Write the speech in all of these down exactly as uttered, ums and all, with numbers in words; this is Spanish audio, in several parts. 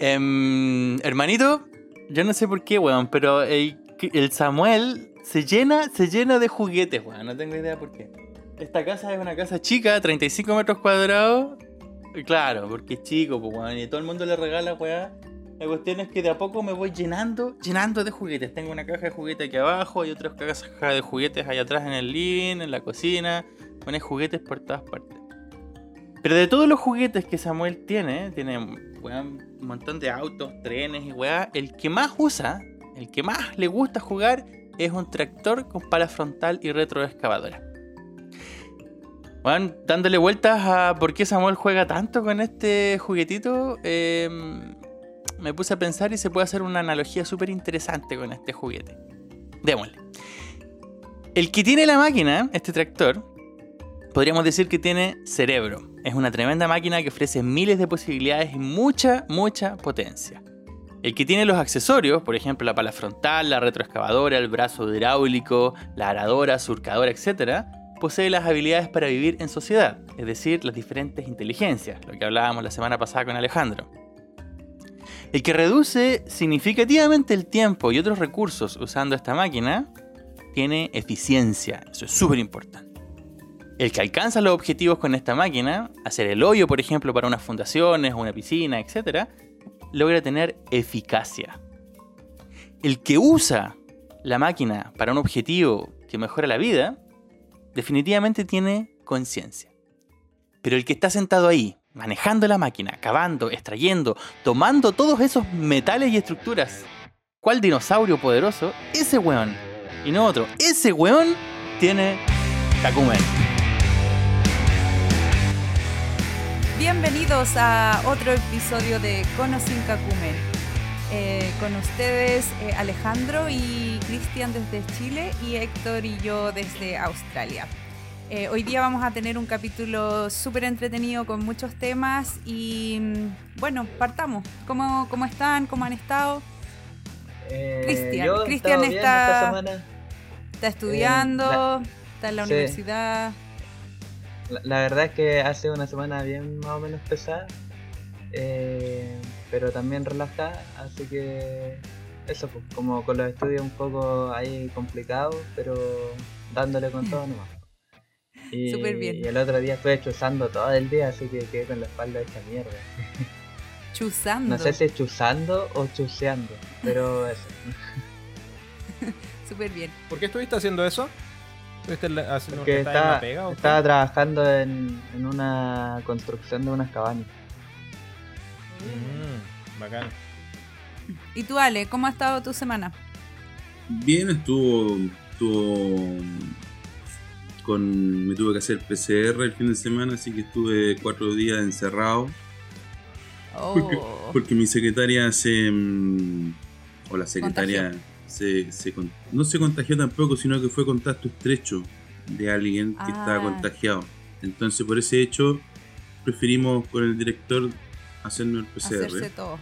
Um, hermanito, yo no sé por qué, weón, pero el, el Samuel se llena, se llena de juguetes, weón. No tengo idea por qué. Esta casa es una casa chica, treinta y cinco metros cuadrados. Claro, porque es chico, pues, weón, y todo el mundo le regala, weón. La cuestión es que de a poco me voy llenando, llenando de juguetes. Tengo una caja de juguetes aquí abajo y otras cajas de juguetes allá atrás en el living, en la cocina. Pones juguetes por todas partes. Pero de todos los juguetes que Samuel tiene, tiene weá, un montón de autos, trenes y weá, el que más usa, el que más le gusta jugar, es un tractor con pala frontal y retroexcavadora. Bueno, dándole vueltas a por qué Samuel juega tanto con este juguetito, eh, me puse a pensar y se puede hacer una analogía súper interesante con este juguete. Démosle. El que tiene la máquina, este tractor, podríamos decir que tiene cerebro. Es una tremenda máquina que ofrece miles de posibilidades y mucha, mucha potencia. El que tiene los accesorios, por ejemplo la pala frontal, la retroexcavadora, el brazo hidráulico, la aradora, surcadora, etcétera, posee las habilidades para vivir en sociedad, es decir, las diferentes inteligencias, lo que hablábamos la semana pasada con Alejandro. El que reduce significativamente el tiempo y otros recursos usando esta máquina, tiene eficiencia. Eso es súper importante. El que alcanza los objetivos con esta máquina, hacer el hoyo, por ejemplo, para unas fundaciones, una piscina, etcétera, logra tener eficacia. El que usa la máquina para un objetivo que mejora la vida, definitivamente tiene conciencia. Pero el que está sentado ahí, manejando la máquina, cavando, extrayendo, tomando todos esos metales y estructuras, ¿cuál dinosaurio poderoso? Ese weón, y no otro, ese weón tiene Takumen. Bienvenidos a otro episodio de Conocen Kakumen. Eh, con ustedes eh, Alejandro y Cristian desde Chile y Héctor y yo desde Australia. Eh, hoy día vamos a tener un capítulo súper entretenido con muchos temas y bueno, partamos. ¿Cómo, cómo están? ¿Cómo han estado? Eh, Cristian, Cristian está, está estudiando, eh, la, está en la sí. universidad. La, la verdad es que hace una semana bien más o menos pesada, eh, pero también relajada, así que eso, pues, como con los estudios un poco ahí complicado, pero dándole con todo nomás. Y, Súper bien. Y el otro día estuve chuzando todo el día, así que quedé con la espalda hecha mierda. Chuzando. No sé si es chuzando o chuseando, pero eso. Súper bien. ¿Por qué estuviste haciendo eso? Porque estaba, pega, estaba trabajando en, en una construcción de unas cabañas. Mm, bacán. ¿Y tú, Ale? ¿Cómo ha estado tu semana? Bien, estuvo, estuvo con, me tuve que hacer P C R el fin de semana, así que estuve cuatro días encerrado. Oh. Porque, porque mi secretaria se... o la secretaria... Contagió. Se, se, no se contagió tampoco, sino que fue contacto estrecho de alguien que ah. estaba contagiado. Entonces, por ese hecho, preferimos con el director hacernos el P C R. Hacerse todo.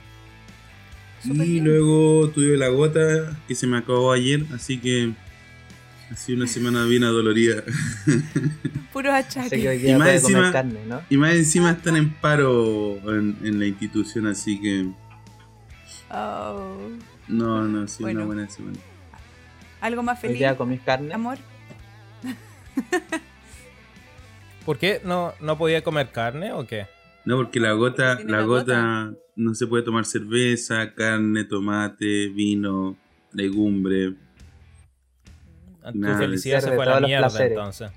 Y bien. Luego tuve la gota que se me acabó ayer, así que ha sido una semana bien adolorida. Puros achaques. Y más encima, carne, ¿no? y más encima están en paro en, en la institución, así que... Oh... No, no, sí, bueno, una buena semana. ¿Algo más feliz? ¿Ya comís carne? Amor. ¿Por qué? ¿No, no podía comer carne o qué? No, porque la gota, la, la gota, gota no se puede tomar cerveza, carne, tomate, vino, legumbre. Tu nada, felicidad se fue a la mierda placeres. Entonces.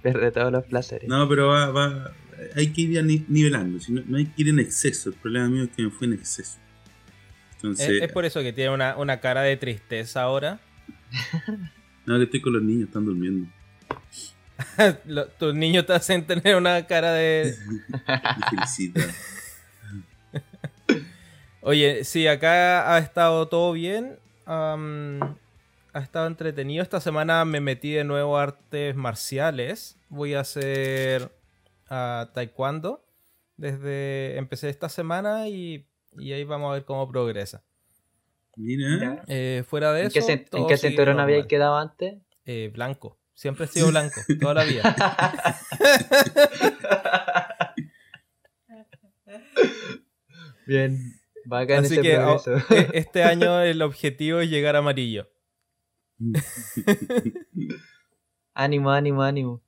Pierde todos los placeres. No, pero va, va, hay que ir nivelando, si no, no hay que ir en exceso. El problema mío es que me fui en exceso. Entonces, ¿Es, ¿Es por eso que tiene una, una cara de tristeza ahora? No, que estoy con los niños, están durmiendo. Tus niños te hacen tener una cara de... de felicidad. Oye, sí, acá ha estado todo bien. Um, ha estado entretenido. Esta semana me metí de nuevo a artes marciales. Voy a hacer uh, taekwondo. Desde empecé esta semana y... Y ahí vamos a ver cómo progresa. Mira. Eh, fuera de ¿En eso. Qué, ¿En qué cinturón habíais quedado antes? Eh, blanco. Siempre he sido blanco. Toda la vida. Bien, bacán. Así este que progreso. Este año el objetivo es llegar amarillo. Ánimo, ánimo, ánimo.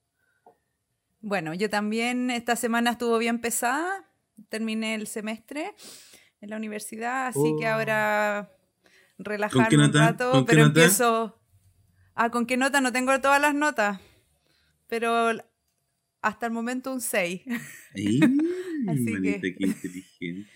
Bueno, yo también esta semana estuvo bien pesada. Terminé el semestre en la universidad, así uh. que ahora relajarme un rato, pero empiezo... Ah, ¿con qué nota? No tengo todas las notas, pero hasta el momento un seis. Ey, así manita, que... qué inteligente.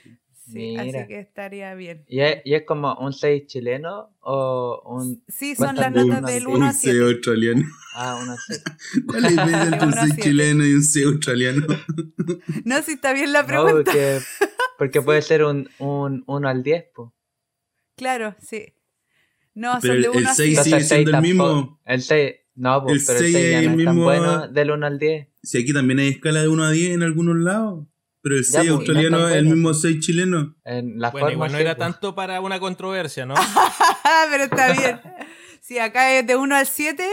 Sí, así que estaría bien. ¿Y es, y es como un seis chileno o un...? Sí, son las notas un, del uno a siete. Un seis australiano. Ah, uno a siete. ¿Cuál es la diferencia entre un seis chileno y un seis australiano? No, si está bien la pregunta. No, porque, porque sí. Puede ser un, un uno al diez, po. Claro, sí. No, pero son de uno a siete. El seis sigue siendo el mismo. El seis, no, po, el pero el seis ya no es mismo... tan bueno del uno al diez. Si aquí también hay escala de uno a diez en algunos lados. Pero el seis australiano no es el mismo seis chileno. En la bueno, igual no era tanto para una controversia, ¿no? Pero está bien. Sí, acá es de uno al siete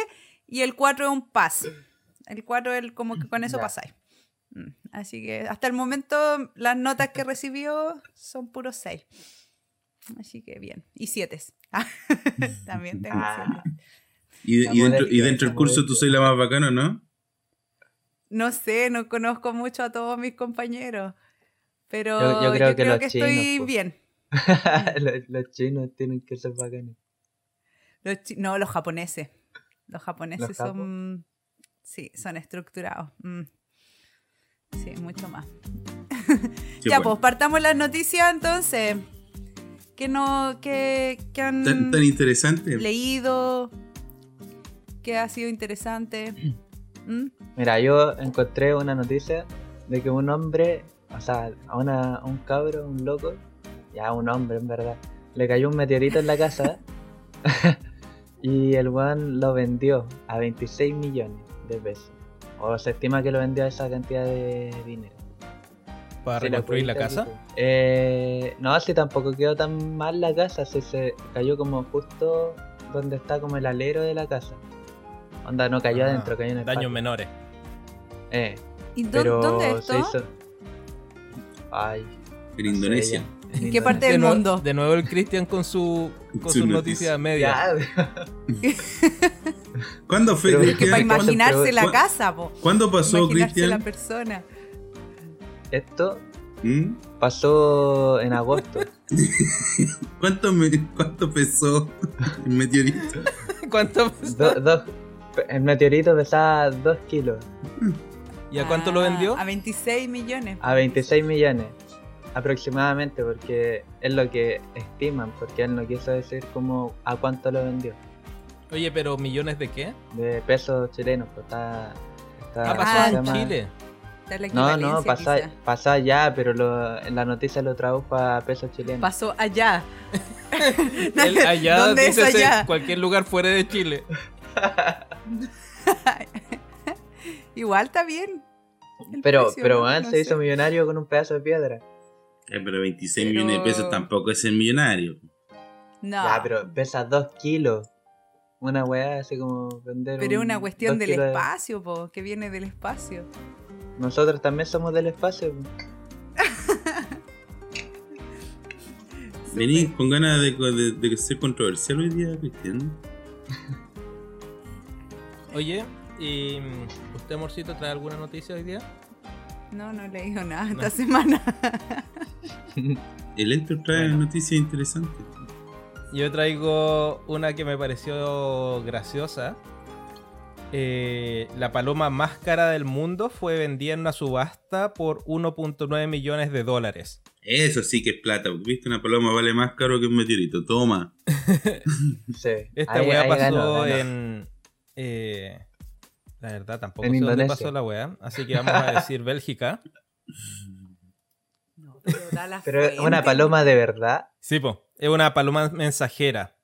y el cuatro es un pas. El cuatro es como que con eso ya pasáis. Así que hasta el momento las notas que recibió son puros seis. Así que bien. Y siete. También tengo ah. siete. Y, de, y dentro, y dentro del curso tú soy la más bacana, ¿no? No sé, no conozco mucho a todos mis compañeros, pero yo, yo creo yo que, creo que chinos, estoy po. bien. los, los chinos tienen que ser bacanes. Los chi- no, los japoneses. Los japoneses los son... Sí, son estructurados. Mm. Sí, mucho más. Sí, ya, bueno. Pues, partamos las noticias, entonces. ¿Qué no, qué, qué han tan, tan interesante. leído? ¿Qué ha sido interesante? Mira, yo encontré una noticia de que un hombre, o sea, a, una, a un cabro, un loco, ya un hombre en verdad, le cayó un meteorito en la casa y el weón lo vendió a veintiséis millones de pesos. O se estima que lo vendió a esa cantidad de dinero. ¿Para si reconstruir la casa? Eh, no, si tampoco quedó tan mal la casa, si se cayó como justo donde está como el alero de la casa. Onda, no cayó ah, adentro, cayó en el daños patio. Menores. Eh. ¿Y dónde, pero dónde esto? Se hizo... Ay. En no Indonesia. ¿En qué Indonesia? Parte del de mundo? Nuevo, de nuevo el Cristian con su con su, su noticia media. ¿Cuándo fue? Pero, que para imaginarse la casa, po. ¿Cuándo pasó, Cristian? La persona. Esto ¿Mm? pasó en agosto. ¿Cuánto me, cuánto pesó el meteorito? ¿Cuánto pesó? Do, dos. El meteorito pesaba dos kilos. ¿Y a cuánto ah, lo vendió? A veintiséis millones. A veintiséis millones, aproximadamente, porque es lo que estiman, porque él no quiso decir como a cuánto lo vendió. Oye, pero ¿millones de qué? De pesos chilenos, pues está... está ah, pasó en Chile. No, no, pasó, pasó allá, pero lo, la noticia lo tradujo a pesos chilenos. Pasó allá. El allá, ¿dónde es allá? Cualquier lugar fuera de Chile. Igual está bien. Pero, precio, pero bueno, no se sé. hizo millonario con un pedazo de piedra. Eh, pero veintiséis pero... millones de pesos tampoco es el millonario. No. Ah, pero pesa dos kilos. Una weá hace como vender. Pero es un, una cuestión del espacio, de... po, que viene del espacio. Nosotros también somos del espacio. Venís con ganas de, de, de ser controversial hoy día, Cristian. Oye, ¿y usted, amorcito, trae alguna noticia hoy día? No, no le digo nada no. esta semana. El Hector trae bueno. noticias interesantes. Yo traigo una que me pareció graciosa. Eh, la paloma más cara del mundo fue vendida en una subasta por uno punto nueve millones de dólares. Eso sí que es plata. Viste, una paloma vale más caro que un meteorito. Toma. Sí. Esta weá pasó ganó, ganó. en... Eh, la verdad tampoco en sé Indonesia. Dónde pasó la weá, así que vamos a decir Bélgica. No, pero da la pero es una paloma de verdad. Sí, po, es una paloma mensajera.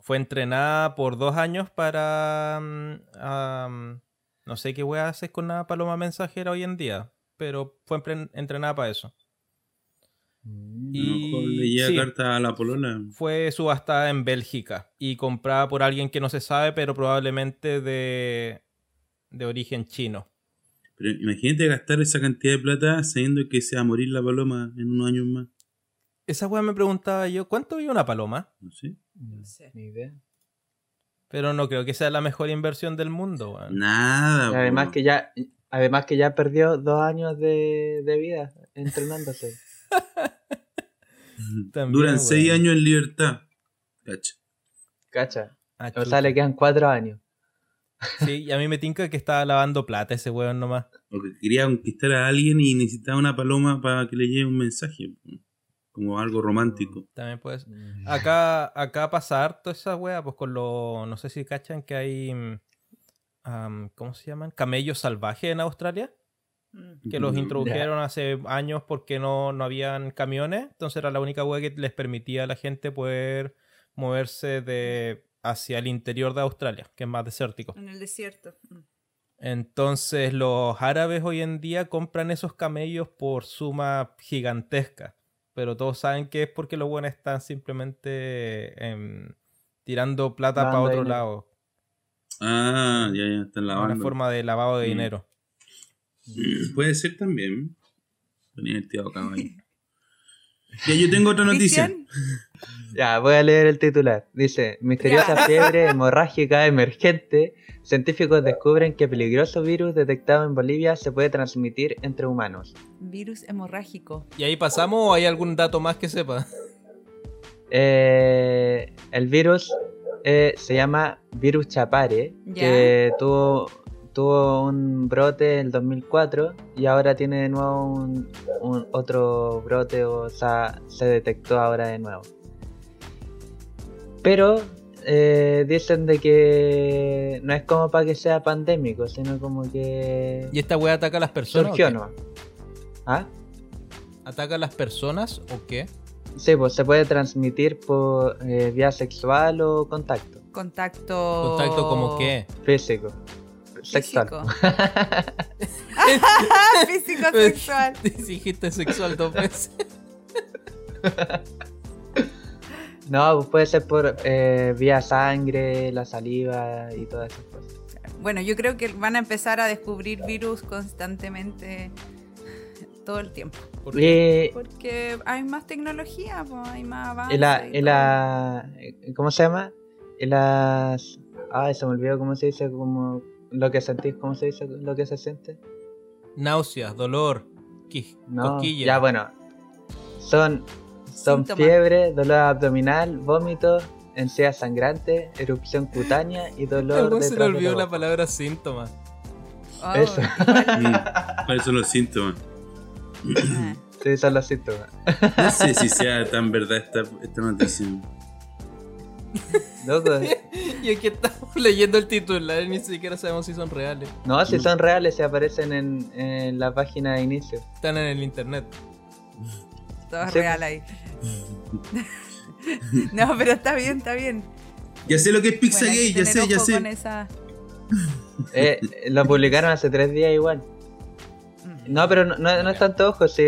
Fue entrenada por dos años para um, no sé qué weá haces con una paloma mensajera hoy en día, pero fue empren- entrenada para eso. No, y leía sí, carta a la polola. Fue subastada en Bélgica y comprada por alguien que no se sabe, pero probablemente de, de origen chino. Pero imagínate gastar esa cantidad de plata sabiendo que se va a morir la paloma en unos años más. Esa weá me preguntaba yo, ¿cuánto vive una paloma? Sí. No sé. Ni idea. Pero no creo que sea la mejor inversión del mundo, weón. Nada, weón. Además que ya, además que ya perdió dos años de, de vida entrenándose. También, duran weón. seis años en libertad. Cacha. Cacha. Ah, o sea, le quedan cuatro años. Sí, y a mí me tinca que estaba lavando plata ese weón nomás. Porque quería conquistar a alguien y necesitaba una paloma para que le lleve un mensaje. Como algo romántico. También puedes. Acá, acá pasa harto esa wea, pues con los. No sé si cachan que hay. Um, ¿Cómo se llaman? Camellos salvajes en Australia. Que los introdujeron yeah. hace años porque no, no habían camiones. Entonces era la única wea que les permitía a la gente poder moverse de hacia el interior de Australia, que es más desértico. En el desierto. Entonces los árabes hoy en día compran esos camellos por suma gigantesca. Pero todos saben que es porque los buenos están simplemente eh, tirando plata para otro lado. Ah, ya, ya, están lavando. Una forma de lavado de mm. dinero. Mm, puede ser también. Ponía el tío caballo. Ya, yo tengo otra noticia. ¿Cristian? Ya, voy a leer el titular. Dice, misteriosa ya. fiebre hemorrágica emergente. Científicos descubren que peligroso virus detectado en Bolivia se puede transmitir entre humanos. Virus hemorrágico. ¿Y ahí pasamos o hay algún dato más que sepa? Eh, el virus eh, se llama virus Chapare, ya. que tuvo, tuvo un brote en el dos mil cuatro y ahora tiene de nuevo un, un otro brote, o sea, se detectó ahora de nuevo. Pero eh, dicen de que no es como para que sea pandémico, sino como que... ¿Y esta weá ataca a las personas? Surgió, ¿no? ¿Ah? ¿Ataca a las personas o qué? Sí, pues se puede transmitir por eh, vía sexual o contacto. ¿Contacto? ¿Contacto como qué? Físico. Sexual. Físico sexual. Dijiste sexual dos veces. No, pues puede ser por eh, vía sangre, la saliva y todas esas cosas. Bueno, yo creo que van a empezar a descubrir virus constantemente todo el tiempo. ¿Por qué? Eh, Porque hay más tecnología, pues, hay más avance. En la, en la, ¿cómo se llama? En las, ay, se me olvidó cómo se dice, como lo que sentís, cómo se dice, lo que se siente. Náuseas, dolor, quis, no, cosquillas. Ya, bueno, son... Son síntomas. Fiebre, dolor abdominal, vómito, encías sangrante, erupción cutánea y dolor de... Se le olvidó la palabra síntoma. Oh, eso. ¿Cuáles son los síntomas? Sí, son los síntomas. No sé si sea tan verdad esta, esta noticia. Loco. Y aquí estamos leyendo el titular y ni siquiera sabemos si son reales. No, si son reales, se aparecen en, en la página de inicio. Están en el internet. Todo es real ahí. No, pero está bien, está bien. Ya sé lo que es Pizzagate, bueno, ya sé, ya sé. Con esa... eh, lo publicaron hace tres días igual. No, pero no, no, no es tanto ojo, si...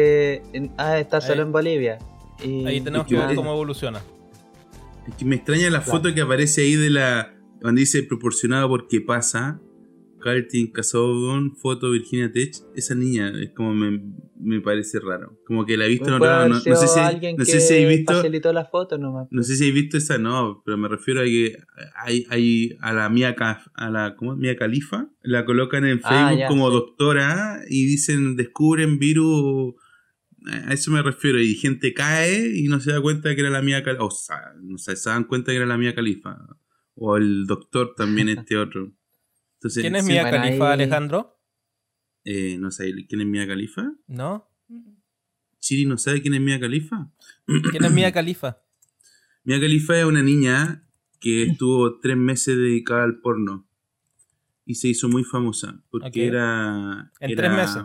ah, está solo ahí. En Bolivia. Y... Ahí tenemos que ver cómo evoluciona. Es que me extraña la foto claro. que aparece ahí de la... Cuando dice proporcionado porque pasa. Carlton Casodón, foto Virginia Tech. Esa niña es como me, me parece raro. Como que la he visto no, no, no sé si hay, no sé si he visto facilitó la foto nomás. No sé si he visto esa no, pero me refiero a que hay, hay a la Mía a la ¿cómo? Mía Califa, la colocan en Facebook ah, ya, como sí. doctora y dicen descubren virus. A eso me refiero, y gente cae y no se da cuenta de que era la Mía Califa, o sea, no se dan cuenta de que era la Mía Califa o el doctor también este otro. Entonces, ¿quién es sí, Mía Califa, ahí... Alejandro? Eh, no sé, ¿quién es Mía Califa? No. ¿Chiri no sabe quién es Mía Califa? ¿Quién es Mía Califa? Mía Califa es una niña que estuvo tres meses dedicada al porno y se hizo muy famosa porque okay. era... ¿En era, tres meses?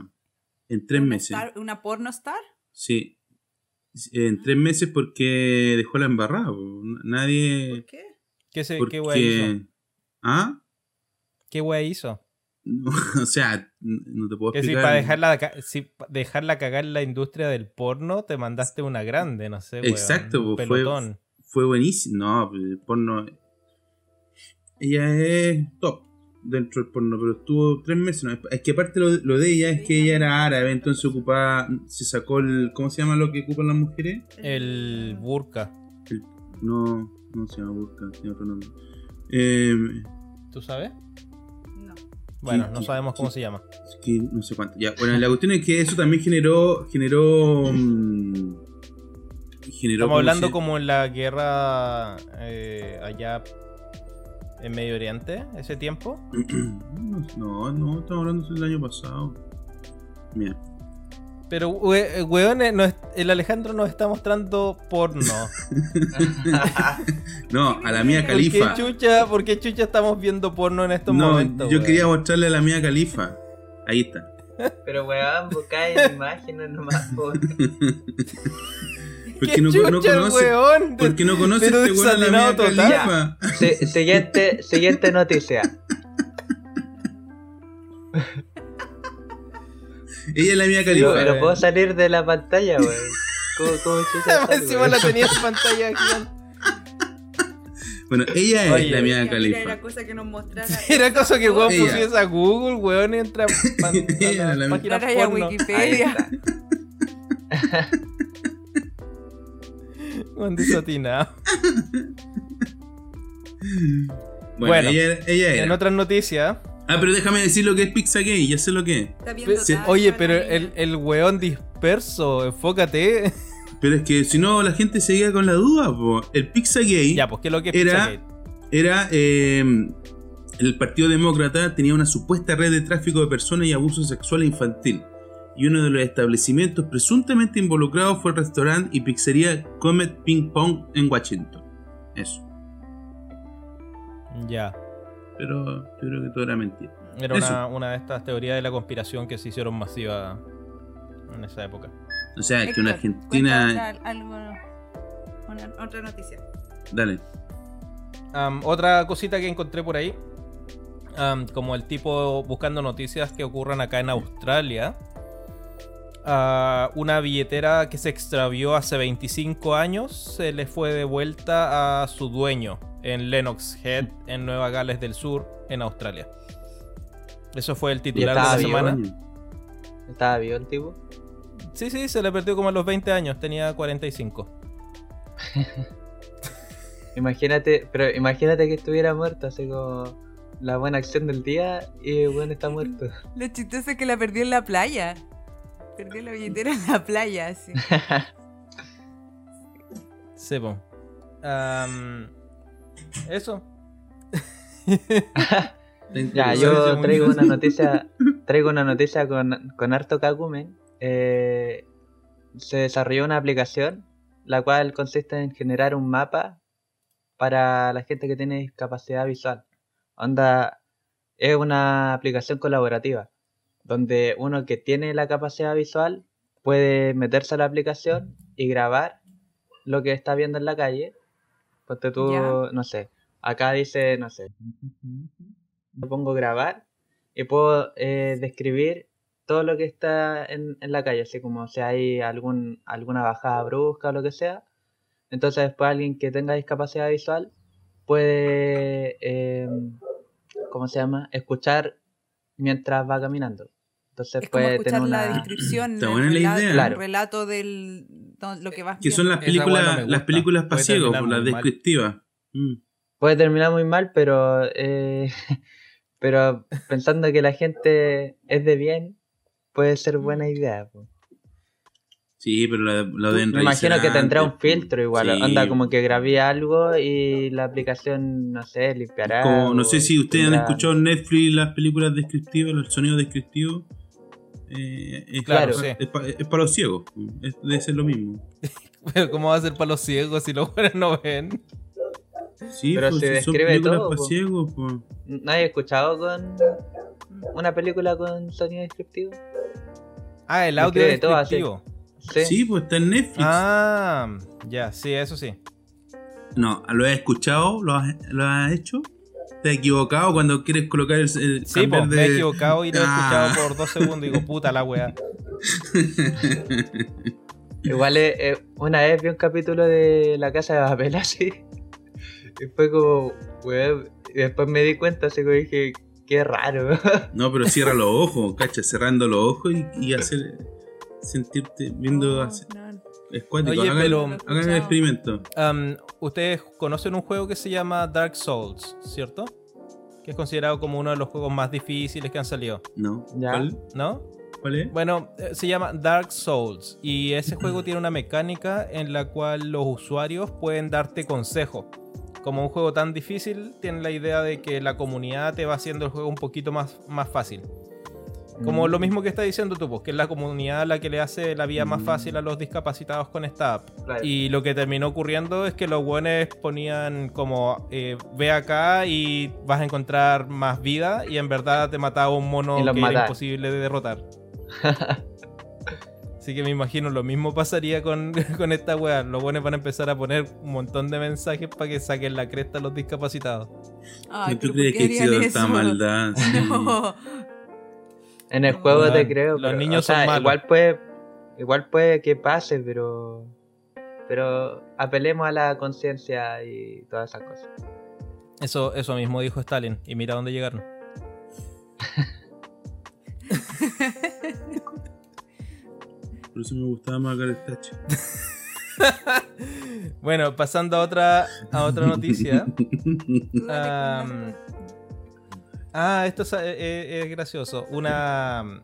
En tres ¿Una meses. Star, ¿Una porno star? Sí. En tres meses porque dejó la embarrada. Nadie... ¿Por qué? ¿Qué, se, porque... ¿Qué guay hizo? ¿Ah? ¿Qué wey hizo? No, o sea, no te puedo explicar. Que si para dejarla, si dejarla cagar en la industria del porno, te mandaste una grande, no sé, wey. Exacto, un pelotón. Fue, fue buenísimo. No, el porno... Ella es top. dentro del porno, pero estuvo tres meses. No, es que aparte lo, lo de ella es que ella era árabe, entonces ocupaba, se sacó el, ¿cómo se llama lo que ocupan las mujeres? El burka. El, no, no se llama burka, tiene otro nombre. Eh, ¿Tú sabes? No. Bueno, que, no sabemos cómo que, se llama. Es que no sé cuánto. Ya, bueno, la cuestión es que eso también generó, generó. Mmm, generó Estamos hablando se... como en la guerra eh, allá en Medio Oriente, ese tiempo. No, no, estamos hablando del año pasado. Mira. Pero, we, weón, no, el Alejandro nos está mostrando porno. No, a la Mía Califa. ¿Por qué, chucha, ¿Por qué chucha estamos viendo porno en estos no, momentos? No, yo weón. quería mostrarle a la Mía Califa. Ahí está. Pero, weón, buscáis imágenes nomás por... Porque no, chucha, no conoce, weón, porque no conoce este weón de la Mía Califa. Se, siguiente, siguiente noticia. Ella es la Mía Califa. Yo, pero puedo salir de la pantalla, weón. ¿Cómo, cómo chucha? Encima la tenía en pantalla aquí. Bueno, ella es Oye, la Mía Califa. Era cosa que nos mostrara. Sí, era cosa que weón pusiese a Google, weón, y entra pan, a la página porno. Wikipedia. Un desatinado. Bueno, bueno ella, ella era. En otras noticias. Ah, pero déjame decir lo que es Pizzagate, ya sé lo que es. Está bien P- total, Oye, pero el, el weón disperso, enfócate. Pero es que si no la gente seguía con la duda, po. El Pizzagate. Ya, pues, ¿qué es lo que es Pizzagate? Era, era eh, el Partido Demócrata tenía una supuesta red de tráfico de personas y abuso sexual infantil. Y uno de los establecimientos presuntamente involucrados fue el restaurante y pizzería Comet Ping Pong en Washington. Eso. Ya. Yeah. Pero yo creo que todo era mentira. Era una, una de estas teorías de la conspiración que se hicieron masivas en esa época. O sea, Hector, que una Argentina... Otra, algo, una, otra noticia. Dale. Um, otra cosita que encontré por ahí. Um, como el tipo buscando noticias que ocurran acá en Australia... Uh, una billetera que se extravió hace veinticinco años se le fue devuelta a su dueño en Lennox Head, en Nueva Gales del Sur, en Australia. Eso fue el titular de la vivo, semana. ¿Estaba vivo el tipo? Sí, sí, se le perdió como a los veinte años, tenía cuarenta y cinco. Imagínate, pero imagínate que estuviera muerto, así como la buena acción del día y bueno, está muerto. Lo chistoso es que la perdió en la playa. Perdió la billetera en la playa, así. Sebo. Um, eso. Ya, yo traigo una noticia. Traigo una noticia con, con harto cacumen. Eh, se desarrolló una aplicación, la cual consiste en generar un mapa para la gente que tiene discapacidad visual. Onda, es una aplicación colaborativa, donde uno que tiene la capacidad visual puede meterse a la aplicación y grabar lo que está viendo en la calle. Porque tú, yeah. no sé, acá dice, no sé, yo pongo grabar y puedo eh, describir todo lo que está en, en la calle, así como si hay algún alguna bajada brusca o lo que sea. Entonces después alguien que tenga discapacidad visual puede, eh, ¿cómo se llama?, escuchar mientras va caminando. Entonces es puede tener una la descripción, está buena la idea. Claro. El relato del lo que vas viendo. Que son las películas, no las películas para ciegos, las descriptivas. Mm. Puede terminar muy mal, pero eh, pero pensando que la gente es de bien, puede ser buena idea. Pues. Sí, pero lo, lo de me imagino que tendrá un filtro igual, sí. Onda como que grabé algo y la aplicación, no sé, limpiará. Como, no sé si ustedes han escuchado en Netflix las películas descriptivas, el sonido descriptivo. Eh, es, claro, para, sí. es, para, es para los ciegos, es, debe ser lo mismo. Pero ¿cómo va a ser para los ciegos si los buenos no ven? Sí, pero pues, se describe todo. Para ciegos, pues. ¿No has escuchado con una película con sonido descriptivo? Ah, el audio descriptivo. Todo, Sí. sí, pues está en Netflix. Ah, ya, sí, eso sí. No, lo has escuchado, lo has, lo has hecho. Te has equivocado cuando quieres colocar el, el sí, cambiar pues, de... me he equivocado y lo ah. he escuchado por dos segundos y digo, puta la weá. Igual eh, una vez vi un capítulo de La Casa de Papel así. Y fue como, weá, y después me di cuenta, así que dije, Qué raro. No, pero cierra los ojos, cacha, cerrando los ojos y, y hacer sentirte viendo hacer, es cuántico. Oye, hagan, pero, hagan el experimento. Um, ustedes conocen un juego que se llama Dark Souls, ¿cierto? Que es considerado como uno de los juegos más difíciles que han salido. No. ¿Ya? ¿Cuál? ¿No? ¿Cuál es? Bueno, se llama Dark Souls y ese juego tiene una mecánica en la cual los usuarios pueden darte consejos. Como un juego tan difícil, tienen la idea de que la comunidad te va haciendo el juego un poquito más, más fácil. Como mm. lo mismo que estás diciendo tú, pues, que es la comunidad la que le hace la vida mm. más fácil a los discapacitados con esta app. Claro. Y lo que terminó ocurriendo es que los hueones ponían como, eh, ve acá y vas a encontrar más vida, y en verdad te mataba un mono que matar. Era imposible de derrotar. Así que me imagino lo mismo pasaría con, con esta weá. Los buenos van a empezar a poner un montón de mensajes para que saquen la cresta a los discapacitados. Ay, ¿tú crees que ha sido esta maldad? No. En el juego no, te creo. Los pero, niños o sea, son malos. Igual puede, igual puede que pase, pero, pero apelemos a la conciencia y todas esas cosas. Eso, eso mismo dijo Stalin. Y mira dónde llegaron. Por eso me gustaba más el tacho. Bueno, pasando a otra, a otra noticia. um, ah, esto es, es, es gracioso. Una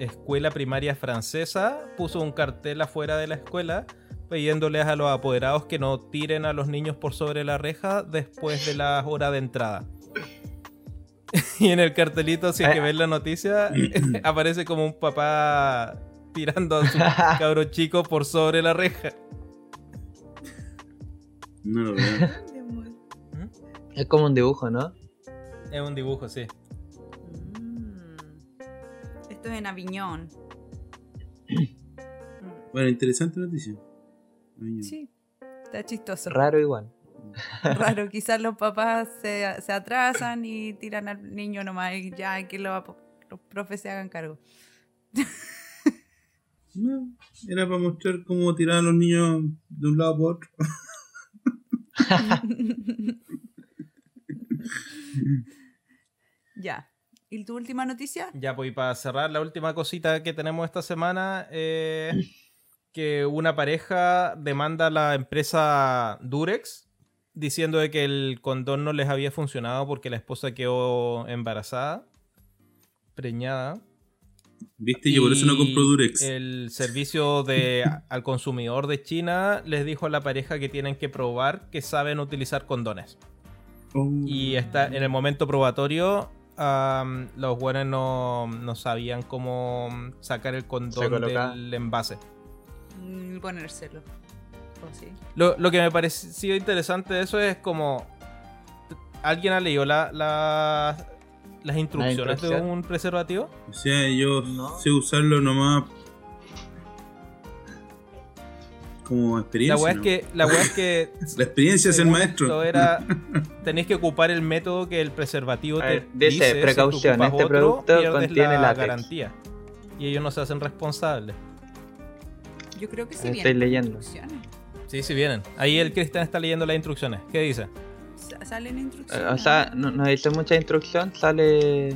escuela primaria francesa puso un cartel afuera de la escuela pidiéndoles a los apoderados que no tiren a los niños por sobre la reja después de las horas de entrada. Y en el cartelito, si es que ven la noticia, aparece como un papá tirando a su cabro chico por sobre la reja. No lo veo. ¿Eh? Es como un dibujo, ¿no? Es un dibujo, sí. Mm. Esto es en Aviñón. Bueno, interesante noticia. Aviñón. Sí, está chistoso. Raro igual. Raro, quizás los papás se, se atrasan y tiran al niño nomás y ya que lo, los profes se hagan cargo. No, era para mostrar cómo tirar a los niños de un lado por otro. Ya. ¿Y tu última noticia? Ya, pues, y para cerrar, la última cosita que tenemos esta semana eh, que una pareja demanda a la empresa Durex diciendo de que el condón no les había funcionado porque la esposa quedó embarazada, preñada. Viste, yo por eso no compro Durex. El servicio de, al consumidor de China les dijo a la pareja que tienen que probar que saben utilizar condones. Oh. Y está, en el momento probatorio, um, los buenos no, no sabían cómo sacar el condón del envase. Mm, ponérselo. Oh, sí. Lo, lo que me pareció interesante de eso es como... ¿Alguien ha leído la... la las instrucciones de un preservativo? O sea, yo no sé usarlo nomás como experiencia. La weá, ¿no? es que la, es que la experiencia es el maestro. Era, tenés que ocupar el método que el preservativo a te ver, dice. Dice, precaución, si este producto otro, contiene la, la garantía. Y ellos no se hacen responsables. Yo creo que sí vienen. Estoy leyendo. Sí, sí vienen. Ahí el Cristian está leyendo las instrucciones. ¿Qué dice? Salen instrucciones. O sea, no, no dice mucha instrucción, sale.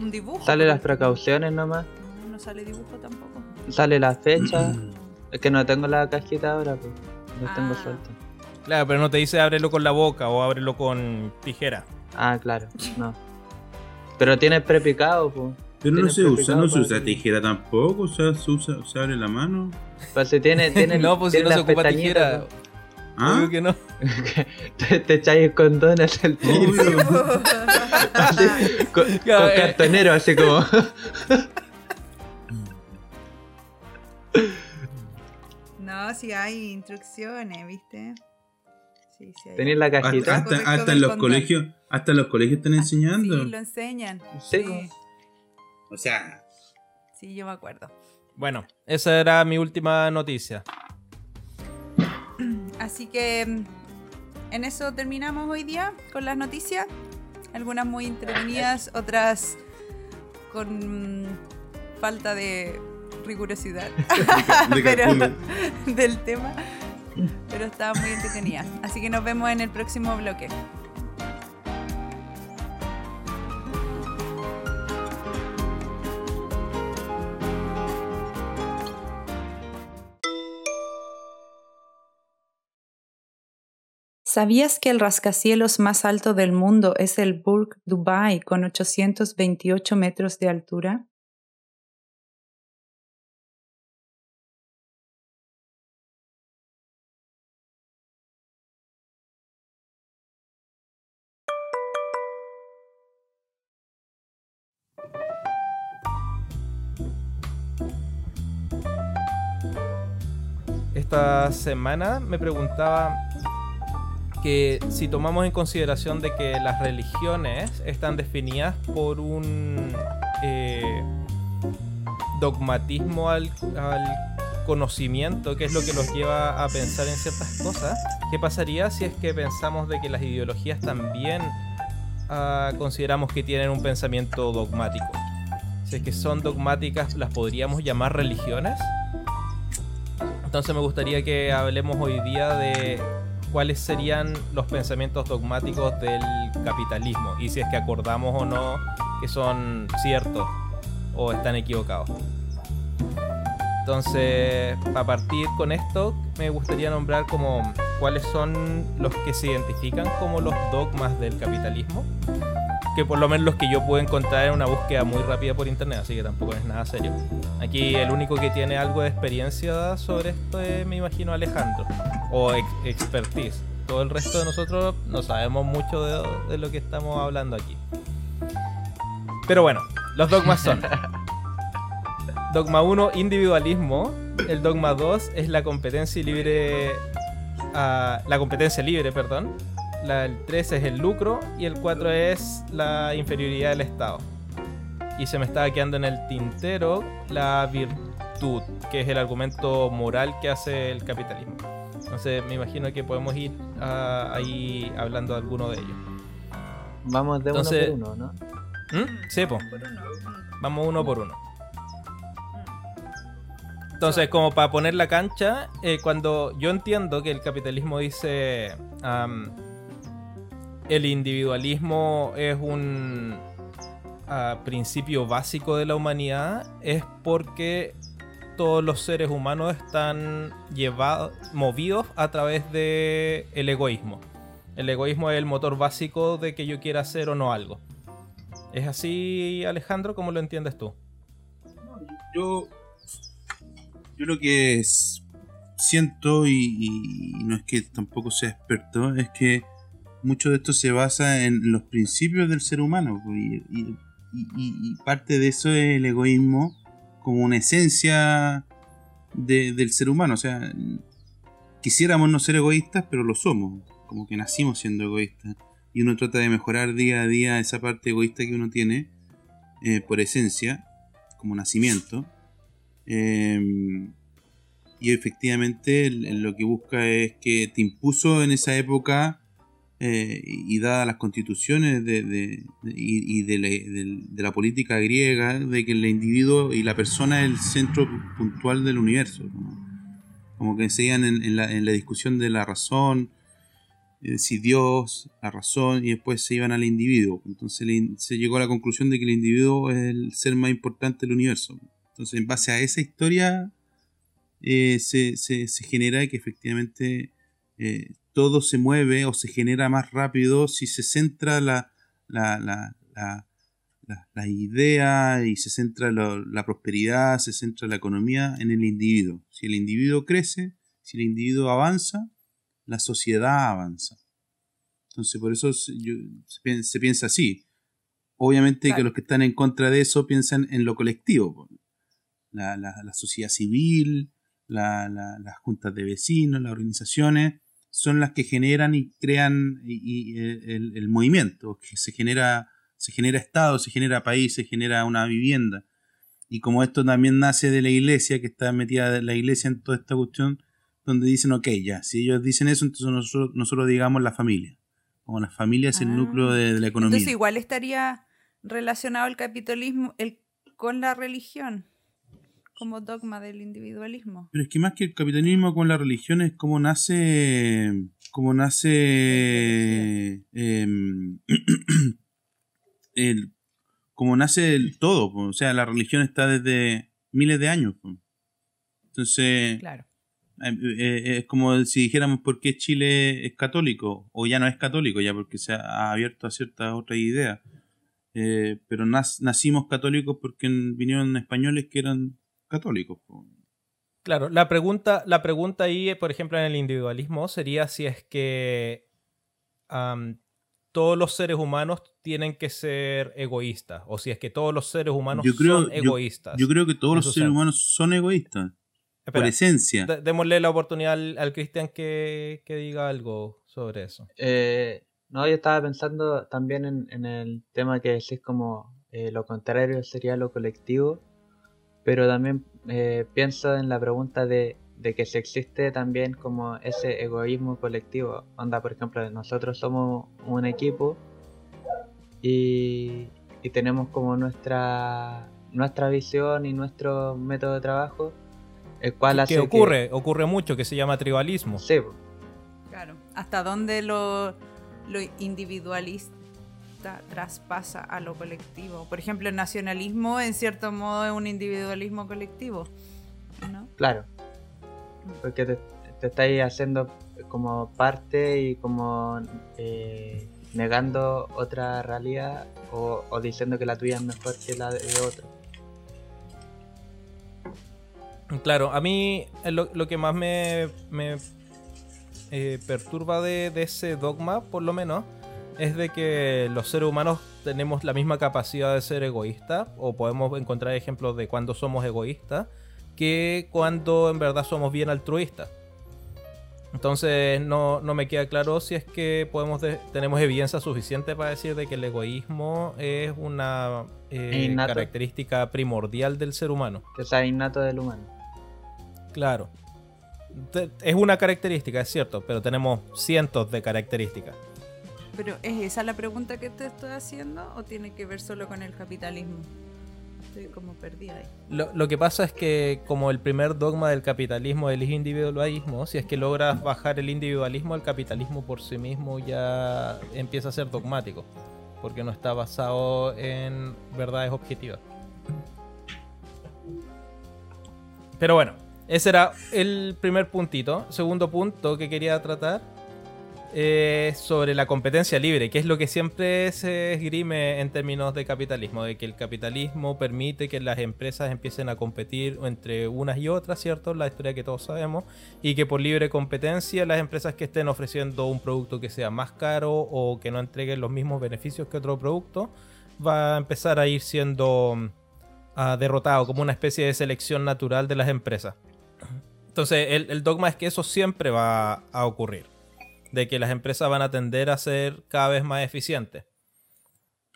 Un dibujo. Sale las precauciones nomás. No, no sale dibujo tampoco. Sale la fecha. Es que no tengo la casquita ahora, pues. No ah. tengo suelta. Claro, pero no te dice ábrelo con la boca o ábrelo con tijera. Ah, claro, no. Pero tiene prepicado, pues. Pero no se usa, no se usa tijera tampoco, o sea, se usa, se abre la mano. Pues si tiene, tiene. No, pues tiene si no se ocupa tijera. Pues. ¿Ah? Obvio que no. Te, te echáis condón hasta el tiro. Así, con, con cartonero, así como. No, si sí hay instrucciones, ¿viste? Sí, sí hay. Tenés la cajita. Hasta, hasta, hasta en los colegios, hasta los colegios están enseñando. Sí, lo enseñan. Sí. sí. O sea. Sí, yo me acuerdo. Bueno, esa era mi última noticia. Así que en eso terminamos hoy día con las noticias. Algunas muy entretenidas, otras con falta de rigurosidad de pero, del tema. Pero estaban muy entretenidas. Así que nos vemos en el próximo bloque. ¿Sabías que el rascacielos más alto del mundo es el Burj Dubai con ochocientos veintiocho metros de altura? Esta semana me preguntaba que si tomamos en consideración de que las religiones están definidas por un eh, dogmatismo al, al conocimiento, que es lo que nos lleva a pensar en ciertas cosas, ¿qué pasaría si es que pensamos de que las ideologías también eh, consideramos que tienen un pensamiento dogmático? Si es que son dogmáticas, ¿las podríamos llamar religiones? Entonces me gustaría que hablemos hoy día de cuáles serían los pensamientos dogmáticos del capitalismo y si es que acordamos o no que son ciertos o están equivocados. Entonces, para partir con esto, me gustaría nombrar como cuáles son los que se identifican como los dogmas del capitalismo, que por lo menos los que yo pude encontrar en una búsqueda muy rápida por internet, así que tampoco es nada serio. Aquí el único que tiene algo de experiencia sobre esto es, me imagino, Alejandro, o ex- expertise. Todo el resto de nosotros no sabemos mucho de, de lo que estamos hablando aquí. Pero bueno, los dogmas son: Dogma uno, individualismo. El dogma dos es la competencia libre, uh, la competencia libre, perdón. La, el tres es el lucro y el cuatro es la inferioridad del Estado. Y se me estaba quedando en el tintero la virtud, que es el argumento moral que hace el capitalismo. Entonces me imagino que podemos ir uh, ahí hablando de alguno de ellos. Vamos de Entonces, uno por uno, ¿no? ¿Mm? Sí, po. Vamos uno por uno. Entonces, como para poner la cancha, eh, cuando yo entiendo que el capitalismo dice... Um, el individualismo es un uh, principio básico de la humanidad, es porque todos los seres humanos están llevados, movidos a través de el egoísmo. El egoísmo es el motor básico de que yo quiera hacer o no algo. ¿Es así, Alejandro? ¿Cómo lo entiendes tú? Yo, yo lo que es, siento, y, y no es que tampoco sea experto, es que mucho de esto se basa en los principios del ser humano y, y, y, y parte de eso es el egoísmo como una esencia de, del ser humano. O sea, quisiéramos no ser egoístas, pero lo somos, como que nacimos siendo egoístas, y uno trata de mejorar día a día esa parte egoísta que uno tiene eh, por esencia, como nacimiento. eh, y efectivamente lo que busca es que te impuso en esa época. Eh, y dadas las constituciones de, de, de, y de la, de, de la política griega, de que el individuo y la persona es el centro puntual del universo, ¿no? Como que enseñan en, en, la, en la discusión de la razón, eh, si Dios, la razón, y después se iban al individuo. Entonces le, se llegó a la conclusión de que el individuo es el ser más importante del universo. Entonces, en base a esa historia eh, se, se, se genera que efectivamente eh, todo se mueve o se genera más rápido si se centra la, la, la, la, la, la idea y se centra la, la prosperidad, se centra la economía en el individuo. Si el individuo crece, si el individuo avanza, la sociedad avanza. Entonces por eso se, yo, se, se piensa así. Obviamente claro, que los que están en contra de eso piensan en lo colectivo. La, la, la sociedad civil, la, la, las juntas de vecinos, las organizaciones... son las que generan y crean y, y el, el movimiento, que se genera, se genera Estado, se genera país, se genera una vivienda. Y como esto también nace de la iglesia, que está metida la iglesia en toda esta cuestión, donde dicen, ok, ya, si ellos dicen eso, entonces nosotros, nosotros digamos la familia. Como la familia es ah, el núcleo de, de la economía. Entonces igual estaría relacionado el capitalismo el, con la religión, como dogma del individualismo. Pero es que más que el capitalismo con la religión es como nace, como nace, eh, el, como nace el todo. O sea, la religión está desde miles de años. Entonces, claro, Es como si dijéramos por qué Chile es católico, o ya no es católico, ya porque se ha abierto a ciertas otras ideas. Eh, pero nas, nacimos católicos porque vinieron españoles que eran católicos. Claro, la pregunta, la pregunta ahí, por ejemplo, en el individualismo sería si es que um, todos los seres humanos tienen que ser egoístas, o si es que todos los seres humanos yo creo, son egoístas. Yo, yo creo que todos los seres humanos son egoístas. Espera, por esencia. Démosle la oportunidad al, al Cristian que, que diga algo sobre eso. Eh, no, yo estaba pensando también en, en el tema que decís como eh, lo contrario sería lo colectivo, pero también eh, pienso en la pregunta de, de que si existe también como ese egoísmo colectivo. Onda, por ejemplo, nosotros somos un equipo y, y tenemos como nuestra, nuestra visión y nuestro método de trabajo. El cual hace que ocurre, que... ocurre mucho, que se llama tribalismo. Sí. Claro, hasta dónde lo, lo individualista traspasa a lo colectivo. Por ejemplo, el nacionalismo en cierto modo es un individualismo colectivo, ¿no? Claro, porque te, te estáis haciendo como parte y como eh, negando otra realidad o, o diciendo que la tuya es mejor que la de otro. Claro, a mí lo, lo que más me, me eh, perturba de, de ese dogma, por lo menos, es de que los seres humanos tenemos la misma capacidad de ser egoístas, o podemos encontrar ejemplos de cuando somos egoístas, que cuando en verdad somos bien altruistas. Entonces no, no me queda claro si es que podemos de, tenemos evidencia suficiente para decir de que el egoísmo es una eh, característica primordial del ser humano. Que sea innato del humano. Claro, es una característica, es cierto, pero tenemos cientos de características. ¿Pero es esa la pregunta que te estoy haciendo o tiene que ver solo con el capitalismo? Estoy como perdida ahí. Lo, lo que pasa es que como el primer dogma del capitalismo es el individualismo, si es que logras bajar el individualismo, el capitalismo por sí mismo ya empieza a ser dogmático, porque no está basado en verdades objetivas. Pero bueno. Ese era el primer puntito. Segundo punto que quería tratar eh, sobre la competencia libre, que es lo que siempre se esgrime en términos de capitalismo, de que el capitalismo permite que las empresas empiecen a competir entre unas y otras, ¿cierto? La historia que todos sabemos, y que por libre competencia las empresas que estén ofreciendo un producto que sea más caro o que no entregue los mismos beneficios que otro producto va a empezar a ir siendo uh, derrotado, como una especie de selección natural de las empresas. Entonces el, el dogma es que eso siempre va a ocurrir, de que las empresas van a tender a ser cada vez más eficientes.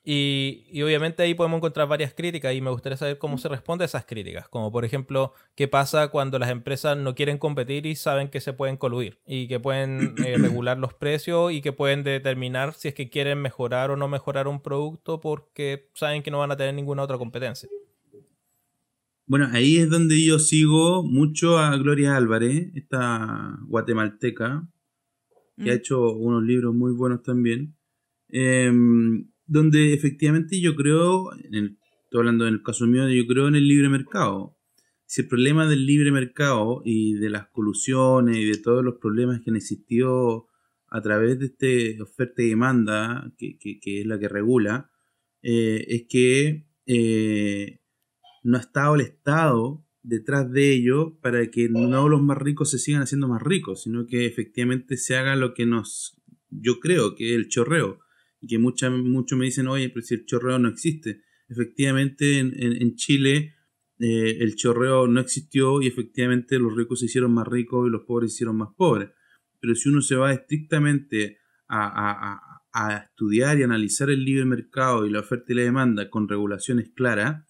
Y, y obviamente ahí podemos encontrar varias críticas y me gustaría saber cómo se responde a esas críticas, como por ejemplo, ¿qué pasa cuando las empresas no quieren competir y saben que se pueden coludir y que pueden eh, regular los precios y que pueden determinar si es que quieren mejorar o no mejorar un producto porque saben que no van a tener ninguna otra competencia? Bueno, ahí es donde yo sigo mucho a Gloria Álvarez, esta guatemalteca, que mm. ha hecho unos libros muy buenos también, eh, donde efectivamente yo creo, en el, estoy hablando en el caso mío, yo creo en el libre mercado. Si el problema del libre mercado y de las colusiones y de todos los problemas que han existido a través de este oferta y demanda, que, que, que es la que regula, eh, es que... Eh, no ha estado el Estado detrás de ello para que no los más ricos se sigan haciendo más ricos, sino que efectivamente se haga lo que nos... Yo creo que es el chorreo. Y que mucha, muchos me dicen, oye, pero si el chorreo no existe. Efectivamente, en, en, en Chile eh, el chorreo no existió y efectivamente los ricos se hicieron más ricos y los pobres se hicieron más pobres. Pero si uno se va estrictamente a, a, a, a estudiar y analizar el libre mercado y la oferta y la demanda con regulaciones claras,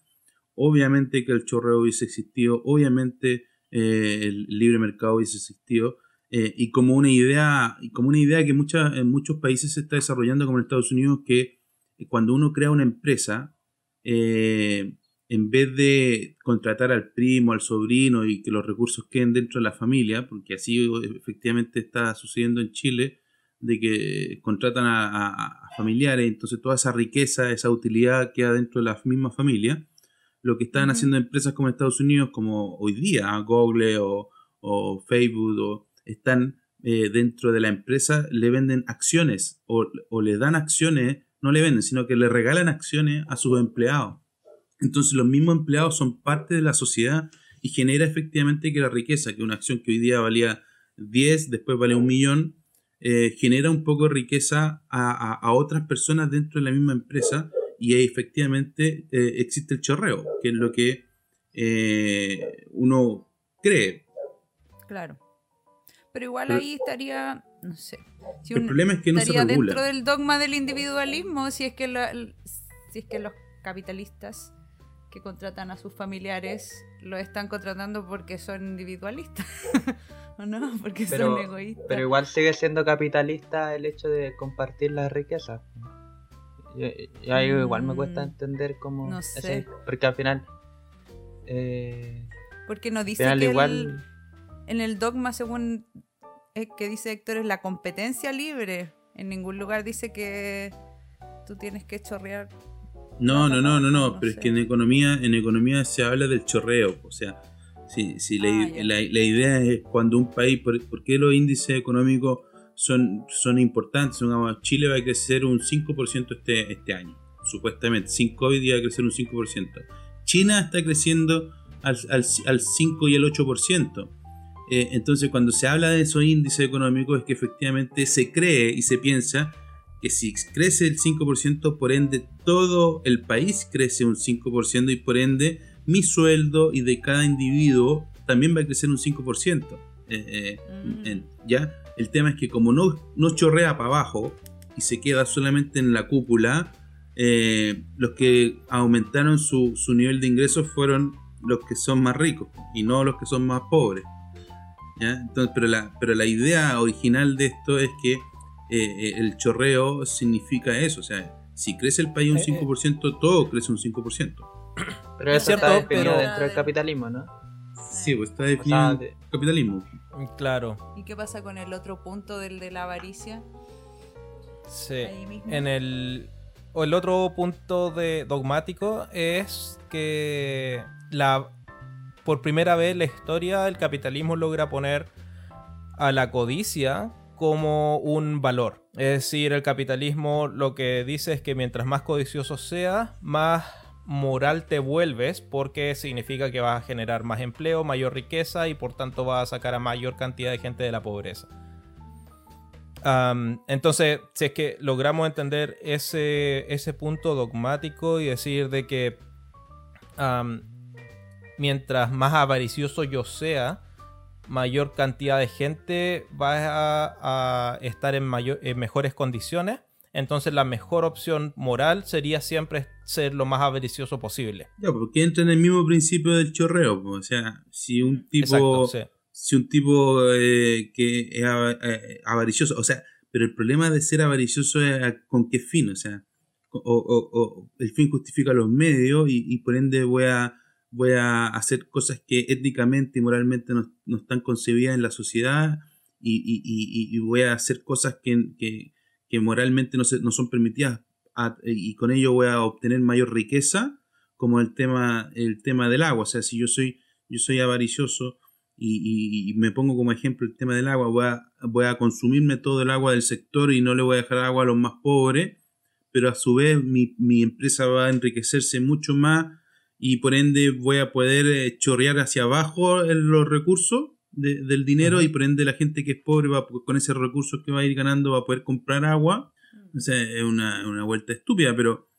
obviamente que el chorreo hubiese existido, obviamente eh, el libre mercado hubiese existido, eh, y como una idea, como una idea que mucha, en muchos países se está desarrollando, como en Estados Unidos, que cuando uno crea una empresa, eh, en vez de contratar al primo, al sobrino y que los recursos queden dentro de la familia, porque así efectivamente está sucediendo en Chile, de que contratan a, a, a familiares, entonces toda esa riqueza, esa utilidad queda dentro de la misma familia. Lo que están haciendo empresas como Estados Unidos, como hoy día Google o, o Facebook o están eh, dentro de la empresa, le venden acciones o, o le dan acciones, no le venden, sino que le regalan acciones a sus empleados. Entonces los mismos empleados son parte de la sociedad y genera efectivamente que la riqueza, que una acción que hoy día valía diez, después vale un millón, eh, genera un poco de riqueza a, a, a otras personas dentro de la misma empresa y ahí efectivamente eh, existe el chorreo, que es lo que eh, uno cree. Claro. Pero igual Pero, ahí estaría, no sé. Si el un, problema es que no se regula. Estaría dentro del dogma del individualismo, si es que, la, si es que los capitalistas que contratan a sus familiares lo están contratando porque son individualistas o no, porque pero, son egoístas. Pero igual sigue siendo capitalista el hecho de compartir las riquezas. Yo, yo mm, igual me cuesta entender cómo, no sé. Ese, porque al final eh, porque no dice que igual, el, en el dogma según es que dice Héctor es la competencia libre, en ningún lugar dice que tú tienes que chorrear. No, no, no, no, no, no, pero sé. Es que en economía, en economía se habla del chorreo, o sea, si, si ah, la, la, la idea es cuando un país, ¿por, por qué los índices económicos son, son importantes? Digamos, Chile va a crecer un cinco por ciento este, este año, supuestamente, sin COVID va a crecer un cinco por ciento. China está creciendo al, al, al cinco y al ocho por ciento. Eh, entonces, cuando se habla de esos índices económicos es que efectivamente se cree y se piensa que si crece el cinco por ciento, por ende todo el país crece un cinco por ciento y por ende mi sueldo y de cada individuo también va a crecer un cinco por ciento. Eh, eh, mm. ¿Ya? El tema es que como no, no chorrea para abajo y se queda solamente en la cúpula, eh, los que aumentaron su, su nivel de ingresos fueron los que son más ricos y no los que son más pobres. ¿Ya? Entonces, pero, la, pero la idea original de esto es que Eh, eh, el chorreo significa eso, o sea, si crece el país un cinco por ciento, todo crece un cinco por ciento. Pero eso ¿cierto? Está definido pero... dentro del capitalismo, ¿no? Sí, pues está definido o sea, de... capitalismo. Claro. ¿Y qué pasa con el otro punto del de la avaricia? Sí. Ahí mismo. En el o el otro punto de dogmático es que la por primera vez en la historia el capitalismo logra poner a la codicia como un valor. Es decir, el capitalismo lo que dice es que mientras más codicioso seas, más moral te vuelves, porque significa que vas a generar más empleo, mayor riqueza y por tanto vas a sacar a mayor cantidad de gente de la pobreza. Um, entonces, si es que logramos entender ese, ese punto dogmático y decir de que um, mientras más avaricioso yo sea, mayor cantidad de gente va a, a estar en, mayor, en mejores condiciones. Entonces la mejor opción moral sería siempre ser lo más avaricioso posible. Ya, porque entra en el mismo principio del chorreo. O sea, si un tipo, exacto, sí. si un tipo eh, que es av- eh, avaricioso, o sea, pero el problema de ser avaricioso es con qué fin, o sea, o, o, o el fin justifica los medios y, y por ende voy a voy a hacer cosas que éticamente y moralmente no, no están concebidas en la sociedad y, y, y, y voy a hacer cosas que, que, que moralmente no, se, no son permitidas a, y con ello voy a obtener mayor riqueza, como el tema, el tema del agua. O sea, si yo soy, yo soy avaricioso y, y, y me pongo como ejemplo el tema del agua, voy a, voy a consumirme todo el agua del sector y no le voy a dejar agua a los más pobres, pero a su vez mi, mi empresa va a enriquecerse mucho más y por ende voy a poder chorrear hacia abajo los recursos de, del dinero. Ajá. Y por ende la gente que es pobre va con esos recursos que va a ir ganando va a poder comprar agua. O sea, es una, una vuelta estúpida, pero,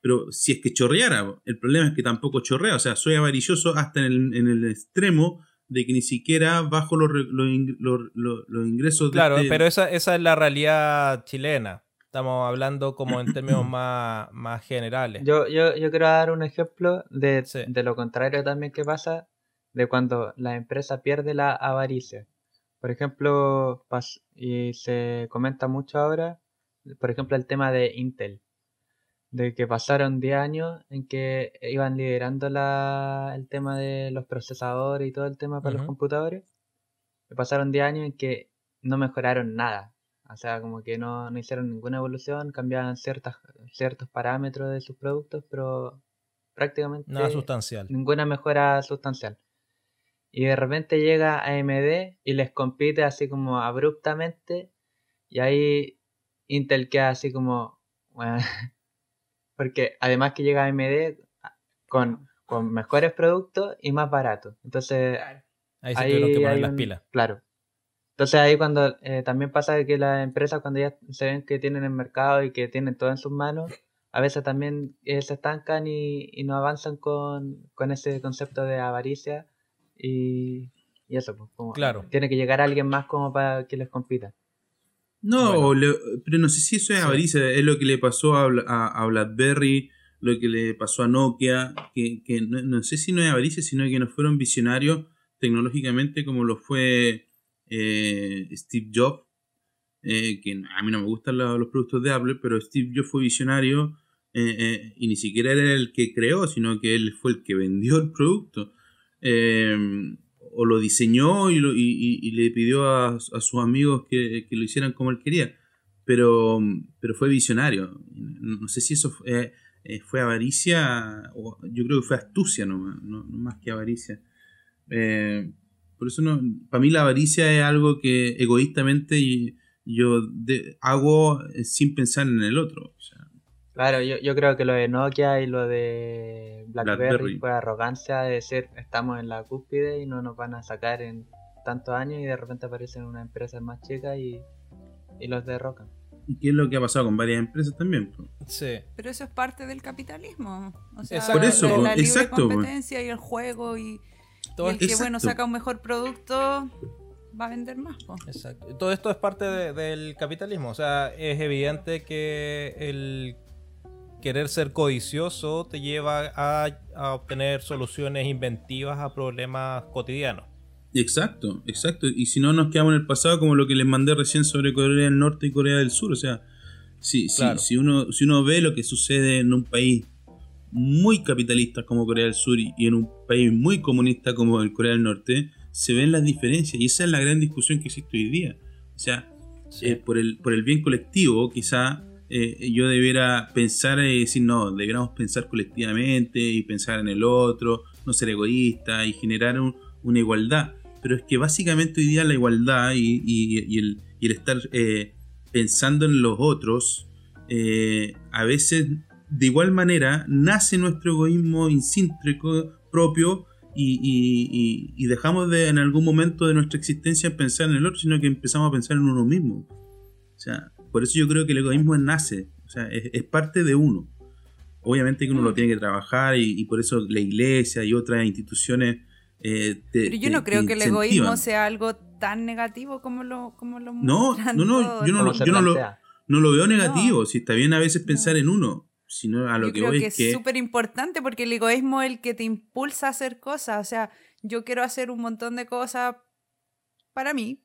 pero si es que chorreara, el problema es que tampoco chorrea. O sea, soy avaricioso hasta en el, en el extremo de que ni siquiera bajo los, los, los, los, los ingresos. Claro, de este... pero esa, esa es la realidad chilena. Estamos hablando como en términos más, más generales. Yo, yo, yo quiero dar un ejemplo de, sí. de lo contrario también que pasa, de cuando la empresa pierde la avaricia. Por ejemplo, y se comenta mucho ahora, por ejemplo, el tema de Intel. De que pasaron diez años en que iban liderando la, el tema de los procesadores y todo el tema para uh-huh. los computadores. Pasaron diez años en que no mejoraron nada. O sea, como que no, no hicieron ninguna evolución, cambiaban ciertas, ciertos parámetros de sus productos, pero prácticamente nada sustancial. Ninguna mejora sustancial. y de repente llega A M D y les compite así como abruptamente, y ahí Intel queda así como... Bueno, porque además que llega A M D con, con mejores productos y más baratos. Entonces ahí se tuvieron que poner las pilas. Claro. Entonces ahí cuando eh, también pasa que las empresas cuando ya se ven que tienen el mercado y que tienen todo en sus manos, a veces también eh, se estancan y, y no avanzan con, con ese concepto de avaricia y, y eso, pues como claro, tiene que llegar alguien más como para que les compita. No, bueno, le, pero no sé si eso es sí. avaricia, es lo que le pasó a, a, a Blackberry, lo que le pasó a Nokia, que, que no, no sé si no es avaricia, sino que no fueron visionarios tecnológicamente como lo fue... Eh, Steve Jobs, eh, que a mí no me gustan la, los productos de Apple, pero Steve Jobs fue visionario eh, eh, y ni siquiera era el que creó, sino que él fue el que vendió el producto, eh, o lo diseñó y, lo, y, y, y le pidió a, a sus amigos que, que lo hicieran como él quería, pero, pero fue visionario. No sé si eso fue, eh, fue avaricia, o yo creo que fue astucia nomás, no, no más que avaricia. eh, Por eso no, para mí la avaricia es algo que egoístamente yo de, hago sin pensar en el otro. O sea, claro, yo, yo creo que lo de Nokia y lo de Blackberry, Blackberry fue arrogancia de decir estamos en la cúspide y no nos van a sacar en tantos años, y de repente aparecen unas empresas más chicas y, y los derrocan. Y qué es lo que ha pasado con varias empresas también. Sí. Pero eso es parte del capitalismo. O sea, por eso, la, la libre exacto, competencia y el juego y... Todo y el que exacto. bueno saca un mejor producto va a vender más, ¿no? Exacto. Todo esto es parte de, del capitalismo. O sea, es evidente que el querer ser codicioso te lleva a, a obtener soluciones inventivas a problemas cotidianos. Exacto, exacto. Y si no, nos quedamos en el pasado, como lo que les mandé recién sobre Corea del Norte y Corea del Sur. O sea, si, claro. si, si, uno, si uno ve lo que sucede en un país muy capitalistas como Corea del Sur y en un país muy comunista como el Corea del Norte, se ven las diferencias, y esa es la gran discusión que existe hoy día. O sea, sí. eh, por, el, por el bien colectivo quizá eh, yo debiera pensar y decir no, debiéramos pensar colectivamente y pensar en el otro, no ser egoísta y generar un, una igualdad, pero es que básicamente hoy día la igualdad y, y, y, el, y el estar eh, pensando en los otros eh, a veces de igual manera nace nuestro egoísmo intrínseco propio y, y, y, y dejamos de en algún momento de nuestra existencia pensar en el otro, sino que empezamos a pensar en uno mismo. O sea, por eso yo creo que el egoísmo nace, o sea, es, es parte de uno. Obviamente que uno lo tiene que trabajar y, y por eso la iglesia y otras instituciones eh, te, pero yo no te, creo te que el egoísmo sea algo tan negativo como lo como lo no no no yo no lo, yo no lo no lo veo negativo. No. Si está bien a veces pensar no. en uno. Sino a lo yo que creo voy que es que... súper importante, porque el egoísmo es el que te impulsa a hacer cosas. O sea, yo quiero hacer un montón de cosas para mí,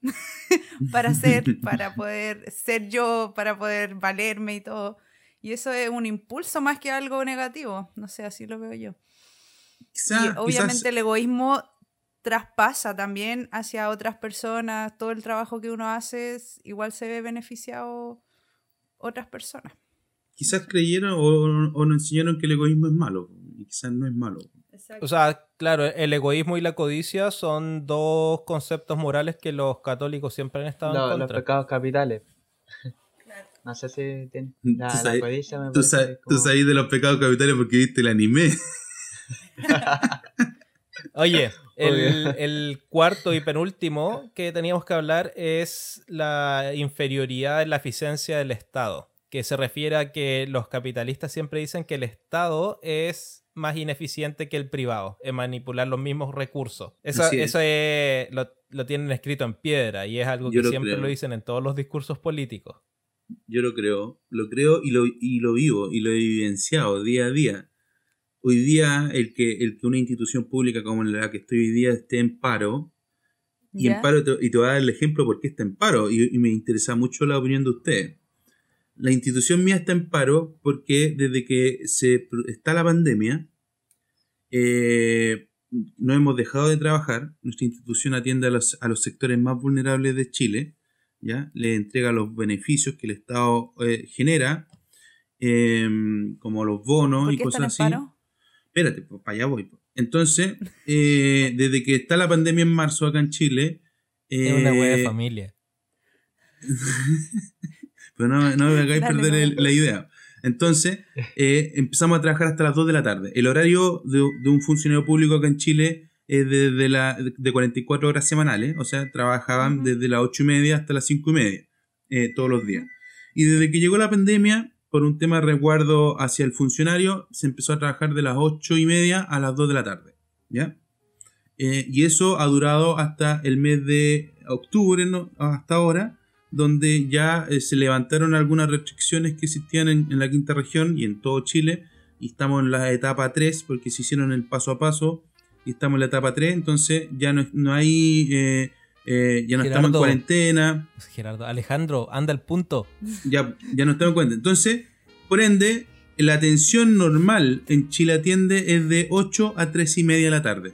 para hacer, para poder ser yo, para poder valerme y todo. Y eso es un impulso más que algo negativo. No sé, así lo veo yo. Quizá, y obviamente quizás... el egoísmo traspasa también hacia otras personas. Todo el trabajo que uno hace igual se ve beneficiado otras personas. Quizás creyeron o, o nos enseñaron que el egoísmo es malo, y quizás no es malo. Exacto. O sea, claro, el egoísmo y la codicia son dos conceptos morales que los católicos siempre han estado no, en contra. Los pecados capitales. Claro. No sé si tienen... La, ¿Tú, sabes, la codicia me tú, sabes, como... tú sabes de los pecados capitales porque viste el anime. Oye, el, el cuarto y penúltimo que teníamos que hablar es la inferioridad en la eficiencia del Estado, que se refiere a que los capitalistas siempre dicen que el Estado es más ineficiente que el privado en manipular los mismos recursos. Eso, es. eso es, lo, lo tienen escrito en piedra y es algo Yo que lo siempre creo. Lo dicen en todos los discursos políticos. Yo lo creo, lo creo y lo, y lo vivo y lo he vivenciado día a día. Hoy día el que, el que una institución pública como la que estoy hoy día esté en paro, y, yeah. en paro te, y te voy a dar el ejemplo por qué está en paro y, y me interesa mucho la opinión de ustedes. La institución mía está en paro porque desde que se está la pandemia eh, no hemos dejado de trabajar. Nuestra institución atiende a los, a los sectores más vulnerables de Chile, ¿ya? Le entrega los beneficios que el Estado eh, genera, eh, como los bonos y cosas así. ¿Por qué están en paro? Espérate, pues, para allá voy. Pues. Entonces, eh, desde que está la pandemia en marzo acá en Chile... Eh, es una hueá de familia. Pero no, no me hagáis perder el, la idea. Entonces, eh, empezamos a trabajar hasta las dos de la tarde. El horario de, de un funcionario público acá en Chile es de, de, la, de cuarenta y cuatro horas semanales. O sea, trabajaban uh-huh. desde las ocho y media hasta las cinco y media, eh, todos los días. Y desde que llegó la pandemia, por un tema de resguardo hacia el funcionario, se empezó a trabajar de las ocho y media a las dos de la tarde, ¿ya? Eh, y eso ha durado hasta el mes de octubre, ¿no? Hasta ahora, donde ya eh, se levantaron algunas restricciones que existían en, en la quinta región y en todo Chile, y estamos en la etapa tres, porque se hicieron el paso a paso, y estamos en la etapa tres, entonces ya no, no hay... Eh, Eh, ya no Gerardo, estamos en cuarentena. Gerardo, Alejandro, anda al punto. Ya, ya no estamos en cuarentena. Entonces, por ende, la atención normal en Chile Atiende es de ocho a tres y media de la tarde.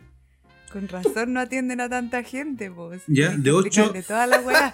Con razón no atienden a tanta gente, pues. Ya, de ocho. Toda la weá.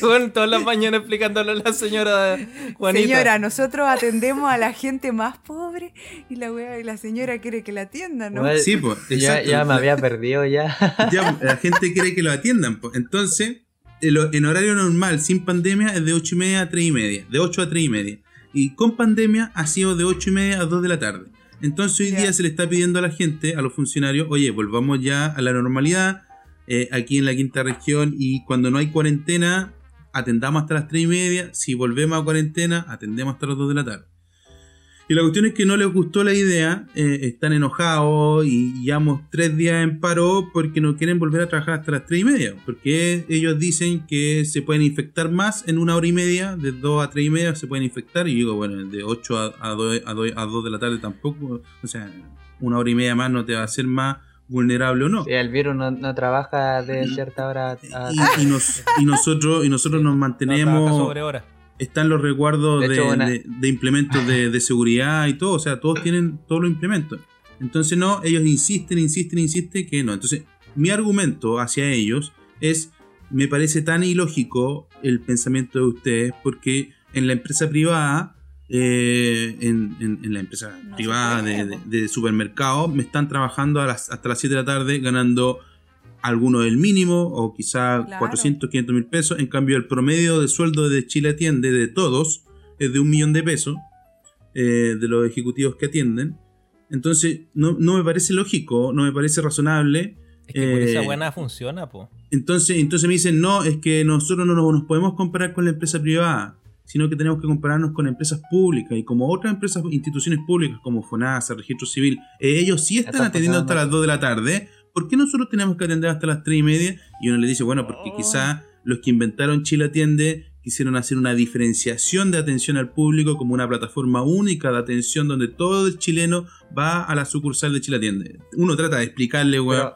Bueno, todas las mañanas explicándolo a la señora Juanita. Señora, nosotros atendemos a la gente más pobre y la weá, y la señora quiere que la atiendan, ¿no? Bueno, sí, pues. Ya, ya me había perdido ya. Ya, la gente quiere que lo atiendan, pues. Entonces, en horario normal, sin pandemia, es de ocho y media a tres y media. De ocho a tres y media. Y con pandemia ha sido de ocho y media a dos de la tarde. Entonces hoy día se le está pidiendo a la gente, a los funcionarios, oye, volvamos ya a la normalidad, eh, aquí en la quinta región, y cuando no hay cuarentena, atendamos hasta las tres y media, si volvemos a cuarentena, atendemos hasta las dos de la tarde. Y la cuestión es que no les gustó la idea, eh, están enojados y llevamos tres días en paro porque no quieren volver a trabajar hasta las tres y media, porque ellos dicen que se pueden infectar más en una hora y media, de dos a tres y media se pueden infectar, y digo, bueno, de ocho a dos de la tarde tampoco, o sea, una hora y media más no te va a hacer más vulnerable o no. Sí, el virus no, no trabaja de cierta hora a... Y, y, nos, y nosotros, y nosotros sí, nos mantenemos... No trabaja sobre horas. Están los resguardos de, de, una... de, de implementos de, de seguridad y todo, o sea, todos tienen todos los implementos. Entonces no, ellos insisten, insisten, insisten que no. Entonces mi argumento hacia ellos es, me parece tan ilógico el pensamiento de ustedes, porque en la empresa privada, eh, en, en, en la empresa no privada de, de, de supermercado, me están trabajando a las, hasta las siete de la tarde ganando... algunos el mínimo, o quizá claro. cuatrocientos, quinientos mil pesos. En cambio, el promedio de sueldo de Chile Atiende de todos es de un millón de pesos, eh, de los ejecutivos que atienden. Entonces, no, no me parece lógico, no me parece razonable. Es que eh, por esa buena funciona, po. Entonces, entonces me dicen, no, es que nosotros no nos podemos comparar con la empresa privada, sino que tenemos que compararnos con empresas públicas, y como otras empresas, instituciones públicas como FONASA, Registro Civil, eh, ellos sí están atendiendo hasta las dos de la tarde, ¿por qué nosotros tenemos que atender hasta las tres y media? Y uno le dice, bueno, porque oh. quizá los que inventaron Chile Atiende quisieron hacer una diferenciación de atención al público como una plataforma única de atención donde todo el chileno va a la sucursal de Chile Atiende. Uno trata de explicarle, weón.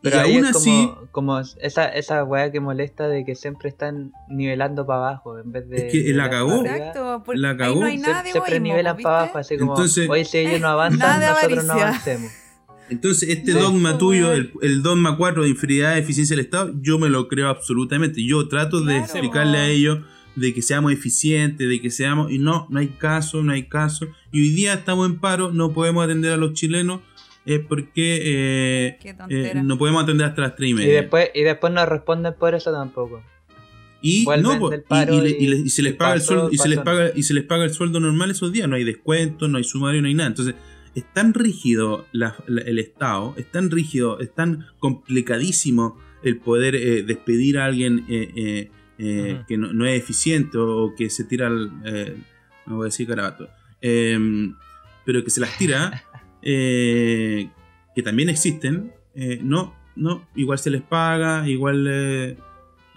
Pero, pero y aún es como, así... como esa, esa weá que molesta de que siempre están nivelando para abajo en vez de... Es que la cagó. Exacto, porque la cagó. No hay nada de siempre boimo, nivelan para abajo, así como, entonces, oye, si ellos no avanzan, nosotros no avancemos. Entonces, este dogma tuyo, el, el dogma cuatro de inferioridad de eficiencia del Estado, yo me lo creo absolutamente. Yo trato de claro. explicarle a ellos de que seamos eficientes, de que seamos... Y no, no hay caso, no hay caso. Y hoy día estamos en paro, no podemos atender a los chilenos eh, porque eh, eh, no podemos atender hasta las tres y media. Y después, y después no responden por eso tampoco. Y no, pues, y, y, y, y, y se les paga el sueldo, y se les paga, y se les paga el sueldo normal esos días. No hay descuento, no hay sumario, no hay nada. Entonces... Es tan rígido la, la, el Estado, es tan rígido, es tan complicadísimo el poder eh, despedir a alguien eh, eh, eh, uh-huh. que no, no es eficiente o, o que se tira, el, eh, no voy a decir carabato, eh, pero que se las tira, eh, que también existen, eh, no, no, igual se les paga, igual... Eh,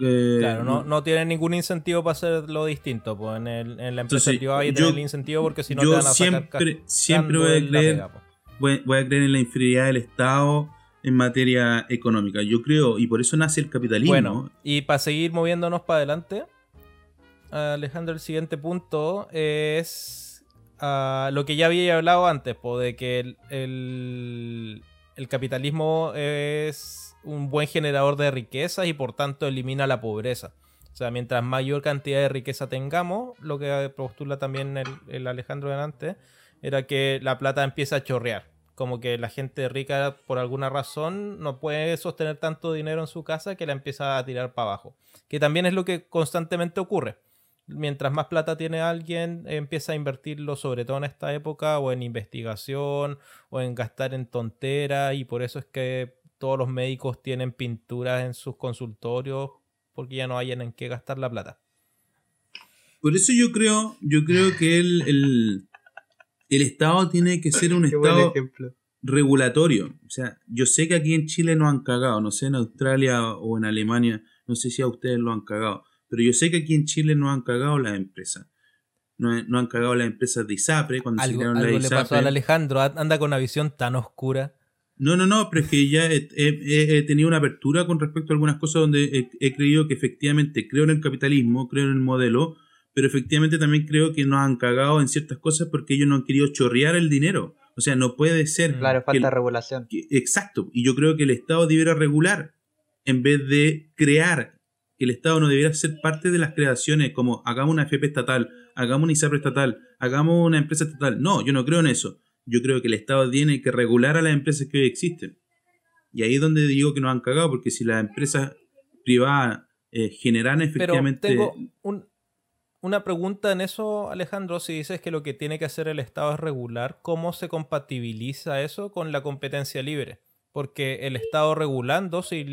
Eh, claro, no, no tienen ningún incentivo para hacerlo distinto, pues en, el, en la empresa entonces, privada hay que tener el incentivo porque si no te van a sacar. Yo siempre, siempre voy a creer, pega, pues. voy a creer en la inferioridad del Estado en materia económica. Yo creo, y por eso nace el capitalismo. Bueno, y para seguir moviéndonos para adelante, Alejandro, el siguiente punto es uh, lo que ya había hablado antes, po, de que el, el, el capitalismo es un buen generador de riquezas y por tanto elimina la pobreza. O sea, mientras mayor cantidad de riqueza tengamos, lo que postula también el, el Alejandro delante, era que la plata empieza a chorrear, como que la gente rica por alguna razón no puede sostener tanto dinero en su casa que la empieza a tirar para abajo. Que también es lo que constantemente ocurre. Mientras más plata tiene alguien, empieza a invertirlo, sobre todo en esta época, o en investigación, o en gastar en tonteras, y por eso es que todos los médicos tienen pinturas en sus consultorios, porque ya no hayan en qué gastar la plata. Por eso yo creo, yo creo que el, el, el Estado tiene que ser un Estado regulatorio. O sea, yo sé que aquí en Chile no han cagado, no sé en Australia o en Alemania, no sé si a ustedes lo han cagado. Pero yo sé que aquí en Chile no han cagado las empresas. No, no han cagado las empresas de ISAPRE. Cuando algo, se crearon algo las ISAPRE. Le pasó al Alejandro, anda con una visión tan oscura. No, no, no, pero es que ya he, he, he tenido una apertura con respecto a algunas cosas donde he, he creído que efectivamente creo en el capitalismo, creo en el modelo, pero efectivamente también creo que nos han cagado en ciertas cosas porque ellos no han querido chorrear el dinero. O sea, no puede ser... Claro, falta de regulación. Que, exacto, y yo creo que el Estado debiera regular en vez de crear. Que el Estado no debiera ser parte de las creaciones, como hagamos una A F P estatal, hagamos una ISAPRE estatal, hagamos una empresa estatal. No, yo no creo en eso. Yo creo que el Estado tiene que regular a las empresas que hoy existen. Y ahí es donde digo que nos han cagado, porque si las empresas privadas eh, generan efectivamente... Pero tengo un, una pregunta en eso, Alejandro. Si dices que lo que tiene que hacer el Estado es regular, ¿cómo se compatibiliza eso con la competencia libre? Porque el Estado regulando... si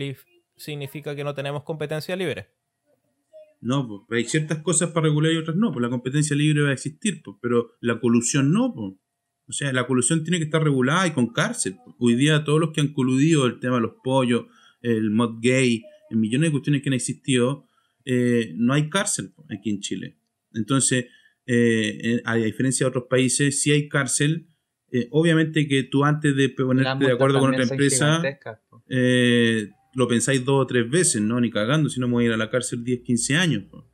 significa que no tenemos competencia libre. No, pues hay ciertas cosas para regular y otras no, pues la competencia libre va a existir, pues, pero la colusión no, pues. O sea, la colusión tiene que estar regulada y con cárcel. Pues. Hoy día todos los que han coludido, el tema de los pollos, el mod gay, en millones de cuestiones que han existido, eh, no hay cárcel pues, aquí en Chile. Entonces, eh, a diferencia de otros países, si hay cárcel, eh, obviamente que tú antes de ponerte de acuerdo con otra empresa, eh, lo pensáis dos o tres veces, ¿no? Ni cagando, si no me voy a ir a la cárcel diez, quince años. Po.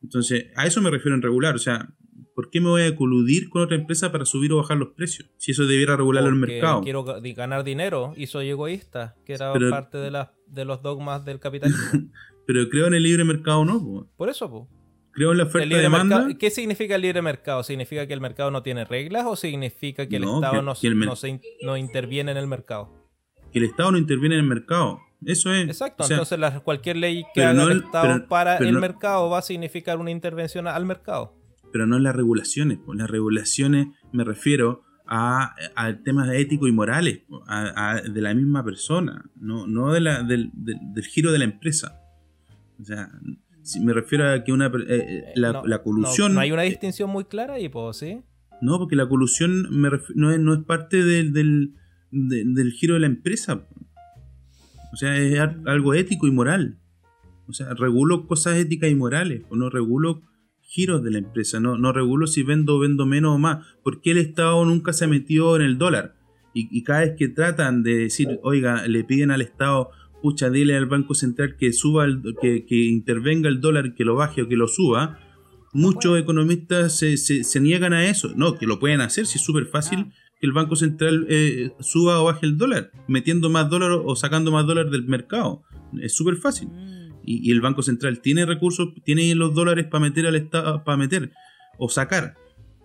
Entonces, a eso me refiero en regular. O sea, ¿por qué me voy a coludir con otra empresa para subir o bajar los precios? Si eso debiera regular el mercado. Quiero ganar dinero y soy egoísta, que era pero, parte de, la, de los dogmas del capitalismo. Pero creo en el libre mercado, ¿no? Po. Por eso, po. Creo en la oferta y demanda. Mercado, ¿qué significa el libre mercado? ¿Significa que el mercado no tiene reglas o significa que el no, Estado que, no, que el no, se, no interviene en el mercado? Que el Estado no interviene en el mercado. Eso es. Exacto, o sea, entonces la, cualquier ley que haga no el Estado pero, para pero el no, mercado va a significar una intervención al mercado. Pero no en las regulaciones. Pues. Las regulaciones me refiero a, a temas éticos y morales, a, a, de la misma persona, no, no de la, del, del, del giro de la empresa. O sea, si me refiero a que una eh, la, no, la colusión... No, no hay una distinción muy clara ahí, pues, ¿sí? No, porque la colusión me ref, no, es, no es parte del, del, del, del giro de la empresa. O sea, es algo ético y moral. O sea, regulo cosas éticas y morales. O no regulo giros de la empresa. No, no regulo si vendo o vendo menos o más. Porque el Estado nunca se ha metido en el dólar. Y, y cada vez que tratan de decir, oiga, le piden al Estado, pucha, dile al Banco Central que suba, el, que, que intervenga el dólar, que lo baje o que lo suba. Muchos economistas se, se, se niegan a eso. No, que lo pueden hacer si es súper fácil. El Banco Central eh, suba o baje el dólar, metiendo más dólar o sacando más dólar del mercado. Es súper fácil. Y, y el Banco Central tiene recursos, tiene los dólares para meter al Estado, para meter o sacar.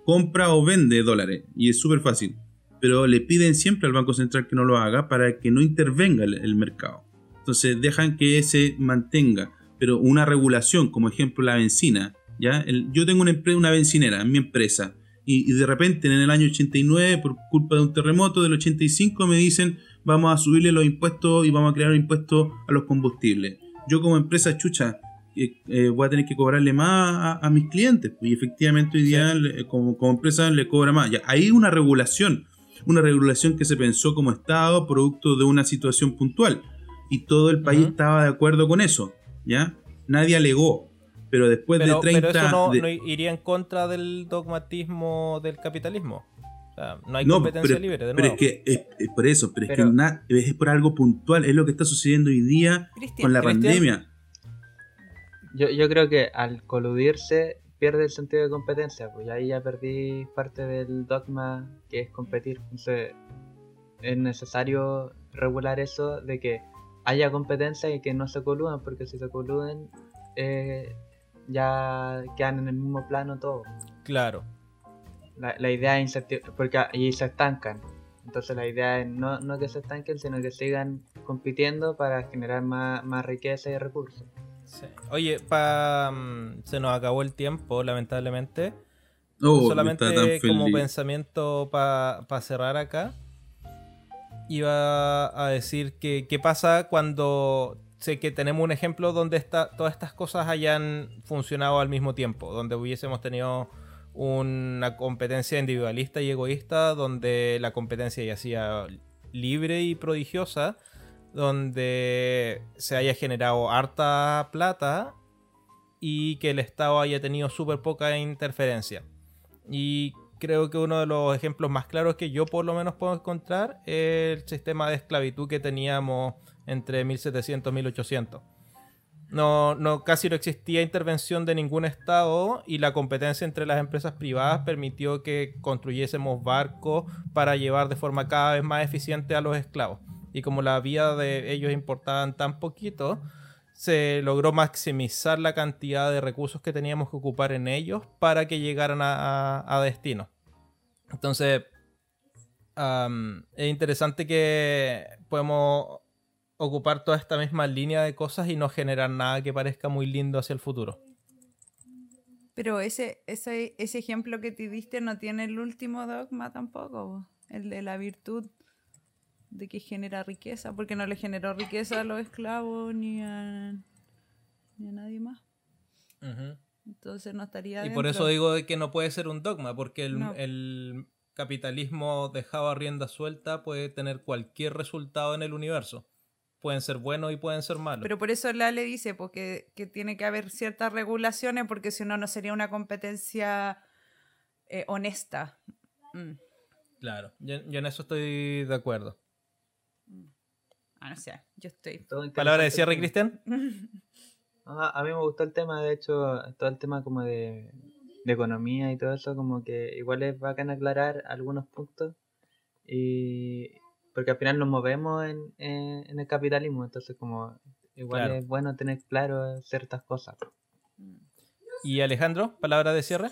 Compra o vende dólares. Y es súper fácil. Pero le piden siempre al Banco Central que no lo haga para que no intervenga el, el mercado. Entonces dejan que se mantenga. Pero una regulación, como ejemplo la benzina. ¿Ya? El, yo tengo una, una bencinera en mi empresa. Y de repente en el año ochenta y nueve, por culpa de un terremoto del ochenta y cinco, me dicen vamos a subirle los impuestos y vamos a crear un impuesto a los combustibles. Yo como empresa chucha eh, eh, voy a tener que cobrarle más a, a mis clientes. Y efectivamente hoy día sí. le, como, como empresa le cobra más. Ya, hay una regulación, una regulación que se pensó como Estado producto de una situación puntual. Y todo el país uh-huh. estaba de acuerdo con eso. ¿Ya? Nadie alegó. Pero después pero, de treinta... Pero eso no, de... no iría en contra del dogmatismo del capitalismo. O sea, no hay no, competencia pero, libre, de nuevo. Pero es que es, es por eso, pero, pero es que na, es por algo puntual. Es lo que está sucediendo hoy día Cristian, con la Cristian, pandemia. Yo, yo creo que al coludirse pierde el sentido de competencia. Pues ahí ya perdí parte del dogma que es competir. Entonces es necesario regular eso de que haya competencia y que no se coluden, porque si se coluden... Eh, ya quedan en el mismo plano todos. Claro. La, la idea es incertidumbre, porque ahí se estancan. Entonces la idea es no, no que se estanquen, sino que sigan compitiendo para generar más, más riqueza y recursos. Sí. Oye, pa... se nos acabó el tiempo, lamentablemente. Oh, solamente como pensamiento para pa cerrar acá, iba a decir que qué pasa cuando... Sé que tenemos un ejemplo donde está, todas estas cosas hayan funcionado al mismo tiempo, donde hubiésemos tenido una competencia individualista y egoísta, donde la competencia ya sea libre y prodigiosa, donde se haya generado harta plata y que el Estado haya tenido súper poca interferencia. Y creo que uno de los ejemplos más claros que yo por lo menos puedo encontrar es el sistema de esclavitud que teníamos entre mil setecientos y mil ochocientos. No, no, casi no existía intervención de ningún Estado y la competencia entre las empresas privadas permitió que construyésemos barcos para llevar de forma cada vez más eficiente a los esclavos. Y como la vida de ellos importaban tan poquito, se logró maximizar la cantidad de recursos que teníamos que ocupar en ellos para que llegaran a, a, a destino. Entonces, um, es interesante que podemos ocupar toda esta misma línea de cosas y no generar nada que parezca muy lindo hacia el futuro. Pero ese, ese, ese ejemplo que te diste no tiene el último dogma tampoco, el de la virtud, de que genera riqueza, porque no le generó riqueza a los esclavos ni a, ni a nadie más. Uh-huh. Entonces no estaría dentro. Y por eso digo que no puede ser un dogma, porque el, no. el capitalismo dejado a rienda suelta puede tener cualquier resultado en el universo. Pueden ser buenos y pueden ser malos. Pero por eso la le dice porque, que tiene que haber ciertas regulaciones, porque si no, no sería una competencia eh, honesta. Mm. Claro, yo, yo en eso estoy de acuerdo. Ah, no sé, yo estoy... ¿Palabra de cierre, Cristian? Ah, a mí me gustó el tema, de hecho, todo el tema como de, de economía y todo eso, como que igual es bacán aclarar algunos puntos, y porque al final nos movemos en, en, en el capitalismo, entonces como igual claro. Es bueno tener claro ciertas cosas. ¿Y Alejandro, palabra de cierre?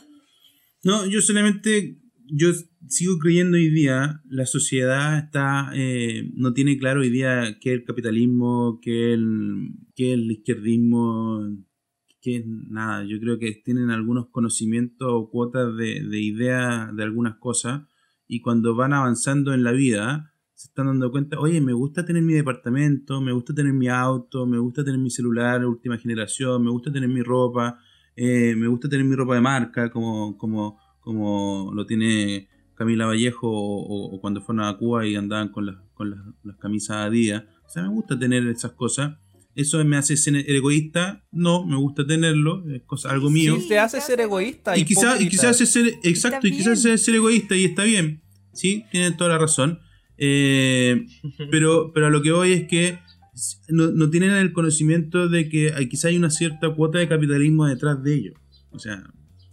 No, yo solamente... Yo sigo creyendo hoy día, la sociedad está eh, no tiene claro hoy día qué es el capitalismo, qué es el, qué es el izquierdismo, qué es nada. Yo creo que tienen algunos conocimientos o cuotas de, de ideas de algunas cosas, y cuando van avanzando en la vida se están dando cuenta, oye, me gusta tener mi departamento, me gusta tener mi auto, me gusta tener mi celular última generación, me gusta tener mi ropa, eh, me gusta tener mi ropa de marca, como... como como lo tiene Camila Vallejo, o, o, o cuando fueron a Cuba y andaban con las, con las, las camisas Adidas. O sea, me gusta tener esas cosas. ¿Eso me hace ser egoísta? No, me gusta tenerlo, es cosa, algo mío. Sí, te hace ser egoísta. Y quizás quizá hace ser, exacto, y quizás hace ser egoísta, y está bien. Sí, tienen toda la razón. Eh, pero, pero a lo que voy es que no, no tienen el conocimiento de que quizás hay una cierta cuota de capitalismo detrás de ello. O sea,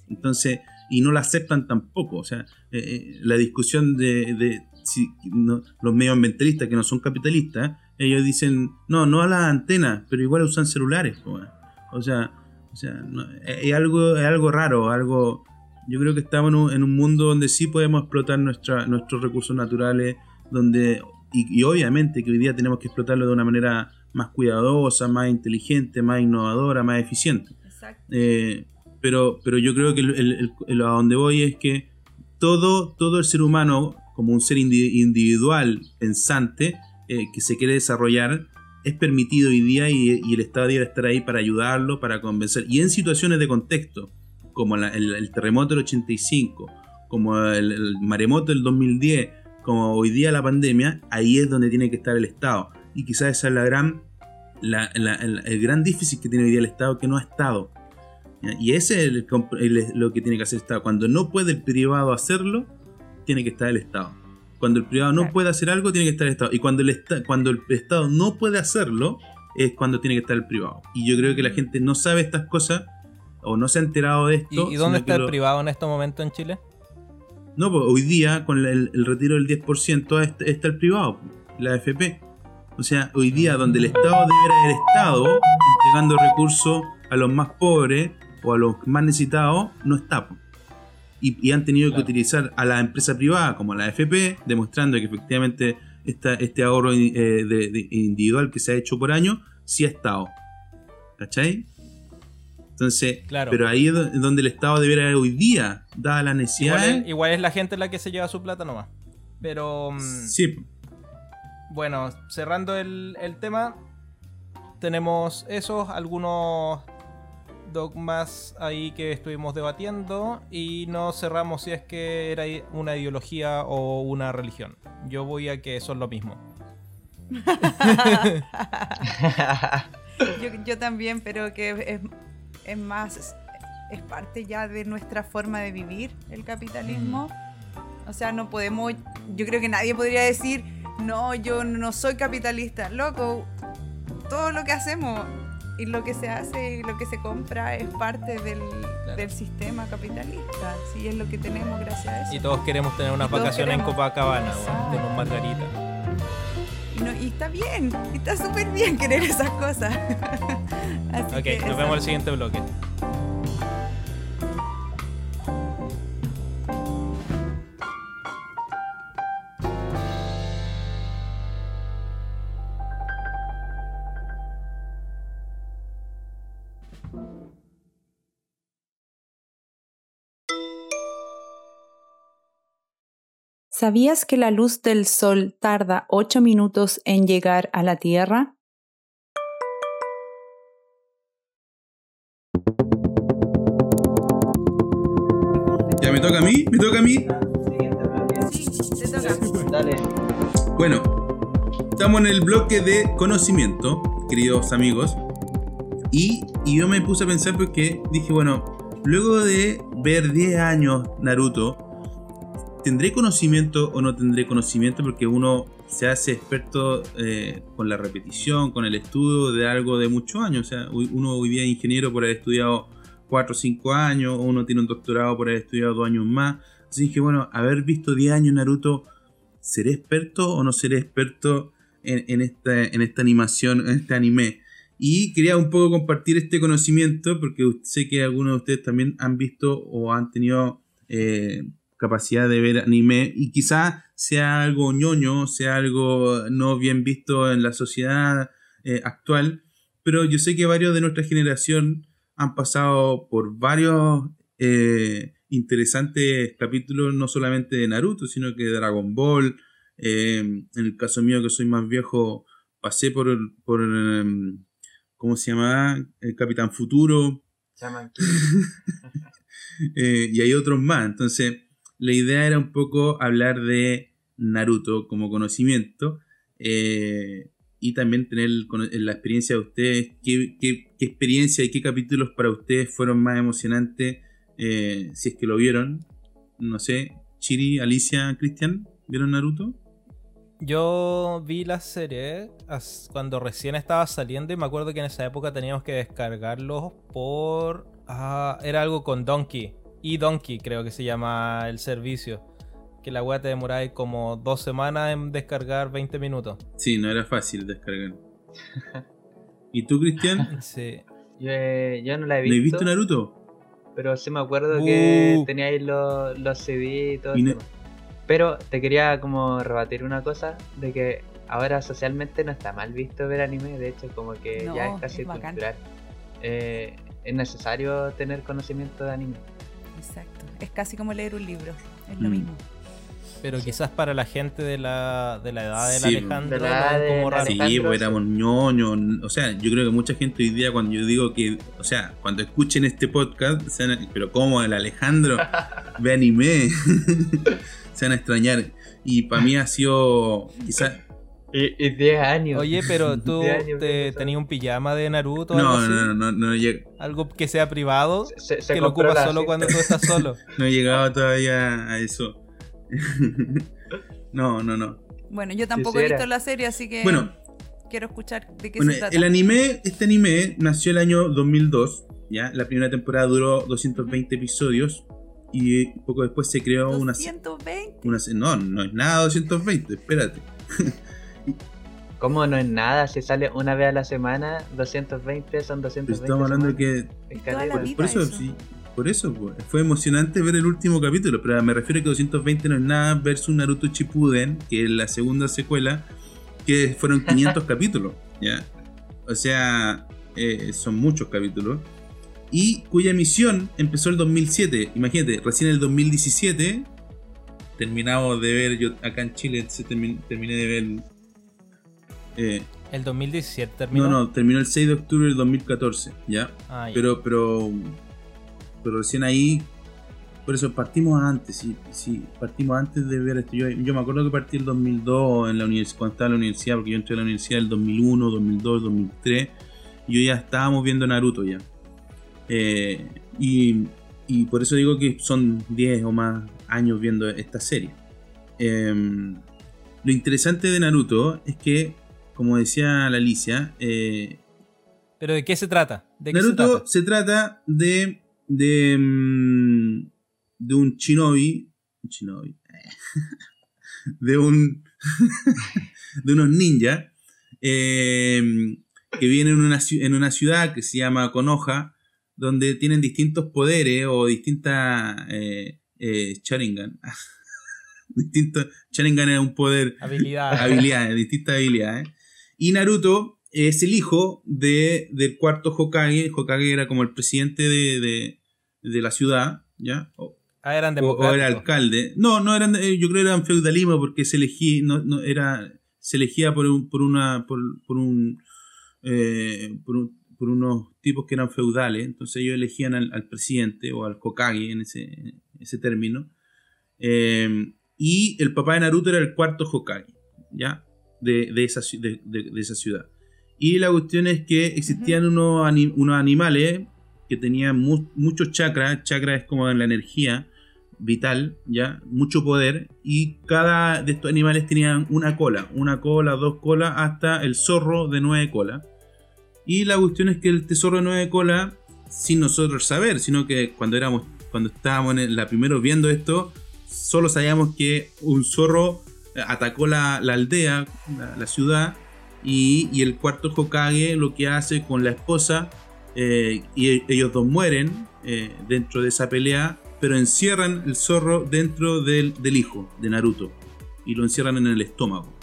entonces... Y no la aceptan tampoco. O sea, eh, eh, la discusión de, de si, no, los medioambientalistas que no son capitalistas, ellos dicen, no, no a las antenas, pero igual usan celulares. Joder. O sea, o sea no, es, es, algo, es algo raro. algo Yo creo que estamos en un, en un mundo donde sí podemos explotar nuestra, nuestros recursos naturales, donde y, y obviamente que hoy día tenemos que explotarlo de una manera más cuidadosa, más inteligente, más innovadora, más eficiente. Exacto. Eh, Pero, pero yo creo que el, el, el, a donde voy es que todo, todo el ser humano, como un ser indi- individual, pensante, eh, que se quiere desarrollar, es permitido hoy día, y, y el Estado debe estar ahí para ayudarlo, para convencer. Y en situaciones de contexto, como la, el, el terremoto del ochenta y cinco, como el, el maremoto del dos mil diez, como hoy día la pandemia, ahí es donde tiene que estar el Estado. Y quizás esa es la gran, la, la, el, el gran déficit que tiene hoy día el Estado, que no ha estado. Y ese es el, el, lo que tiene que hacer el Estado. Cuando no puede el privado hacerlo, tiene que estar el Estado. Cuando el privado no claro. puede hacer algo, tiene que estar el Estado. Y cuando el, esta, cuando el Estado no puede hacerlo, es cuando tiene que estar el privado. Y yo creo que la gente no sabe estas cosas, o no se ha enterado de esto. ¿Y, y dónde está lo... el privado en este momento en Chile? No, pues hoy día, con el, el retiro del diez por ciento, está el privado, la A F P. O sea, hoy día, donde el Estado debería haber estado entregando recursos a los más pobres o a los más necesitados, no está. y, y han tenido claro. que utilizar a la empresa privada como a la A F P, demostrando que efectivamente esta, este ahorro eh, de, de individual que se ha hecho por año sí ha estado, ¿cachai? Entonces, claro. pero ahí es donde el Estado debería hoy día, dadas las necesidades. Igual es, igual es la gente la que se lleva su plata nomás. Pero... sí. Bueno, cerrando el, el tema, tenemos esos, algunos dogmas ahí que estuvimos debatiendo y no cerramos si es que era una ideología o una religión. Yo voy a que son lo mismo. yo, yo también, pero que es... Es más, es parte ya de nuestra forma de vivir el capitalismo. O sea, no podemos... Yo creo que nadie podría decir, no, yo no soy capitalista. Loco, todo lo que hacemos y lo que se hace y lo que se compra es parte del, claro. del sistema capitalista. Sí, es lo que tenemos gracias a eso. Y todos queremos tener unas vacaciones en Copacabana, o en Margarita. Y, no, y está bien, y está súper bien querer esas cosas. Así ok, nos vemos en el siguiente bloque. ¿Sabías que la luz del sol tarda ocho minutos en llegar a la Tierra? ¿Ya me toca a mí? ¿Me toca a mí? Sí, te toca. Dale. Bueno, estamos en el bloque de conocimiento, queridos amigos. Y, y yo me puse a pensar porque dije, bueno, luego de ver diez años Naruto... ¿Tendré conocimiento o no tendré conocimiento? Porque uno se hace experto eh, con la repetición, con el estudio de algo de muchos años. O sea, uno hoy día es ingeniero por haber estudiado cuatro o cinco años, uno tiene un doctorado por haber estudiado dos años más. Así que bueno, haber visto diez años Naruto, ¿seré experto o no seré experto en, en, esta, en esta animación, en este anime? Y quería un poco compartir este conocimiento porque sé que algunos de ustedes también han visto o han tenido... Eh, capacidad de ver anime y quizás sea algo ñoño, sea algo no bien visto en la sociedad eh, actual, pero yo sé que varios de nuestra generación han pasado por varios eh, interesantes capítulos, no solamente de Naruto, sino que de Dragon Ball. Eh, en el caso mío, que soy más viejo, pasé por, por um, ¿cómo se llamaba? El Capitán Futuro. Llaman. eh, y hay otros más, entonces... La idea era un poco hablar de Naruto como conocimiento eh, y también tener la experiencia de ustedes, qué, qué, qué experiencia y qué capítulos para ustedes fueron más emocionantes, eh, si es que lo vieron. No sé, Chiri, Alicia, Cristian, ¿vieron Naruto? Yo vi la serie cuando recién estaba saliendo y me acuerdo que en esa época teníamos que descargarlos por... Ah, era algo con Donkey. Y Donkey, creo que se llama el servicio. Que la weá te demoraba como dos semanas en descargar veinte minutos. Sí, no era fácil descargar. ¿Y tú, Cristian? Sí. Yo, eh, yo no la he visto. ¿No has visto Naruto? Pero sí me acuerdo uh. que teníais los lo C D y todo eso. No... Pero te quería como rebatir una cosa de que ahora socialmente no está mal visto ver anime. De hecho, como que no, ya es casi es cultural. Eh, es necesario tener conocimiento de anime. Exacto, es casi como leer un libro, es lo mm. mismo. Pero quizás para la gente de la, de la edad del sí, Alejandro, de la edad como de raro. Sí, Alejandro, pues éramos ñoños. O sea, yo creo que mucha gente hoy día, cuando yo digo que, o sea, cuando escuchen este podcast, se van a, pero como el Alejandro ve anime, se van a extrañar. Y para mí ha sido quizás. Y diez años. Oye, pero tú te, tenías un pijama de Naruto. No, algo no, no, no, no, no. Algo que sea privado, se, se que lo ocupas solo cita. Cuando tú estás solo. No he llegado todavía a eso. No, no, no. Bueno, yo tampoco Quisiera. he visto la serie, así que bueno, quiero escuchar de qué bueno, se trata. El anime, este anime nació el año dos mil dos, ¿ya? La primera temporada duró doscientos veinte episodios. Y poco después se creó una... ¿doscientos veinte? Una, no, no es nada doscientos veinte, espérate. ¿Cómo no es nada? Si sale una vez a la semana, doscientos veinte son doscientos veinte. Estamos hablando de que... Por, por eso, eso. Sí, Por eso, pues, fue emocionante ver el último capítulo, pero me refiero a que doscientos veinte no es nada versus Naruto Shippuden, que es la segunda secuela, que fueron quinientos capítulos, ¿ya? O sea, eh, son muchos capítulos. Y cuya emisión empezó el dos mil siete. Imagínate, recién el dos mil diecisiete terminamos de ver, yo acá en Chile terminé, terminé de ver... Eh, ¿El dos mil diecisiete terminó? No, no, terminó el seis de octubre del dos mil catorce, ¿ya? Ah, ya. Pero, pero... Pero recién ahí, por eso partimos antes, sí, sí, partimos antes de ver esto. Yo, yo me acuerdo que partí el dos mil dos en la universidad, cuando estaba en la universidad, porque yo entré a la universidad el dos mil uno, dos mil dos, dos mil tres, y yo ya estábamos viendo Naruto ya. Eh, y, y por eso digo que son diez o más años viendo esta serie. Eh, lo interesante de Naruto es que, como decía la Alicia... Eh, ¿Pero de qué se trata? ¿De Naruto qué se trata? Se trata de... De, de un shinobi, un shinobi de un de unos ninjas eh, que vienen en una, en una ciudad que se llama Konoha, donde tienen distintos poderes o distintas eh, eh, Sharingan. Distinto, Sharingan es un poder, habilidades, habilidades distintas habilidades. Y Naruto es el hijo de, del cuarto Hokage. Hokage era como el presidente de, de, de la ciudad, ¿ya? O, ah, eran democráticos. O, o era alcalde. No, no eran, yo creo que eran feudalismo porque se elegía, no, no, era, se elegía por un, por una, por, por un, eh, por un, por unos tipos que eran feudales. Entonces ellos elegían al, al presidente o al Hokage en ese, en ese término. Eh, y el papá de Naruto era el cuarto Hokage, ¿ya? De, de, esa, de, de, de esa ciudad. Y la cuestión es que existían unos, anim unos animales que tenían mu muchos chakras. Chakra es como la energía vital, ya, mucho poder. Y cada de estos animales tenían una cola, una cola, dos colas, hasta el zorro de nueve colas. Y la cuestión es que el zorro de nueve colas, sin nosotros saber, sino que cuando éramos, cuando estábamos en la primero viendo esto, solo sabíamos que un zorro atacó la, la aldea, la, la ciudad. Y, y el cuarto Hokage lo que hace con la esposa, eh, y ellos dos mueren eh, dentro de esa pelea, pero encierran el zorro dentro del, del hijo de Naruto y lo encierran en el estómago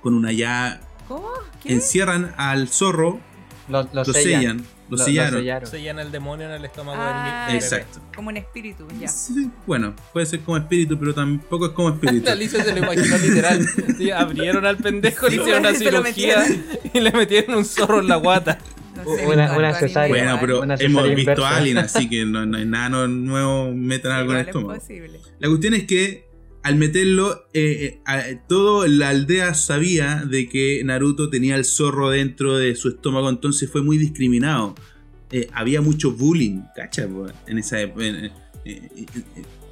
con una llave. ¿Cómo? ¿Qué? Encierran al zorro, lo, lo, lo sellan, sellan lo, lo sellaron. sellaron sellan al demonio en el estómago ah, del exacto, como un espíritu ya. Sí, bueno, puede ser como espíritu, pero tampoco es como espíritu. La Alicia se lo imaginó literal. Sí, abrieron al pendejo, sí, le hicieron una cirugía y le metieron un zorro en la guata. No sé, una, una cesárea. Bueno, pero hemos inversa. visto a alguien, así que no, no hay nada nuevo. Metan algo en el estómago. Imposible. La cuestión es que al meterlo, eh, eh, toda la aldea sabía de que Naruto tenía el zorro dentro de su estómago, entonces fue muy discriminado. Eh, había mucho bullying, ¿cachai? En esa época. Eh, eh,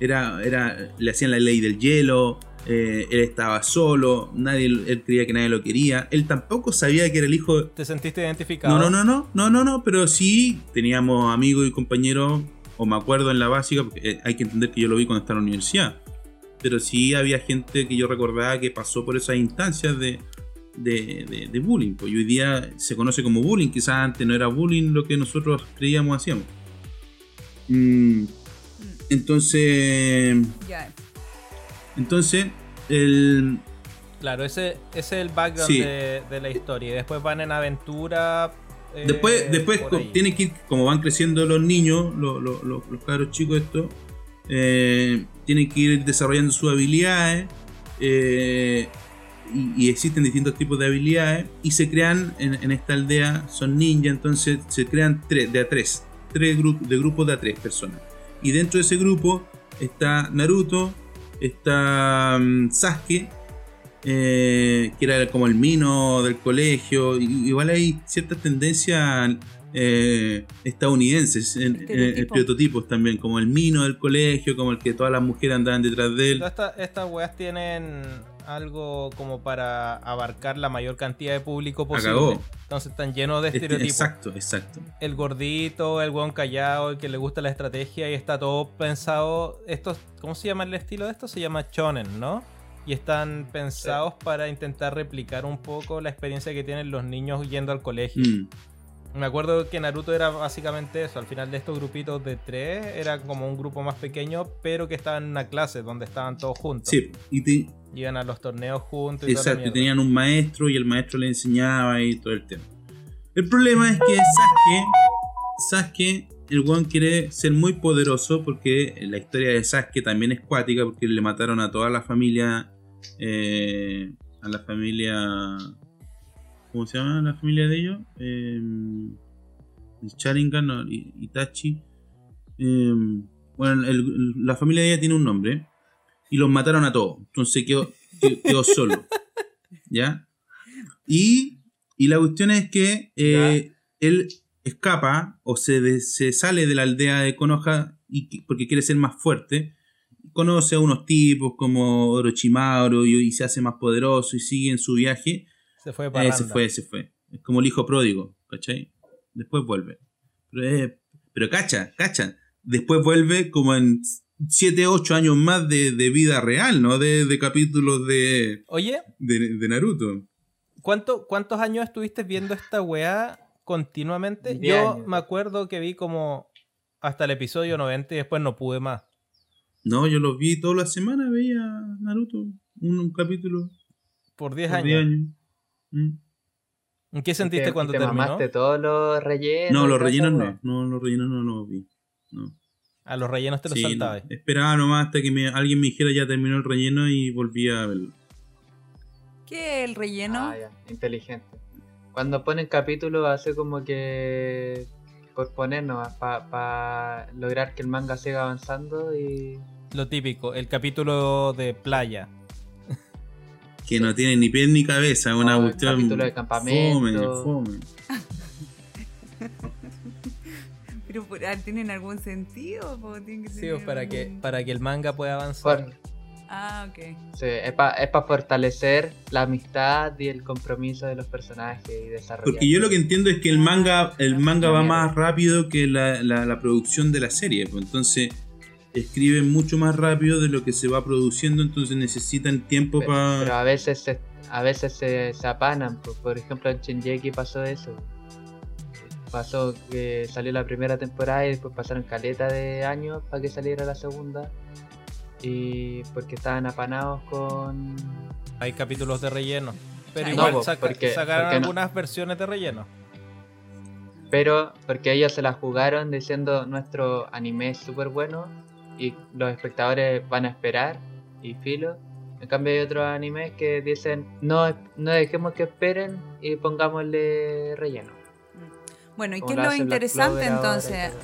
era, era, le hacían la ley del hielo, eh, él estaba solo, nadie, él creía que nadie lo quería. Él tampoco sabía que era el hijo. ¿Te sentiste identificado? No, no, no, no, no, no, no, pero sí teníamos amigos y compañeros, o me acuerdo en la básica, porque hay que entender que yo lo vi cuando estaba en la universidad. Pero sí había gente que yo recordaba que pasó por esas instancias de, de, de, de bullying. Pues hoy día se conoce como bullying, quizás antes no era bullying lo que nosotros creíamos hacíamos. Mm. Entonces. Yeah. Entonces, el. Claro, ese, ese es el background sí. de, de la historia. Y después van en aventura. Eh, después, después tienen que ir, como van creciendo los niños, los, los, los, los cabros chicos, estos. Eh, tienen que ir desarrollando sus habilidades, eh, y, y existen distintos tipos de habilidades, y se crean en, en esta aldea, son ninjas, entonces se crean tres, de a tres, tres grupos, de grupos de a tres personas, y dentro de ese grupo está Naruto, está um, Sasuke, eh, que era como el mino del colegio, y, igual hay ciertas tendencias Eh, estadounidenses, en, en, en prototipos también, como el mino del colegio, como el que todas las mujeres andaban detrás de él. Esta, estas weas tienen algo como para abarcar la mayor cantidad de público posible. Acabó. Entonces están llenos de este, estereotipos. Exacto, exacto. El gordito, el weón callado, el que le gusta la estrategia, y está todo pensado. Estos, ¿cómo se llama el estilo de esto? Se llama shonen, ¿no? Y están pensados sí. para intentar replicar un poco la experiencia que tienen los niños yendo al colegio. Mm. Me acuerdo que Naruto era básicamente eso. Al final de estos grupitos de tres, era como un grupo más pequeño, pero que estaban en una clase donde estaban todos juntos. Sí, y te... iban a los torneos juntos. Y exacto, y tenían un maestro y el maestro le enseñaba y todo el tema. El problema es que Sasuke, Sasuke, el weón quiere ser muy poderoso, porque la historia de Sasuke también es cuática, porque le mataron a toda la familia, eh, a la familia... ¿Cómo se llama la familia de ellos? Eh, el Sharingan, no, Itachi. Eh, bueno, el, la familia de ella tiene un nombre, ¿eh? Y los mataron a todos. Entonces quedó, quedó solo. ¿Ya? Y, y la cuestión es que eh, él escapa o se, de, se sale de la aldea de Konoha y, porque quiere ser más fuerte. Conoce a unos tipos como Orochimaru y, y se hace más poderoso y sigue en su viaje. Se fue para eh, Se fue, se fue. Es como el hijo pródigo, ¿cachai? Después vuelve. Pero, eh, pero cacha, cacha. Después vuelve como en siete, ocho años más de, de vida real, ¿no? De, de capítulos de... Oye. De, de Naruto. ¿Cuánto, ¿Cuántos años estuviste viendo esta weá continuamente? Bien. Yo me acuerdo que vi como hasta el episodio noventa y después no pude más. No, yo los vi todas las semanas, veía Naruto. Un, un capítulo. Por diez años. diez años. ¿En qué sentiste te, cuando te terminó? ¿Te mamaste todos los rellenos? No, los rellenos no, no, los rellenos no los vi. No. ¿A los rellenos te los sí, saltabas? No. Esperaba nomás hasta que me, alguien me dijera ya terminó el relleno y volvía a verlo. ¿Qué es el relleno? Ah, ya, inteligente. Cuando ponen capítulos hace como que por poner nomás, para pa lograr que el manga siga avanzando y... Lo típico, el capítulo de playa. Que sí. No tiene ni pie ni cabeza, una no, cuestión. Capítulo de campamento. Fome, fome. Pero tienen algún sentido, ¿tienen que sí, tener para algún... que para que el manga pueda avanzar. Por... Ah, ok. Sí, es para es pa fortalecer la amistad y el compromiso de los personajes y desarrollar. Porque yo lo que entiendo es que el manga el manga va más rápido que la, la, la producción de la serie, entonces escriben mucho más rápido de lo que se va produciendo, entonces necesitan tiempo para... Pero a veces se, a veces se, se apanan, por ejemplo en Shingeki pasó eso, pasó que salió la primera temporada y después pasaron caleta de años para que saliera la segunda, y porque estaban apanados con... Hay capítulos de relleno, pero no, igual saca, porque, sacaron porque algunas no. versiones de relleno. Pero porque ellos se la jugaron diciendo nuestro anime es súper bueno y los espectadores van a esperar y filo. En cambio hay otros animes que dicen no, no dejemos que esperen y pongámosle relleno. Bueno, ¿y qué es lo interesante entonces?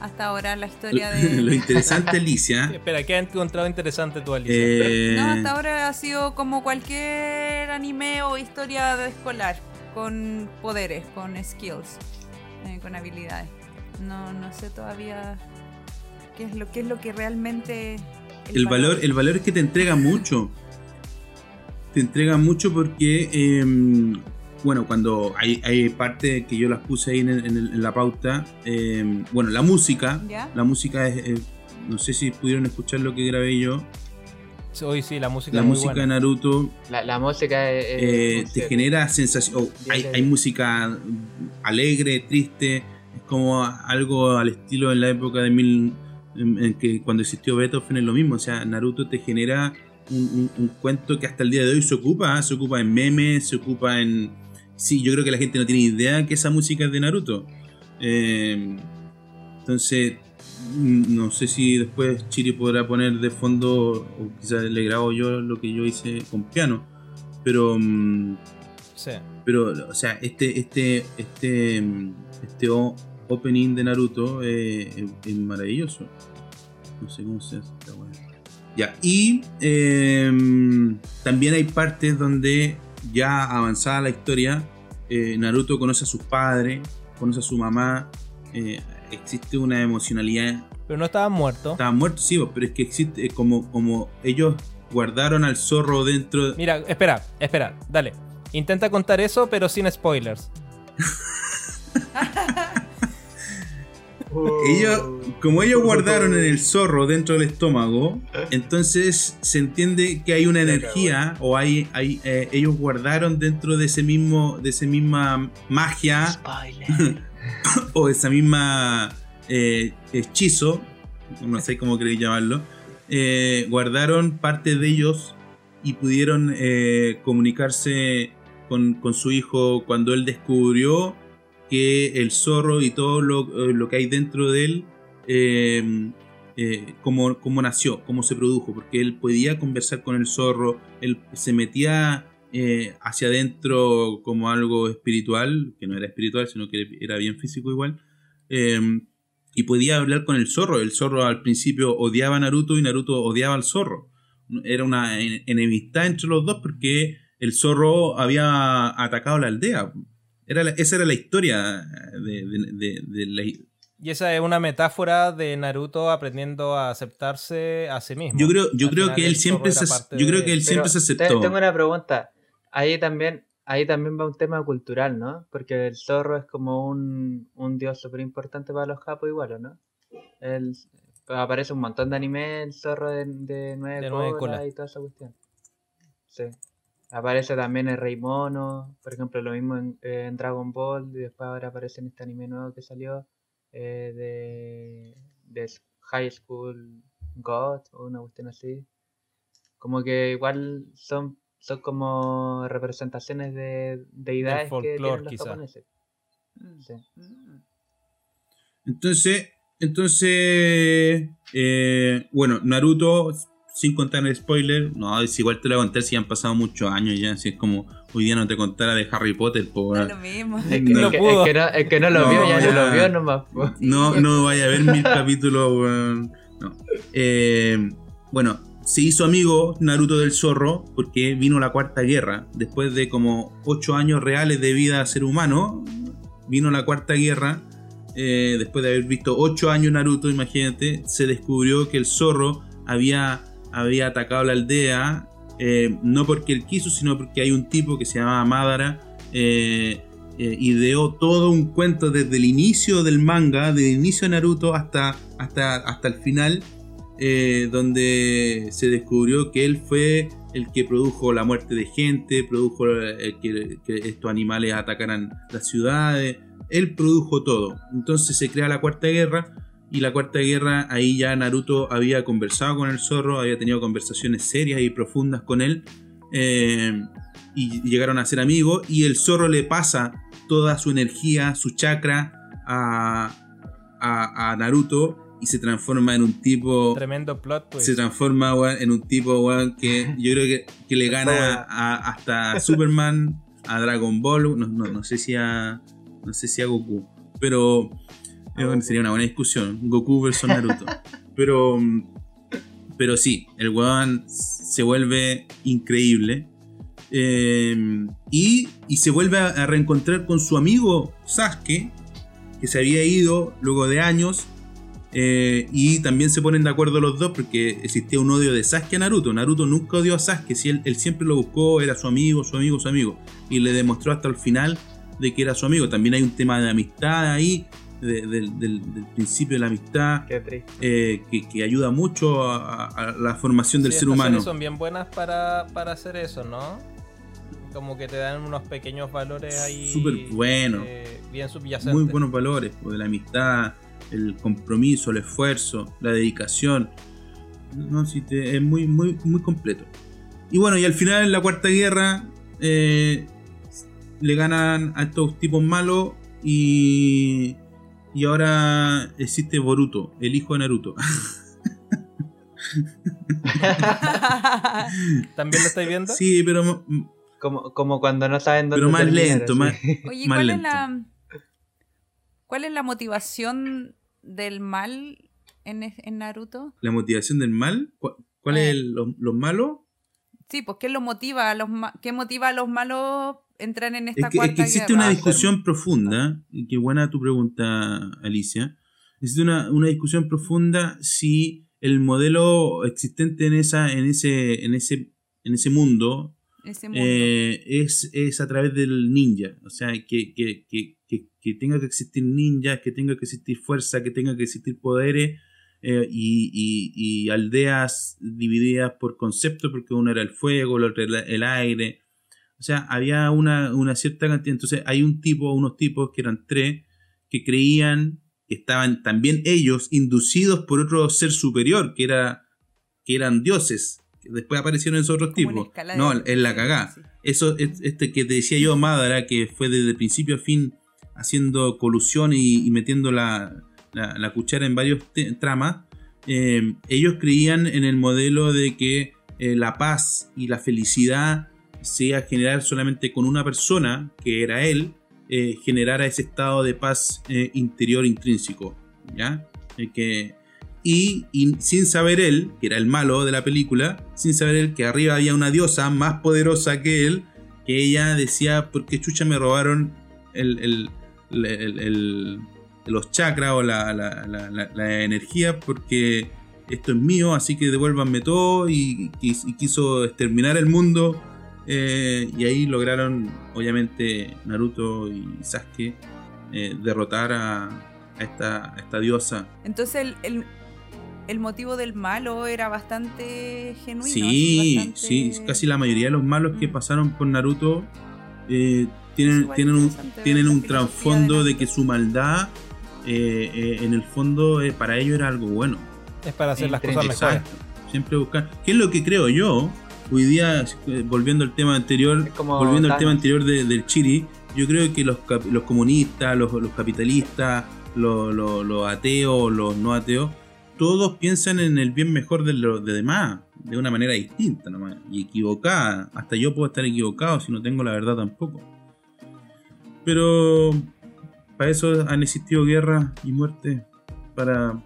Hasta ahora la historia de... Lo interesante, Alicia. Espera, ¿qué has encontrado interesante tú, Alicia? Eh... No, hasta ahora ha sido como cualquier anime o historia de escolar, con poderes, con skills, eh, con habilidades. No, no sé todavía... ¿Qué es lo, qué es lo que realmente... El, el, valor, valor, el valor es que te entrega mucho. Te entrega mucho porque... Eh, bueno, cuando hay, hay parte que yo las puse ahí en, el, en, el, en la pauta. Eh, bueno, la música. ¿Ya? La música es... Eh, no sé si pudieron escuchar lo que grabé yo. Hoy sí, la música La es música muy buena. De Naruto. La, la música es, es eh, te genera sensación. Oh, hay, hay música alegre, triste. Es como algo al estilo de la época de mil... En, en que cuando existió Beethoven es lo mismo, o sea, Naruto te genera un, un, un cuento que hasta el día de hoy se ocupa, ¿eh? se ocupa en memes, se ocupa en... Sí, yo creo que la gente no tiene idea que esa música es de Naruto. Eh, entonces, no sé si después Chiri podrá poner de fondo, o quizás le grabo yo lo que yo hice con piano, pero... Sí. Pero, o sea, este... este, este, este oh, opening de Naruto eh, es, es maravilloso. No sé cómo se hace esta weá. Ya, y eh, también hay partes donde ya avanzada la historia, eh, Naruto conoce a sus padres, conoce a su mamá, eh, existe una emocionalidad. Pero no estaban muertos. Estaban muertos, sí, pero es que existe, eh, como, como ellos guardaron al zorro dentro. Mira, espera, espera, dale. Intenta contar eso, pero sin spoilers. Ellos, como ellos guardaron en el zorro dentro del estómago, entonces se entiende que hay una energía o hay, hay eh, ellos guardaron dentro de ese mismo, de esa misma magia o esa misma eh, hechizo, no sé cómo queréis llamarlo, eh, guardaron parte de ellos y pudieron eh, comunicarse con, con su hijo cuando él descubrió que el zorro y todo lo, lo que hay dentro de él, eh, eh, cómo, cómo nació, cómo se produjo, porque él podía conversar con el zorro, él se metía eh, hacia adentro como algo espiritual, que no era espiritual, sino que era bien físico igual, eh, y podía hablar con el zorro. El zorro al principio odiaba a Naruto y Naruto odiaba al zorro. Era una enemistad entre los dos porque el zorro había atacado la aldea. Era la, esa era la historia de, de, de, de la... Y esa es una metáfora de Naruto aprendiendo a aceptarse a sí mismo. Yo creo, yo creo que él siempre se, yo creo que él siempre se aceptó. Tengo una pregunta. Ahí también, ahí también va un tema cultural, ¿no? Porque el zorro es como un, un dios súper importante para los capos igual, ¿no? El, aparece un montón de anime, el zorro de, de nueve colas y toda esa cuestión. Sí. Aparece también el Rey Mono, por ejemplo, lo mismo en, eh, en Dragon Ball, y después ahora aparece en este anime nuevo que salió, eh, de, de High School God, o una cuestión así. Como que igual son, son como representaciones de deidades que tienen los japoneses. Sí. Entonces, entonces eh, bueno, Naruto... Sin contar el spoiler, no, es igual te lo voy a contar si han pasado muchos años ya. Si es como hoy día no te contara de Harry Potter, por no, lo mismo. Es que no, es que, es que no, es que no lo no, vio, ya, ya no lo vio nomás. Po. No, no vaya a ver mil capítulos. Bueno, no. eh, bueno, se hizo amigo Naruto del zorro porque vino la cuarta guerra. Después de como ocho años reales de vida a ser humano, vino la cuarta guerra. Eh, después de haber visto ocho años Naruto, imagínate, se descubrió que el zorro había. había atacado la aldea, eh, no porque él quiso, sino porque hay un tipo que se llamaba Madara, eh, eh, ideó todo un cuento desde el inicio del manga, desde el inicio de Naruto hasta, hasta, hasta el final, eh, donde se descubrió que él fue el que produjo la muerte de gente, produjo eh, que, que estos animales atacaran las ciudades, él produjo todo. Entonces se crea la Cuarta Guerra. Y la Cuarta Guerra, ahí ya Naruto había conversado con el zorro, había tenido conversaciones serias y profundas con él, eh, y llegaron a ser amigos, y el zorro le pasa toda su energía, su chakra a, a, a Naruto, y se transforma en un tipo... Tremendo plot twist. Se transforma en un tipo que yo creo que, que le gana a, hasta a Superman, a Dragon Ball, no, no, no sé si a, no sé si a Goku, pero... Sería una buena discusión, Goku versus Naruto. Pero pero sí, el weón se vuelve increíble, eh, y, y se vuelve a, a reencontrar con su amigo Sasuke, que se había ido luego de años, eh, y también se ponen de acuerdo los dos porque existía un odio de Sasuke a Naruto. Naruto nunca odió a Sasuke, si él, él siempre lo buscó, era su amigo, su amigo, su amigo, y le demostró hasta el final de que era su amigo. También hay un tema de amistad ahí, De, de, del, del principio de la amistad, eh, que, que ayuda mucho a, a la formación del sí, ser humano. Son bien buenas para, para hacer eso, ¿no? Como que te dan unos pequeños valores ahí. Súper bueno, eh, bien subyacentes. Muy buenos valores, pues, la amistad, el compromiso, el esfuerzo, la dedicación. No, si te, es muy, muy, muy completo. Y bueno, y al final en la Cuarta Guerra, eh, le ganan a estos tipos malos y... Y ahora existe Boruto, el hijo de Naruto. ¿También lo estáis viendo? Sí, pero... Como, como cuando no saben dónde... Pero más lento, más, Oye, más ¿cuál lento. Es la, ¿Cuál es la motivación del mal en, en Naruto? ¿La motivación del mal? ¿Cuál, cuál es el, los, los malos? Sí, pues ¿qué, lo motiva a los ma- ¿qué motiva a los malos... entran en esta es que, cuarta es que existe guerra. Una discusión profunda, que buena tu pregunta, Alicia. Existe una, una discusión profunda si el modelo existente en esa en ese en ese en ese mundo ese mundo. Eh, es, es a través del ninja, o sea, que, que, que, que, que tenga que existir ninjas, que tenga que existir fuerza, que tenga que existir poderes, eh, y, y, y aldeas divididas por conceptos, porque uno era el fuego, el otro era el aire. O sea, había una, una cierta cantidad. Entonces hay un tipo, unos tipos que eran tres, que creían que estaban también ellos inducidos por otro ser superior, que, era, que eran dioses. Después aparecieron esos otros tipos. No, es la cagá. Sí. Eso, es, este que te decía yo, Madara, que fue desde principio a fin haciendo colusión y, y metiendo la, la, la cuchara en varios tramas. Eh, ellos creían en el modelo de que eh, la paz y la felicidad se iba a generar solamente con una persona, que era él, eh, generara ese estado de paz eh, interior intrínseco, ¿ya? Eh, que, y, y sin saber él, que era el malo de la película, sin saber él que arriba había una diosa más poderosa que él, que ella decía, ¿por qué chucha me robaron el, el, el, el, el, los chakras o la, la, la, la, la energía? Porque esto es mío, así que devuélvanme todo, y, y, y quiso exterminar el mundo. Eh, y ahí lograron, obviamente, Naruto y Sasuke eh, derrotar a, a, esta, a esta diosa. Entonces el, el, el motivo del malo era bastante genuino. Sí, bastante... sí, casi la mayoría de los malos mm. que pasaron por Naruto eh, tienen, tienen un, tienen un trasfondo de, de que su maldad eh, eh, en el fondo eh, para ellos era algo bueno. Es para hacer eh, las cosas mejores. Siempre buscar, ¿qué es lo que creo yo? Hoy día, volviendo al tema anterior, volviendo al tema anterior de, del Chiri, yo creo que los, los comunistas, los, los capitalistas, los, los, los ateos, los no ateos, todos piensan en el bien mejor de los de demás, de una manera distinta nomás, y equivocada. Hasta yo puedo estar equivocado si no tengo la verdad tampoco. Pero para eso han existido guerras y muertes, para,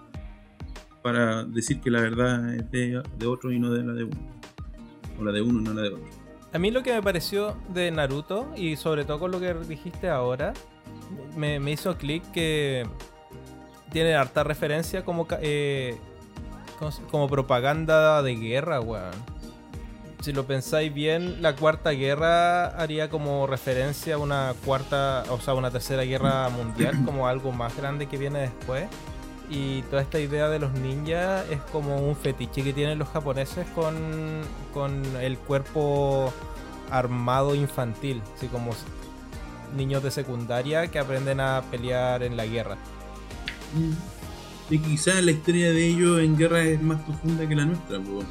para decir que la verdad es de, de otro y no de la de uno. O la de uno, no la de otro. A mí lo que me pareció de Naruto, y sobre todo con lo que dijiste ahora, me, me hizo clic que tiene harta referencia como, eh, como, como propaganda de guerra, weón. Si lo pensáis bien, la cuarta guerra haría como referencia a una cuarta, o sea, una tercera guerra mundial, como algo más grande que viene después. Y toda esta idea de los ninjas es como un fetiche que tienen los japoneses con, con el cuerpo armado infantil, así como niños de secundaria que aprenden a pelear en la guerra. Y quizás la historia de ellos en guerra es más profunda que la nuestra, pues.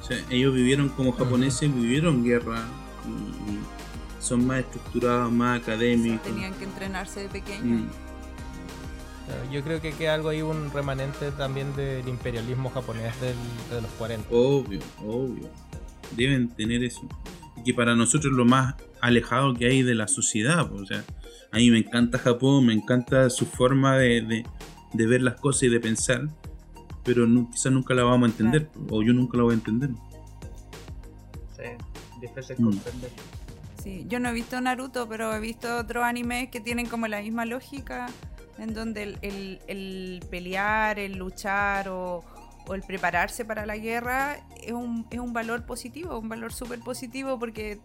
O sea, ellos vivieron como japoneses, uh-huh. vivieron guerra, son más estructurados, más académicos. Tenían que entrenarse de pequeños. Mm. Yo creo que queda algo ahí, un remanente también del imperialismo japonés del, de los cuarenta. Obvio, obvio. Deben tener eso. Y que para nosotros es lo más alejado que hay de la sociedad. Pues, o sea, a mí me encanta Japón, me encanta su forma de, de, de ver las cosas y de pensar. Pero no, quizás nunca la vamos a entender. Claro. O yo nunca la voy a entender. Sí, difícil comprender. Mm. Sí, yo no he visto Naruto, pero he visto otros animes que tienen como la misma lógica. En donde el, el, el pelear, el luchar o, o el prepararse para la guerra es un, es un valor positivo, un valor súper positivo, porque,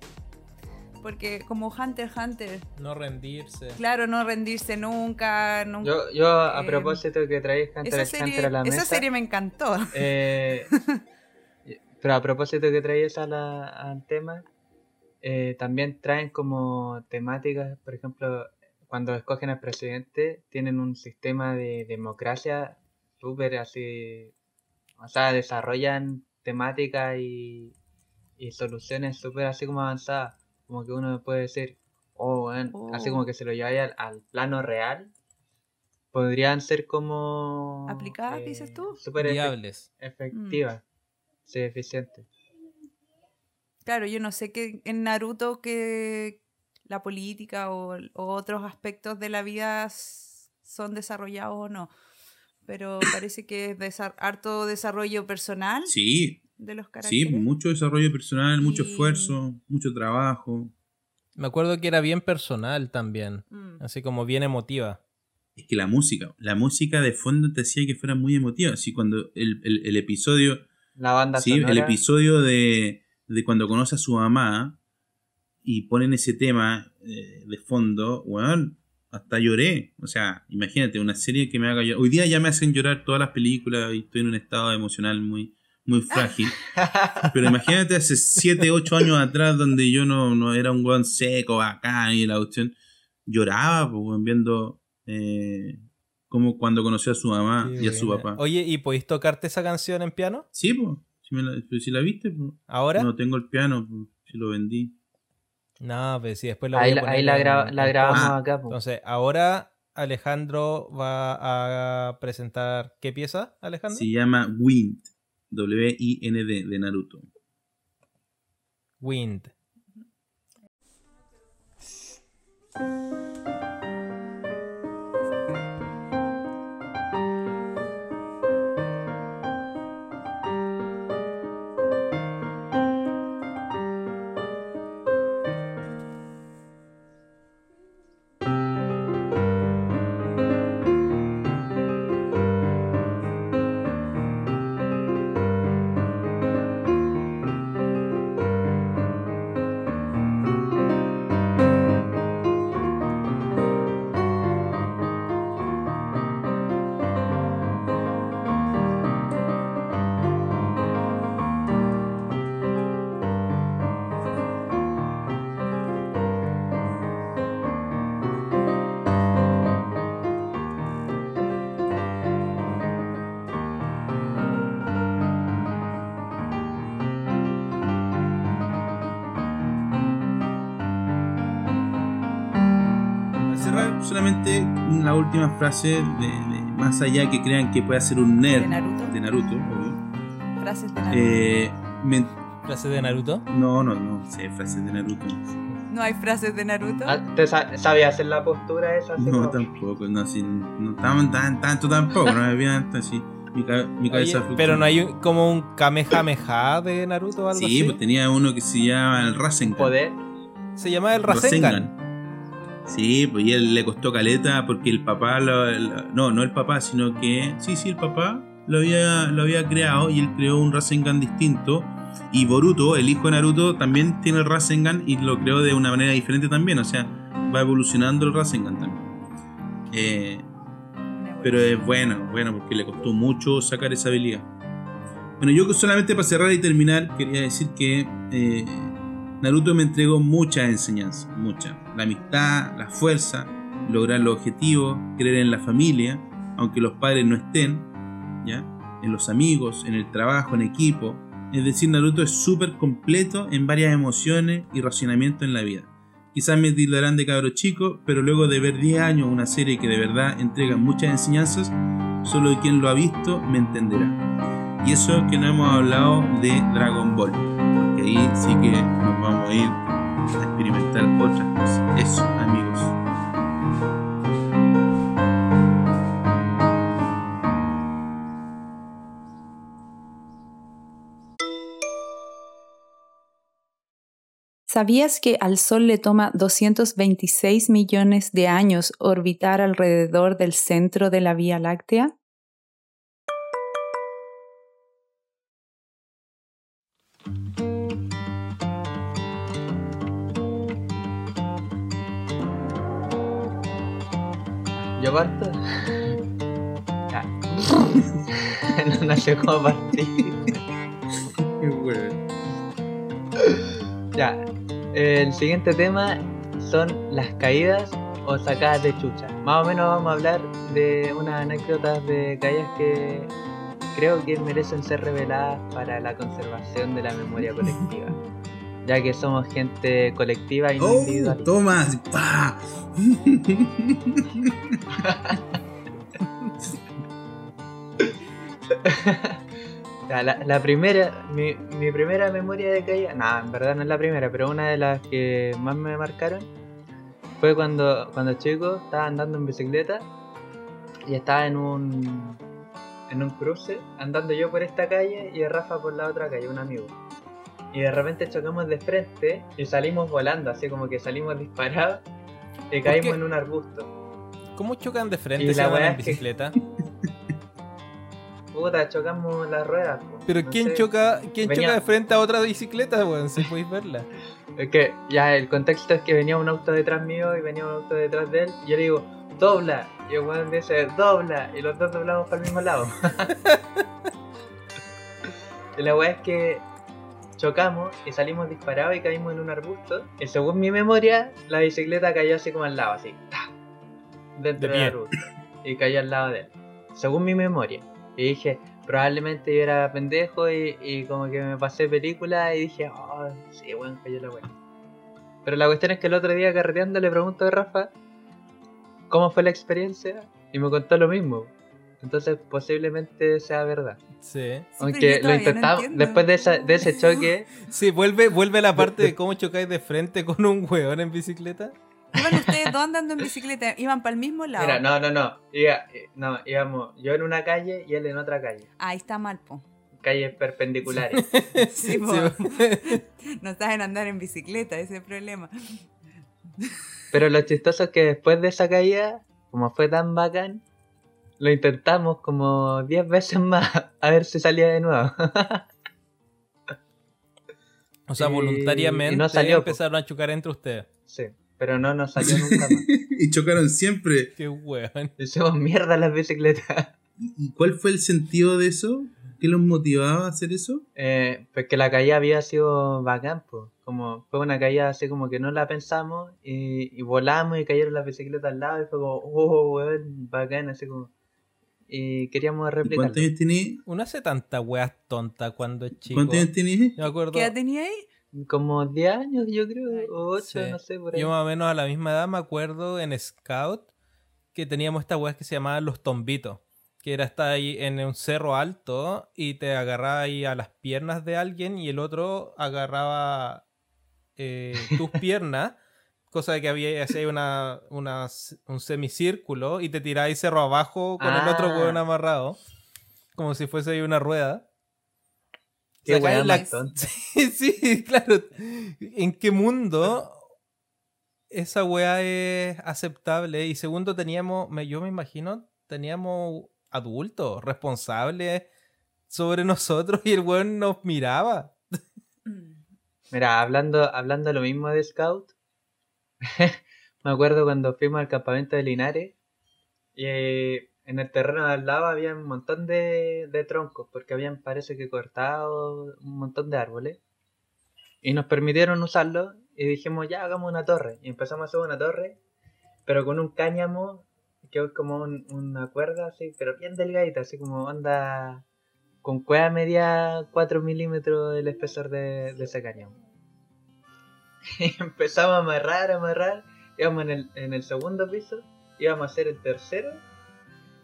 porque como Hunter x Hunter... No rendirse. Claro, no rendirse nunca. nunca yo, yo a eh, propósito que traes Hunter x Hunter a la mesa... Esa serie me encantó. Eh, pero a propósito que traes a la, al tema, eh, también traen como temáticas, por ejemplo... Cuando escogen al presidente, tienen un sistema de democracia súper así... O sea, desarrollan temáticas y, y soluciones súper así como avanzadas. Como que uno puede decir, oh, bueno, oh. así como que se lo lleva al, al plano real. Podrían ser como... ¿Aplicadas, eh, dices tú? Súper viables. Efectivas. Mm. Sí, eficientes. Claro, yo no sé qué en Naruto que... la política o, o otros aspectos de la vida son desarrollados o no, pero parece que es desa- harto desarrollo personal, sí, de los caracteres. Sí, mucho desarrollo personal, y... mucho esfuerzo, mucho trabajo. Me acuerdo que era bien personal también, mm. así como bien emotiva. Es que la música, la música de fondo te hacía que fuera muy emotiva. Sí, cuando el, el, el episodio... La banda sí, sonora. El episodio de... de cuando conoce a su mamá y ponen ese tema eh, de fondo, bueno, hasta lloré. O sea, imagínate, una serie que me haga llorar. Hoy día ya me hacen llorar todas las películas y estoy en un estado emocional muy, muy frágil. Pero imagínate hace siete, ocho años atrás, donde yo no, no era un weón seco, bacán y la cuestión. Lloraba, pues, viendo eh, como cuando conoció a su mamá sí, y a bien. su papá. Oye, ¿y podéis tocarte esa canción en piano? Sí, pues. Si, me la, si la viste, pues. ¿Ahora? No tengo el piano, pues, si lo vendí. No, pero pues, si sí, después la voy ahí, a poner ahí la, gra la grabamos ah, acá, pues. Entonces, ahora Alejandro va a presentar... ¿Qué pieza, Alejandro? Se llama Wind. W I N D, de Naruto. Wind. Solamente la última frase de, de más allá que crean que puede ser un nerd de Naruto, de Naruto obvio. Frases de Naruto. Eh, me... ¿Frases de Naruto? No, no, no sé, frases de Naruto. ¿No hay frases de Naruto? ¿Te sabías hacer la postura esa? No, como... tampoco, no, sí, no tan, tan, tanto tampoco, no me habían así. Mi, mi cabeza. Oye, pero no hay un, como un Kamehameha de Naruto o algo sí, así. Sí, pues tenía uno que se llama el Rasengan. ¿Poder? Se llamaba el Rasengan. Rasengan. Sí, pues y él le costó caleta porque el papá, lo, el, no, no el papá, sino que, sí, sí, el papá lo había, lo había creado y él creó un Rasengan distinto. Y Boruto, el hijo de Naruto, también tiene el Rasengan y lo creó de una manera diferente también, o sea, va evolucionando el Rasengan también. Eh, pero es bueno, bueno, porque le costó mucho sacar esa habilidad. Bueno, yo solamente para cerrar y terminar quería decir que... Eh, Naruto me entregó muchas enseñanzas, muchas. La amistad, la fuerza, lograr los objetivos, creer en la familia, aunque los padres no estén, ¿ya? En los amigos, en el trabajo, en equipo. Es decir, Naruto es súper completo en varias emociones y racionamiento en la vida. Quizás me tildarán de cabro chico, pero luego de ver diez años una serie que de verdad entrega muchas enseñanzas, solo quien lo ha visto me entenderá. Y eso que no hemos hablado de Dragon Ball. Ahí sí que nos vamos a ir a experimentar otras cosas. Eso, amigos. ¿Sabías que al Sol le toma doscientos veintiséis millones de años orbitar alrededor del centro de la Vía Láctea? ¿Yo parto? Ah. No, no sé cómo partir. Qué bueno. Ya, el siguiente tema son las caídas o sacadas de chucha. Más o menos vamos a hablar de unas anécdotas de caídas que creo que merecen ser reveladas para la conservación de la memoria colectiva. Ya que somos gente colectiva y no oh, individual. ¡Toma! ¡Pah! la, la primera, mi, mi primera memoria de caída, no, en verdad no es la primera, pero una de las que más me marcaron fue cuando, cuando chico estaba andando en bicicleta y estaba en un, en un cruce, andando yo por esta calle y Rafa por la otra calle, un amigo. Y de repente chocamos de frente y salimos volando, así como que salimos disparados y caímos en un arbusto. ¿Cómo chocan de frente si van en bicicleta? Que... puta, chocamos las ruedas, po. Pero no quién sé. choca, quién venía... choca de frente a otra bicicleta, weón, si podéis verla. Es que ya el contexto es que venía un auto detrás mío y venía un auto detrás de él, y yo le digo, dobla, y el weón dice, dobla, y los dos doblamos para el mismo lado. Y la weá es que chocamos y salimos disparados y caímos en un arbusto. Y según mi memoria, la bicicleta cayó así como al lado, así, ¡tah! Dentro del arbusto. Y cayó al lado de él. Según mi memoria. Y dije, probablemente yo era pendejo y, y como que me pasé película y dije, oh, sí, bueno, cayó la weá. Pero la cuestión es que el otro día carreteando le pregunto a Rafa cómo fue la experiencia y me contó lo mismo. Entonces posiblemente sea verdad. Sí. Aunque lo intentamos, no después de, esa, de ese choque. Sí, vuelve, vuelve la parte de cómo chocáis de frente con un huevón en bicicleta. ¿Iban ustedes dos andando en bicicleta? ¿Iban para el mismo lado? Mira, no, no, no. Iba, no, íbamos yo en una calle y él en otra calle. Ahí está mal, po. Calles perpendiculares. Sí, sí, po. Sí. No saben andar en bicicleta, ese es el problema. Pero lo chistoso es que después de esa caída, como fue tan bacán, lo intentamos como diez veces más a ver si salía de nuevo. O sea, y, voluntariamente y no salió, empezaron a chocar entre ustedes. Sí, pero no nos salió nunca más. Y chocaron siempre. Qué hueón. Hicimos mierda las bicicletas. ¿Y cuál fue el sentido de eso? ¿Qué los motivaba a hacer eso? Eh, pues que la caída había sido bacán, pues. Como fue una caída así como que no la pensamos y, y volamos y cayeron las bicicletas al lado y fue como, oh, hueón, bacán, así como... Y queríamos replicar. ¿Cuántos años tenías? Uno hace tantas weas tontas cuando es chico. ¿Cuántos años tenías? No me acuerdo. ¿Qué edad tenías ahí? Como diez años, yo creo, o ocho, sí. No sé, por ahí. Yo más o menos a la misma edad me acuerdo en Scout que teníamos estas weas que se llamaban los tombitos. Que era estar ahí en un cerro alto y te agarraba ahí a las piernas de alguien y el otro agarraba eh, tus piernas. Cosa de que había hacía una, una un semicírculo y te tiráis cerro abajo con ah. el otro hueón amarrado. Como si fuese ahí una rueda. Qué o sea, hueón la... Sí, sí, claro. ¿En qué mundo esa hueá es aceptable? Y segundo, teníamos, me, yo me imagino, teníamos adultos responsables sobre nosotros y el hueón nos miraba. Mira, hablando, hablando lo mismo de Scout. Me acuerdo cuando fuimos al campamento de Linares y eh, en el terreno de al lado había un montón de, de troncos porque habían, parece que, cortado un montón de árboles y nos permitieron usarlos y dijimos, ya, hagamos una torre, y empezamos a hacer una torre pero con un cáñamo que es como un, una cuerda así, pero bien delgadita, así como onda con cueva media cuatro milímetros del espesor de, de ese cáñamo. Y empezamos a amarrar, a amarrar. Íbamos en el, en el segundo piso, íbamos a hacer el tercero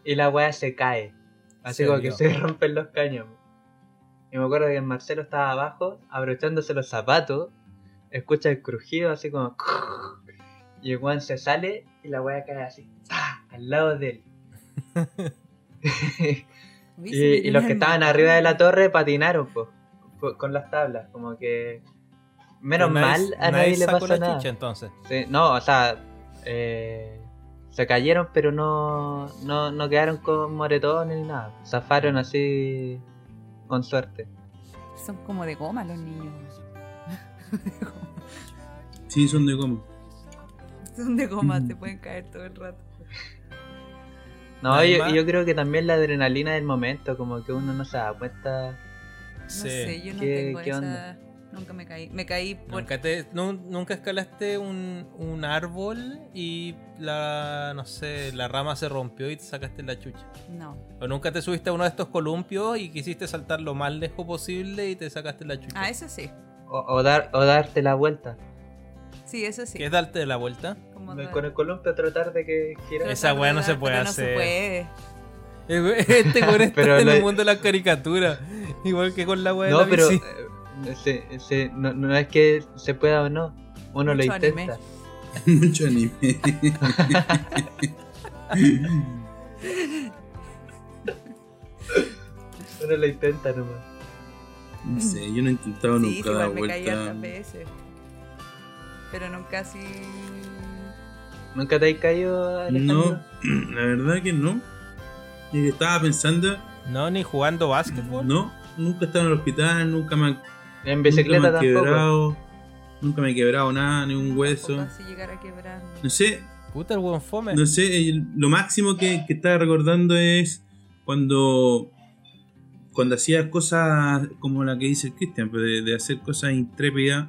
y la weá se cae. Así como que se rompen los cáñamos. Y me acuerdo que el Marcelo estaba abajo, abrochándose los zapatos. Escucha el crujido, así como... Y el weón se sale y la weá cae así, ¡tah! Al lado de él. y, y los que estaban arriba de la torre patinaron, pues, con las tablas, como que... Menos nadie, mal, a nadie, nadie le pasó nada. Chicha, entonces. Sí, no, o sea, eh, se cayeron, pero no, no, no quedaron con moretones ni nada. Zafaron así con suerte. Son como de goma los niños. Sí, son de goma. Son de goma, mm. Te pueden caer todo el rato. No, yo, yo creo que también la adrenalina del momento, como que uno no se da cuenta. No sí. sé, yo no ¿Qué, tengo ¿qué esa... onda? Nunca me caí. Me caí por... Nunca, te, no, nunca escalaste un, un árbol y la, no sé, la rama se rompió y te sacaste la chucha. No. O nunca te subiste a uno de estos columpios y quisiste saltar lo más lejos posible y te sacaste la chucha. Ah, eso sí. O, o, dar, o darte la vuelta. Sí, eso sí. ¿Qué es darte la vuelta? Dar... Con el columpio tratar de que giras. Esa weá no se puede pero hacer. No se puede. Este con este pero en lo... el mundo de las caricaturas. Igual que con la weá no, de la pero... bici. Se, se, no, no es que se pueda o no, uno mucho lo intenta. Anime. Mucho anime. Uno lo intenta nomás. No sé, yo no he intentado sí, nunca dar vuelta. Me caí hartas veces. Pero nunca así. ¿Nunca te has caído, Alejandro? No, la verdad que no. Y estaba pensando No, ni jugando básquetbol. No, nunca he estado en el hospital, nunca me han, en bicicleta nunca me han quebrado, nunca me he quebrado nada, ni un hueso. Si llegara a quebrar. No sé. Puta, el buen fome. No sé, lo máximo que, que estaba recordando es cuando cuando hacía cosas como la que dice el Cristian, de, de hacer cosas intrépidas,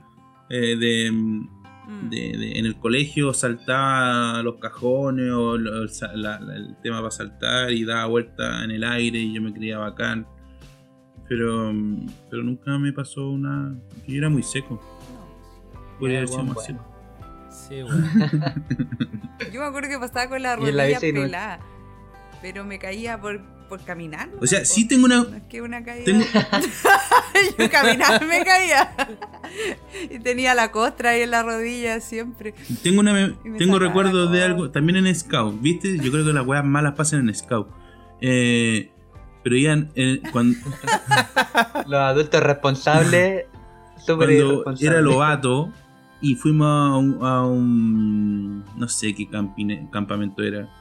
eh, de, mm. de, de en el colegio saltaba los cajones o lo, la, la, el tema para saltar y daba vuelta en el aire y yo me creía bacán, pero pero nunca me pasó una, yo era muy seco, podría haber sido más seco. Sí, bueno. Yo me acuerdo que pasaba con la rodilla pelada, no... pero me caía por por caminar. O sea, por... sí tengo una... No es que una caída... Tengo... Yo caminaba, me caía. Y tenía la costra ahí en la rodilla siempre. Tengo una me... Me tengo recuerdos de algo... También en Scout, ¿viste? Yo creo que las weas malas pasan en Scout. Eh, pero iban... Eh, cuando... Los adultos responsables... Cuando irresponsables. Era lobato y fuimos a un... A un no sé qué campine, campamento era.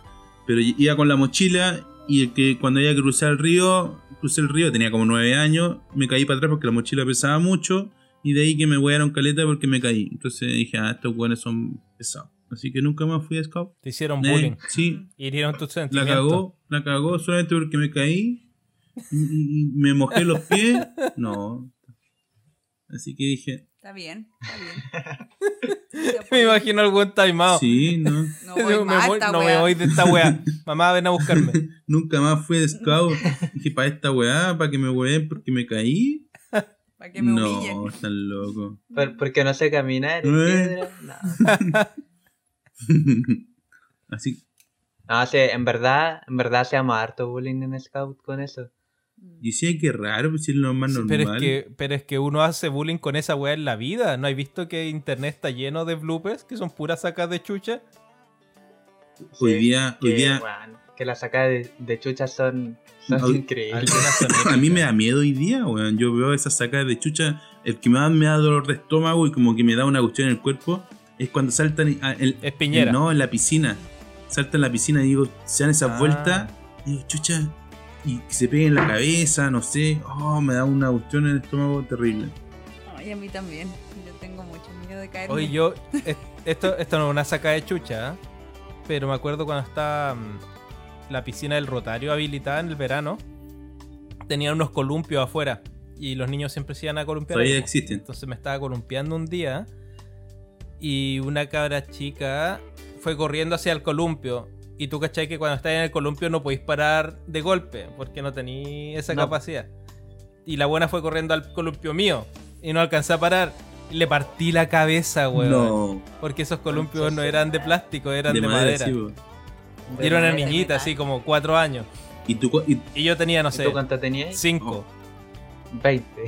Pero iba con la mochila... Y el que cuando había que cruzar el río, crucé el río, tenía como nueve años, me caí para atrás porque la mochila pesaba mucho, y de ahí que me huearon caleta porque me caí. Entonces dije, ah, estos hueones son pesados. Así que nunca más fui a Scout. Te hicieron eh, bullying. Sí. Hirieron tus sentimientos. La cagó, la cagó solamente porque me caí, y, y me mojé los pies. No. Así que dije... Está bien, está bien. Me imagino algún taimado. Sí, no. No, voy me, voy, no me voy de esta weá. Mamá, ven a buscarme. Nunca más fui de Scout. Dije, para esta weá, para que me hueven porque me caí. Para que me no, humillen. No, están locos. ¿Por, porque no sé caminar. ¿Eh? No. Así. No, sí, en verdad, en verdad se llama harto bullying en Scout con eso. Yo decía que raro, pues es lo más normal. Sí, pero, es que, pero es que uno hace bullying con esa weá en la vida. ¿No has visto que internet está lleno de bloopers que son puras sacas de chucha? Sí, hoy día, que, hoy día... Bueno, que las sacas de, de chucha son, son hoy, increíbles. A mí me da miedo hoy día, weón. Yo veo esas sacas de chucha. El que más me da dolor de estómago y como que me da una cuestión en el cuerpo es cuando saltan. A, el, es piñera. El, no, en la piscina. Saltan en la piscina y digo, se dan esas ah. vueltas. Y digo, chucha. Y que se pegue en la cabeza, no sé. Oh, me da una cuestión en el estómago terrible. Ay, a mí también. Yo tengo mucho miedo de caerme. Oye, yo... Esto, esto no es una saca de chucha, ¿eh? Pero me acuerdo cuando estaba la piscina del Rotario habilitada en el verano. Tenían unos columpios afuera. Y los niños siempre se iban a columpiar. Todavía existen. Entonces me estaba columpiando un día. Y una cabra chica fue corriendo hacia el columpio. Y tú cachai que cuando estás en el columpio no podís parar de golpe, porque no tenís esa no. capacidad. Y la buena fue corriendo al columpio mío, y no alcancé a parar. Y le partí la cabeza, weón. No. Porque esos columpios no eran de plástico, eran de, de madera. Sí, y era una niñita, así como cuatro años. ¿Y tú, y, y yo tenía, no sé, ¿y tú cuánto tenías? Cinco. Oh. Veinte.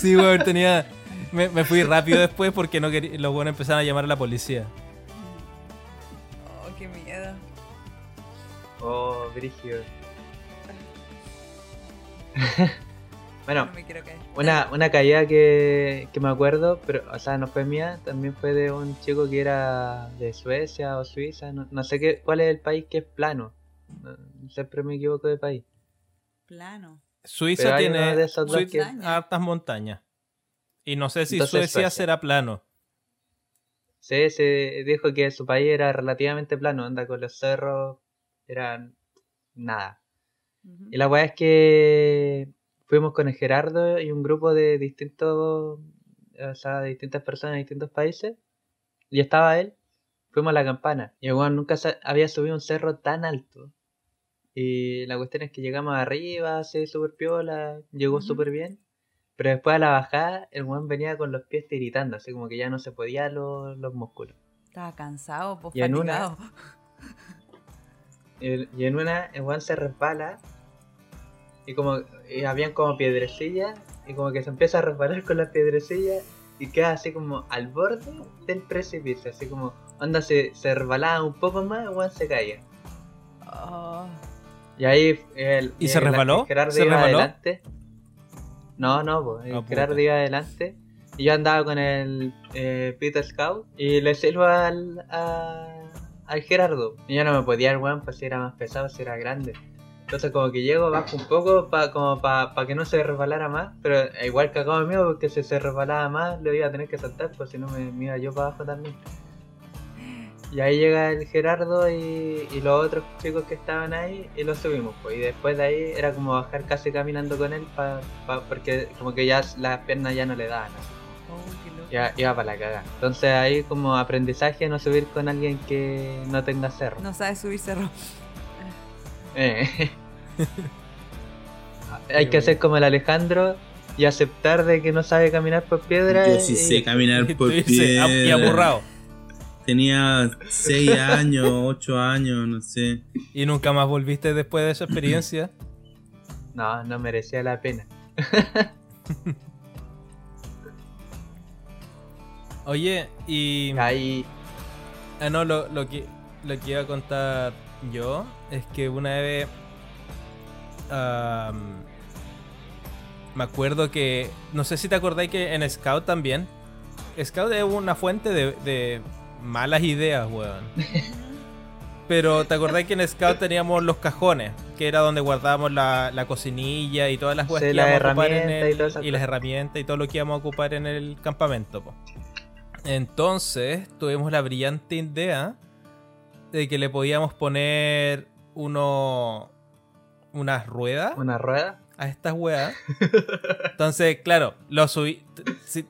Sí, weón, tenía... Me, me fui rápido después porque no quería, los buenos empezaron a llamar a la policía. Oh, qué miedo. Oh, brígido. Bueno, no me quiero caer. Una, una caída que, que me acuerdo, pero, o sea, no fue mía, también fue de un chico que era de Suecia o Suiza, no, no sé qué, cuál es el país que es plano. Siempre me equivoco de país. Plano. Suiza tiene hartas montañas. Y no sé si entonces, Suecia, Suecia será plano. Sí, se dijo que su país era relativamente plano, anda con los cerros, eran nada. Uh-huh. Y la weá es que fuimos con el Gerardo y un grupo de distintos, o sea, de distintas personas de distintos países, y estaba él, fuimos a La Campana, y el weón nunca había subido un cerro tan alto. Y la cuestión es que llegamos arriba, así súper piola, llegó uh-huh. súper bien. Pero después a la bajada, el weón venía con los pies tiritando, así como que ya no se podía los, los músculos. Estaba cansado, pues, y fatigado. En una, y en una, el weón se resbala, y como y habían como piedrecillas, y como que se empieza a resbalar con las piedrecillas, y queda así como al borde del precipicio, así como, onda, se, se resbalaba un poco más, el weón se caía. Oh. Y ahí... El, ¿Y el, se resbaló? Gerardo ¿Se iba resbaló? Adelante. No, no, pues, el Gerardo iba adelante. Y yo andaba con el eh, Peter Scout. Y le silbo al, a, al Gerardo. Y yo no me podía ir, weón, pues si era más pesado, si era grande. Entonces como que llego, bajo un poco pa, como para pa que no se resbalara más. Pero igual cagado el mío, porque si se resbalaba más lo iba a tener que saltar, pues si no me, me iba yo para abajo también. Y ahí llega el Gerardo y, y los otros chicos que estaban ahí y los subimos, pues. Y después de ahí era como bajar casi caminando con él, pa, pa, porque como que ya las piernas ya no le daban así. Ya iba para la cagada. Entonces ahí como aprendizaje, no subir con alguien que no tenga cerro. No sabe subir cerro. Eh. Hay que hacer como el Alejandro y aceptar de que no sabe caminar por piedra. Yo sí y... sé caminar por piedra. Y aburrado. Tenía seis años, ocho años, no sé. ¿Y nunca más volviste después de esa experiencia? No, no merecía la pena. Oye, y... Ahí... Ah, no, lo, lo, que, lo que iba a contar yo es que una vez... Um, me acuerdo que... No sé si te acordáis que en Scout también. Scout es una fuente de... de malas ideas, weón. Pero te acordáis que en Scout teníamos los cajones, que era donde guardábamos la, la cocinilla y todas las cosas, sí, que íbamos a ocupar en el, y, los... y las herramientas y todo lo que íbamos a ocupar en el campamento, po. Entonces tuvimos la brillante idea de que le podíamos poner uno unas ruedas, una rueda a estas weas. Entonces, claro, lo subí. Si,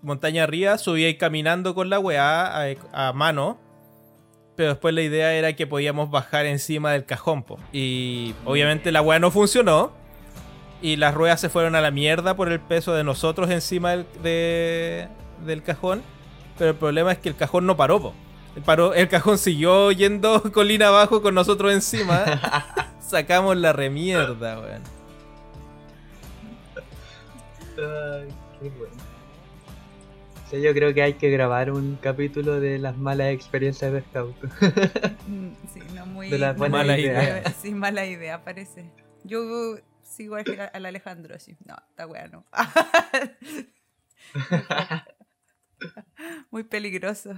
montaña arriba, subía y caminando con la weá a, a mano, pero después la idea era que podíamos bajar encima del cajón, po. Y obviamente la weá no funcionó y las ruedas se fueron a la mierda por el peso de nosotros encima del, de, del cajón, pero el problema es que el cajón no paró, po. El, paró, el cajón siguió yendo colina abajo con nosotros encima. Sacamos la remierda, weón. Ay, qué bueno. Yo creo que hay que grabar un capítulo de las malas experiencias de Scout. Sí, no muy... De las buenas mala ideas. Idea. Sí, mala idea, parece. Yo sigo al, al Alejandro así. No, esta wea no. Muy peligroso.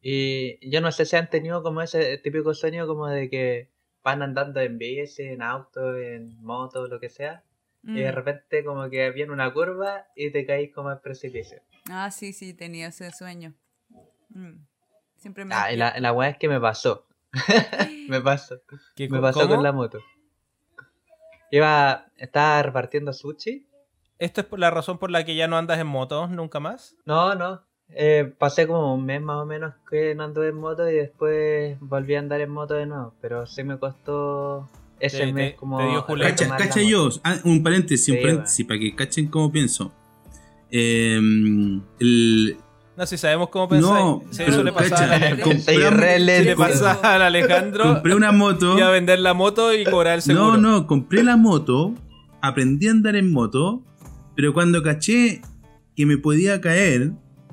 Y yo no sé si han tenido como ese típico sueño como de que van andando en bici, en auto, en moto, lo que sea. Y de repente como que viene una curva y te caís como al precipicio. Ah, sí, sí, tenía ese sueño. Mm. Siempre me... Ah, y la, la weá es que me pasó. me pasó. ¿Qué, me pasó ¿cómo? Con la moto. Iba, estaba repartiendo sushi. ¿Esto es la razón por la que ya no andas en moto nunca más? No, no. Eh, pasé como un mes más o menos que no anduve en moto y después volví a andar en moto de nuevo. Pero sí me costó... Ese te, mes como... Cacha, cacha yo, ah, un paréntesis, sí, un paréntesis va. Para que cachen cómo pienso. Eh, el... No, si sabemos cómo pensar. No, si eso le pasaba al Alejandro. Compré una moto. Iba a vender la moto y cobrar el seguro. No, no, compré la moto, aprendí a andar en moto, pero cuando caché que me podía caer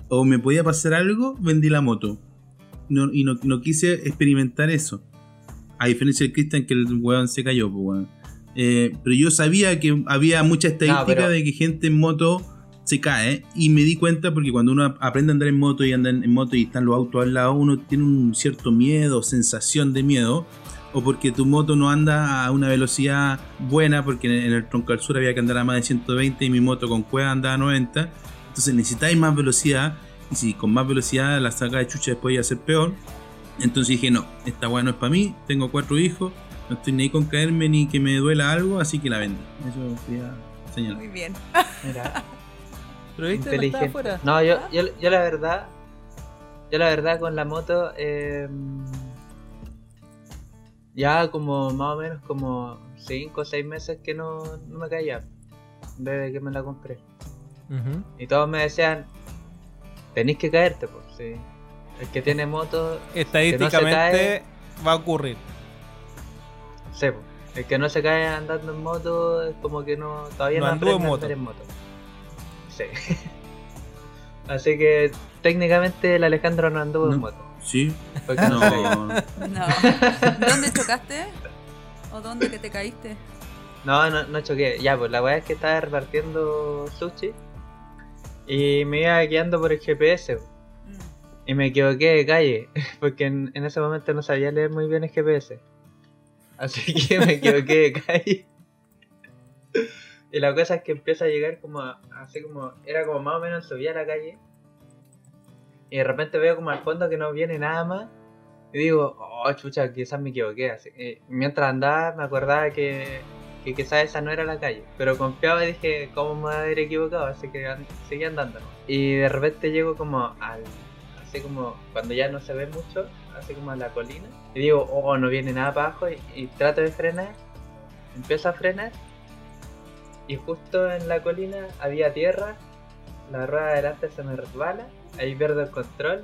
o me podía pasar algo, vendí la moto. No, y no, no quise experimentar eso. A diferencia del Cristian, que el weón se cayó, pues, weón. Eh, pero yo sabía que había mucha estadística no, pero... de que gente en moto se cae. Y me di cuenta porque cuando uno aprende a andar en moto y anda en moto y están los autos al lado, uno tiene un cierto miedo, sensación de miedo. O porque tu moto no anda a una velocidad buena, porque en el tronco del sur había que andar a más de ciento veinte y mi moto con cueva andaba a noventa. Entonces necesitáis más velocidad. Y si con más velocidad la saca de chucha después iba a ser peor. Entonces dije, no, esta weá no es para mí, tengo cuatro hijos, no estoy ni ahí con caerme ni que me duela algo, así que la vendo. Eso quería señalar. Muy bien. Mira. Pero viste, no estaba afuera. No, yo, yo, yo la verdad, yo la verdad con la moto, eh, ya como más o menos como cinco o seis meses que no, no me caía, desde que me la compré. Uh-huh. Y todos me decían, tenés que caerte, pues, sí. El que tiene moto, estadísticamente no cae, va a ocurrir. Sí, el que no se cae andando en moto es como que no todavía no, no aprende en moto. A andar en moto. Sí. Así que técnicamente el Alejandro no anduvo no. en moto. Sí. Porque no. No. no. ¿Dónde chocaste? ¿O dónde que te caíste? No, no, no choqué. Ya, pues la weá es que estaba repartiendo sushi y me iba guiando por el G P S. y me equivoqué de calle, porque en, en ese momento no sabía leer muy bien el G P S. Así que me equivoqué de calle. Y la cosa es que empiezo a llegar como a, así como, era como más o menos subía a la calle. Y de repente veo como al fondo que no viene nada más. Y digo, oh chucha, quizás me equivoqué. Así que, mientras andaba me acordaba que, que quizás esa no era la calle. Pero confiaba y dije, ¿cómo me voy a haber equivocado? Así que and seguí andando. Y de repente llego como al... así como cuando ya no se ve mucho, así como a la colina. Y digo, oh, no viene nada para abajo. Y, y trato de frenar. Empiezo a frenar. Y justo en la colina había tierra. La rueda de delante se me resbala. Ahí pierdo el control.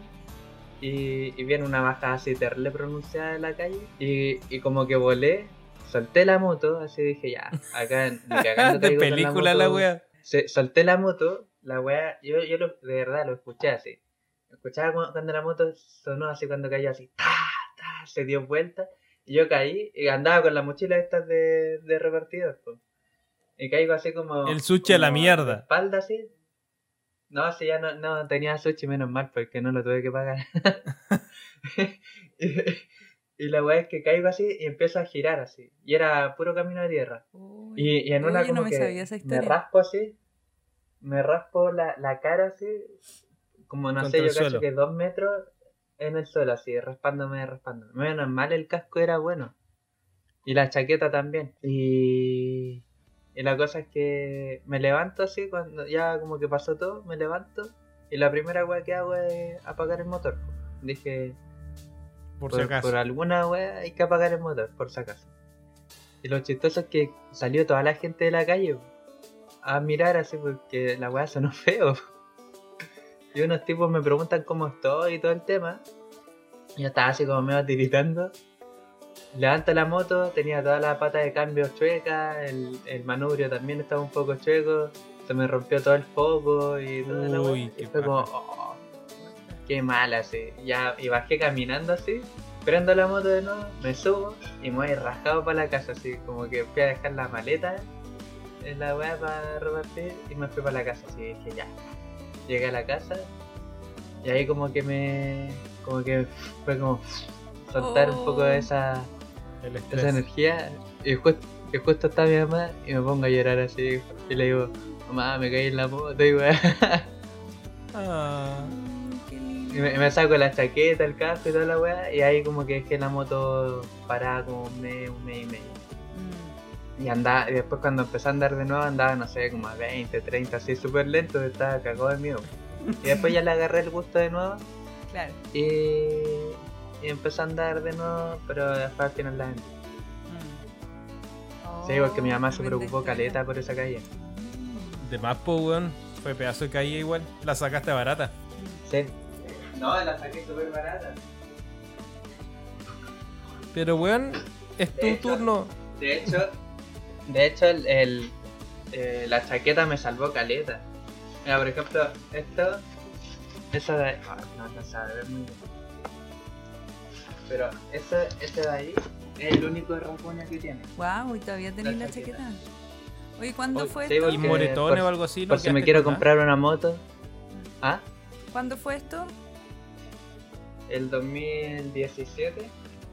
Y, y viene una bajada así terrible pronunciada de la calle. Y, y como que volé. Solté la moto. Así dije, ya, acá ni cagando de película la, la wea. Se, solté la moto. La wea, yo, yo lo, de verdad lo escuché así. Escuchaba cuando la moto sonó así, cuando cayó así, ta, ta, se dio vuelta. Y yo caí y andaba con la mochila estas de, de repartidor. Pues. Y caigo así como... el sushi a la mierda. La espalda así. No, si ya no, no tenía sushi, menos mal, porque no lo tuve que pagar. y, y la weá es que caigo así y empiezo a girar así. Y era puro camino de tierra. Uy, y, y en una uy, como no me que me raspo así, me raspo la, la cara así... como no sé, yo cacho que dos metros en el suelo, así, raspándome, raspándome. Menos mal el casco era bueno. Y la chaqueta también. Y... y la cosa es que me levanto así, cuando ya como que pasó todo, me levanto. Y la primera wea que hago es apagar el motor. Dije, por, por si acaso. Por alguna wea hay que apagar el motor, por si acaso. Y lo chistoso es que salió toda la gente de la calle a mirar así, porque la wea sonó feo. Y unos tipos me preguntan cómo estoy y todo el tema. Yo estaba así como medio tiritando. Levanto la moto, tenía todas las patas de cambio chuecas, el, el manubrio también estaba un poco chueco. Se me rompió todo el foco y todo el agua. Y fue como, oh, qué mal así. Ya, y bajé caminando así, prendo la moto de nuevo, me subo y me voy rascado para la casa. Así como que fui a dejar la maleta en la weá para repartir y me fui para la casa. Así dije, ya. Llegué a la casa y ahí como que me... como que fue como soltar oh. un poco de esa, esa energía. Y justo, y justo está mi mamá y me pongo a llorar así. Y le digo, mamá, me caí en la moto y weá. Oh, y me, me saco la chaqueta, el casco y toda la weá. Y ahí como que dejé la moto parada como un mes, un mes y medio. Y andaba, y después cuando empecé a andar de nuevo andaba, no sé, como a veinte, treinta, así súper lento, estaba cagado de miedo. Y después ya le agarré el gusto de nuevo. Claro. Y, y empecé a andar de nuevo, pero después al final la gente. Mm. Oh, sí, porque mi mamá se preocupó caleta por esa calle. De más, pues, weón. Fue pedazo de calle igual. La sacaste barata. Sí. No, la saqué súper barata. Pero, weón, es tu turno. De hecho... De hecho, el, el, eh, la chaqueta me salvó caleta. Mira, por ejemplo, esto... Eso de ahí... Oh, no, no sabe ver muy bien. Pero eso, este de ahí es el único rasguño que tiene. Wow, ¿y todavía tenéis la, la chaqueta? chaqueta? Oye, ¿cuándo Uy, fue sí, esto? ¿Y moretones o algo así? Por si me quiero comprar una moto. ¿Ah? ¿Cuándo fue esto? El dos mil diecisiete.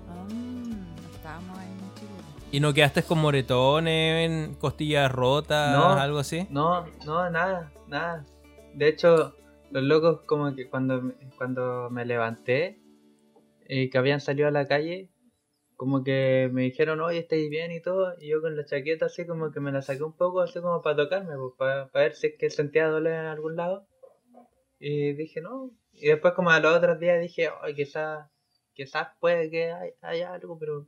Ah, oh, estábamos ahí. ¿Y no quedaste con moretones, costillas rotas, no, algo así? No, no, nada, nada. De hecho, los locos como que cuando, cuando me levanté, eh, que habían salido a la calle, como que me dijeron, oye, ¿estáis bien? Y todo. Y yo con la chaqueta así como que me la saqué un poco, así como para tocarme, pues, para, para ver si es que sentía dolor en algún lado. Y dije, no. Y después como a los otros días dije, oye, quizás, quizás puede que hay, haya algo, pero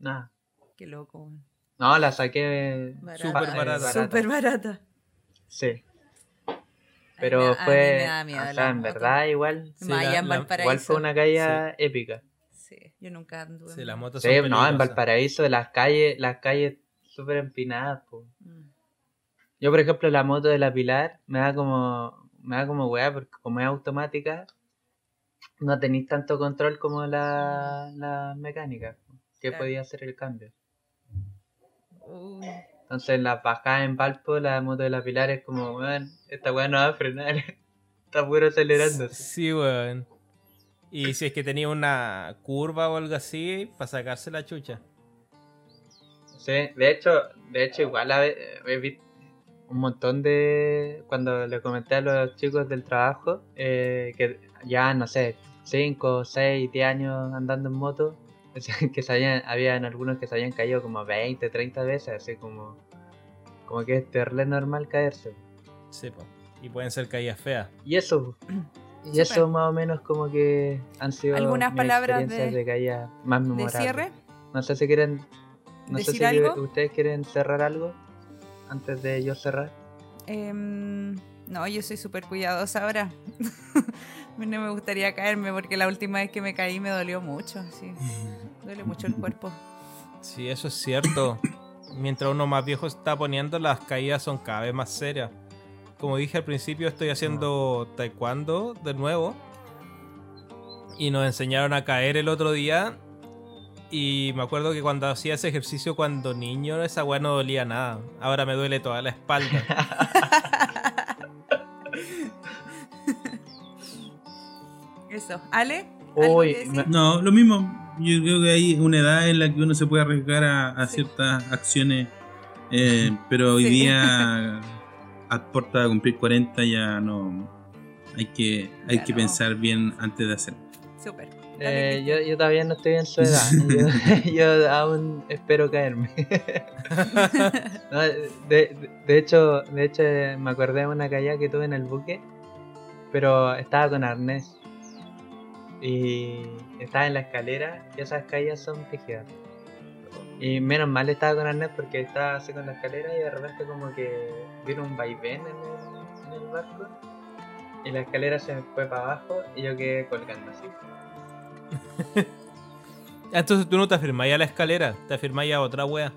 nada. Qué loco. No, la saqué barata. Super barata. Super barata. Sí. Pero a fue... A mí me da miedo, o sea, en moto. Verdad, igual... Sí, la, la, Valparaíso. Igual fue una caída sí. épica. Sí, yo nunca anduve. Sí, las motos sí, son no, en Valparaíso, las calles las calles súper empinadas, po. Mm. Yo, por ejemplo, la moto de la Pilar me da como... Me da como weá, porque como es automática, no tenéis tanto control como la, la mecánica. Que claro. Podía hacer el cambio. Uh. Entonces las bajadas en Valpo, la moto de la Pilar es como, weón, esta weá no va a frenar. Está puro acelerándose. Sí, weón. Y si es que tenía una curva o algo así, para sacarse la chucha. Sí, de hecho, de hecho igual he visto un montón de... Cuando le comenté a los chicos del trabajo, eh, que ya, no sé, cinco, seis, diez años andando en moto, que se habían, habían algunos que se habían caído como veinte, treinta veces, así como... Como que es terrible normal caerse. Sí, po. Y pueden ser caídas feas. Y eso... Y eso Super. Más o menos como que han sido algunas palabras de, de caída más memorables. ¿De cierre? No sé si quieren... No ¿Decir sé si algo? Quiere, ¿ustedes quieren cerrar algo antes de yo cerrar? Eh, no, yo soy súper cuidadosa ahora. No me gustaría caerme porque la última vez que me caí me dolió mucho. Sí. Duele mucho el cuerpo. Sí, eso es cierto. Mientras uno más viejo se está poniendo, las caídas son cada vez más serias. Como dije al principio, estoy haciendo taekwondo de nuevo. Y nos enseñaron a caer el otro día. Y me acuerdo que cuando hacía ese ejercicio cuando niño, esa weá no dolía nada. Ahora me duele toda la espalda. Eso. ¿Ale? Oy, no, lo mismo. Yo creo que hay una edad en la que uno se puede arriesgar a, a sí. ciertas acciones. Eh, pero hoy sí. día... a puerta de cumplir cuarenta ya no hay que hay ya que no. pensar bien antes de hacerlo. Súper. Eh, yo, yo todavía no estoy en su edad. yo, yo aún espero caerme. No, de, de, de hecho de hecho me acordé de una caída que tuve en el buque, pero estaba con arnés y estaba en la escalera, y esas caídas son pijadas. Y menos mal estaba con arnés porque estaba así con la escalera, y de repente como que vino un vaivén en el, en el barco y la escalera se fue para abajo y yo quedé colgando así. Entonces tú no te afirmáis a la escalera, te afirmáis a otra wea.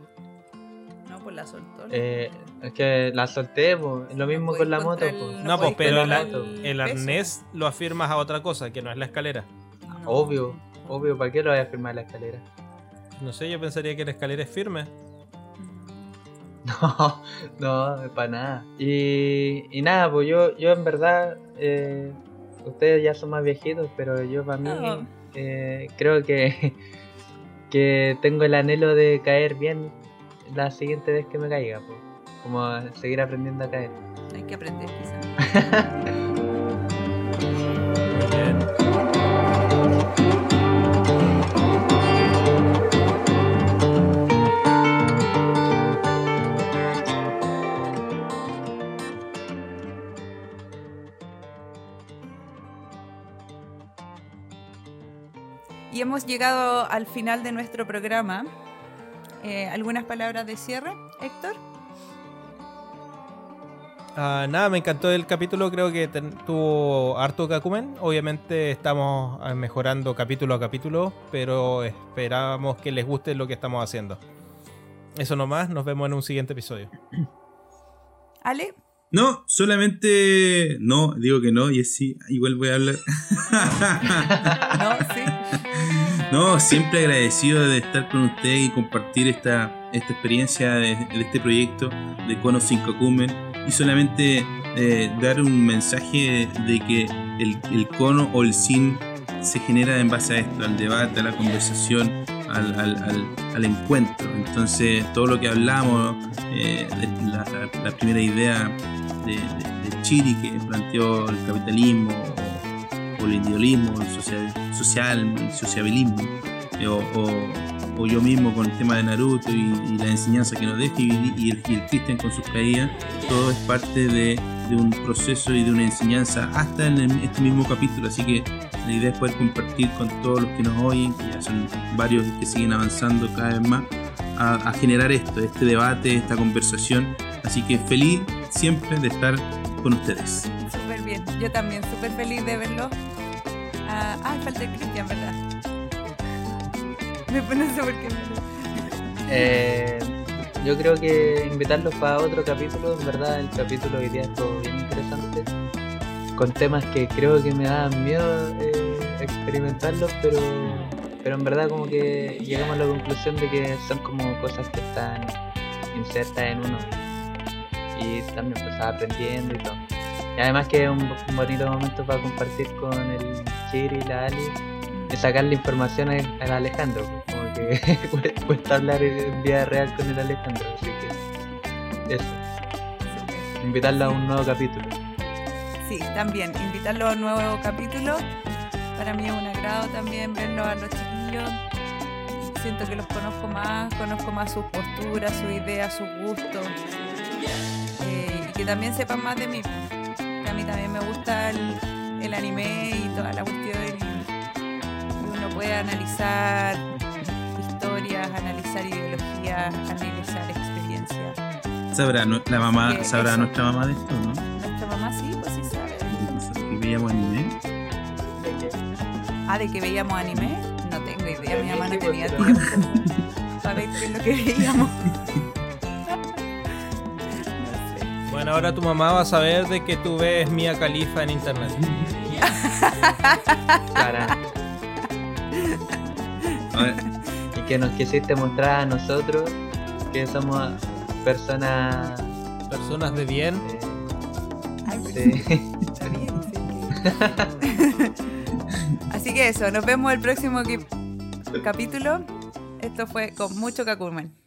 No, pues la soltó. Eh, es que la solté, pues. Lo mismo no con la moto. El, pues. No, pues pero la, el, el arnés lo afirmas a otra cosa, que no es la escalera. No. Obvio, obvio, ¿para qué lo voy a afirmar a la escalera? No sé, yo pensaría que la escalera es firme. No, no, para nada. Y, y nada, pues yo yo en verdad, eh, ustedes ya son más viejitos, pero yo para mí oh. eh, creo que, que tengo el anhelo de caer bien la siguiente vez que me caiga, pues, como seguir aprendiendo a caer. Hay que aprender, quizás. Y hemos llegado al final de nuestro programa. Eh, ¿Algunas palabras de cierre, Héctor? Uh, nada, me encantó el capítulo. Creo que ten- tuvo harto cacumen. Obviamente estamos mejorando capítulo a capítulo, pero esperamos que les guste lo que estamos haciendo. Eso nomás. Nos vemos en un siguiente episodio. ¿Ale? No, solamente... No, digo que no, y es sí. Igual voy a hablar. No, sí. No, siempre agradecido de estar con usted y compartir esta, esta experiencia de, de este proyecto de Cono Sin Cacumen, y solamente eh, dar un mensaje de que el, el cono o el sin se genera en base a esto, al debate, a la conversación, al, al, al, al encuentro. Entonces todo lo que hablamos, eh, la, la, la primera idea de, de, de Chiri que planteó el capitalismo, o el individualismo, el social, social el sociabilismo, eh, o, o, o yo mismo con el tema de Naruto y, y la enseñanza que nos deja, y, y el, el Cristian con sus caídas, todo es parte de, de un proceso y de una enseñanza hasta en el, este mismo capítulo, así que la idea es poder compartir con todos los que nos oyen, que ya son varios que siguen avanzando cada vez más, a, a generar esto, este debate, esta conversación, así que feliz siempre de estar con ustedes. Súper bien, yo también súper feliz de verlo. Ah, ah falta el Cristian, ¿verdad? Me pone súper que eh, yo creo que invitarlos para otro capítulo. En verdad el capítulo hoy día estuvo bien interesante, con temas que creo que me daban miedo eh, experimentarlos, pero, pero en verdad como que llegamos a la conclusión de que son como cosas que están insertas en uno, y también pues aprendiendo y todo. Y además que es un, un bonito momento para compartir con el Siri y la Ali de sacarle información al Alejandro. Como que cuesta hablar en vida real con el Alejandro. Así que eso. Invitarlo a un nuevo capítulo. Sí, también. Invitarlo a un nuevo capítulo. Para mí es un agrado también verlo a los chiquillos. Siento que los conozco más, conozco más sus posturas, sus ideas, sus gustos. Eh, y que también sepan más de mí. A mí también me gusta el, el anime y toda la cuestión. Y uno puede analizar historias, analizar ideologías, analizar experiencias. ¿Sabrá, no, la mamá, sí, ¿sabrá nuestra mamá de esto, no? Nuestra mamá sí, pues sí sabe. ¿Y veíamos anime? ¿De qué? Ah, ¿de que veíamos anime? No tengo idea, mi mamá no tenía tiempo para ver qué es lo que veíamos. Bueno, ahora tu mamá va a saber de que tú ves Mía Califa en internet. Para. Y que nos quisiste mostrar a nosotros que somos personas... Personas de bien. Eh, Ay, sí. Bien, sí. Así que eso, nos vemos el próximo capítulo. Esto fue Con Mucho Cacumen.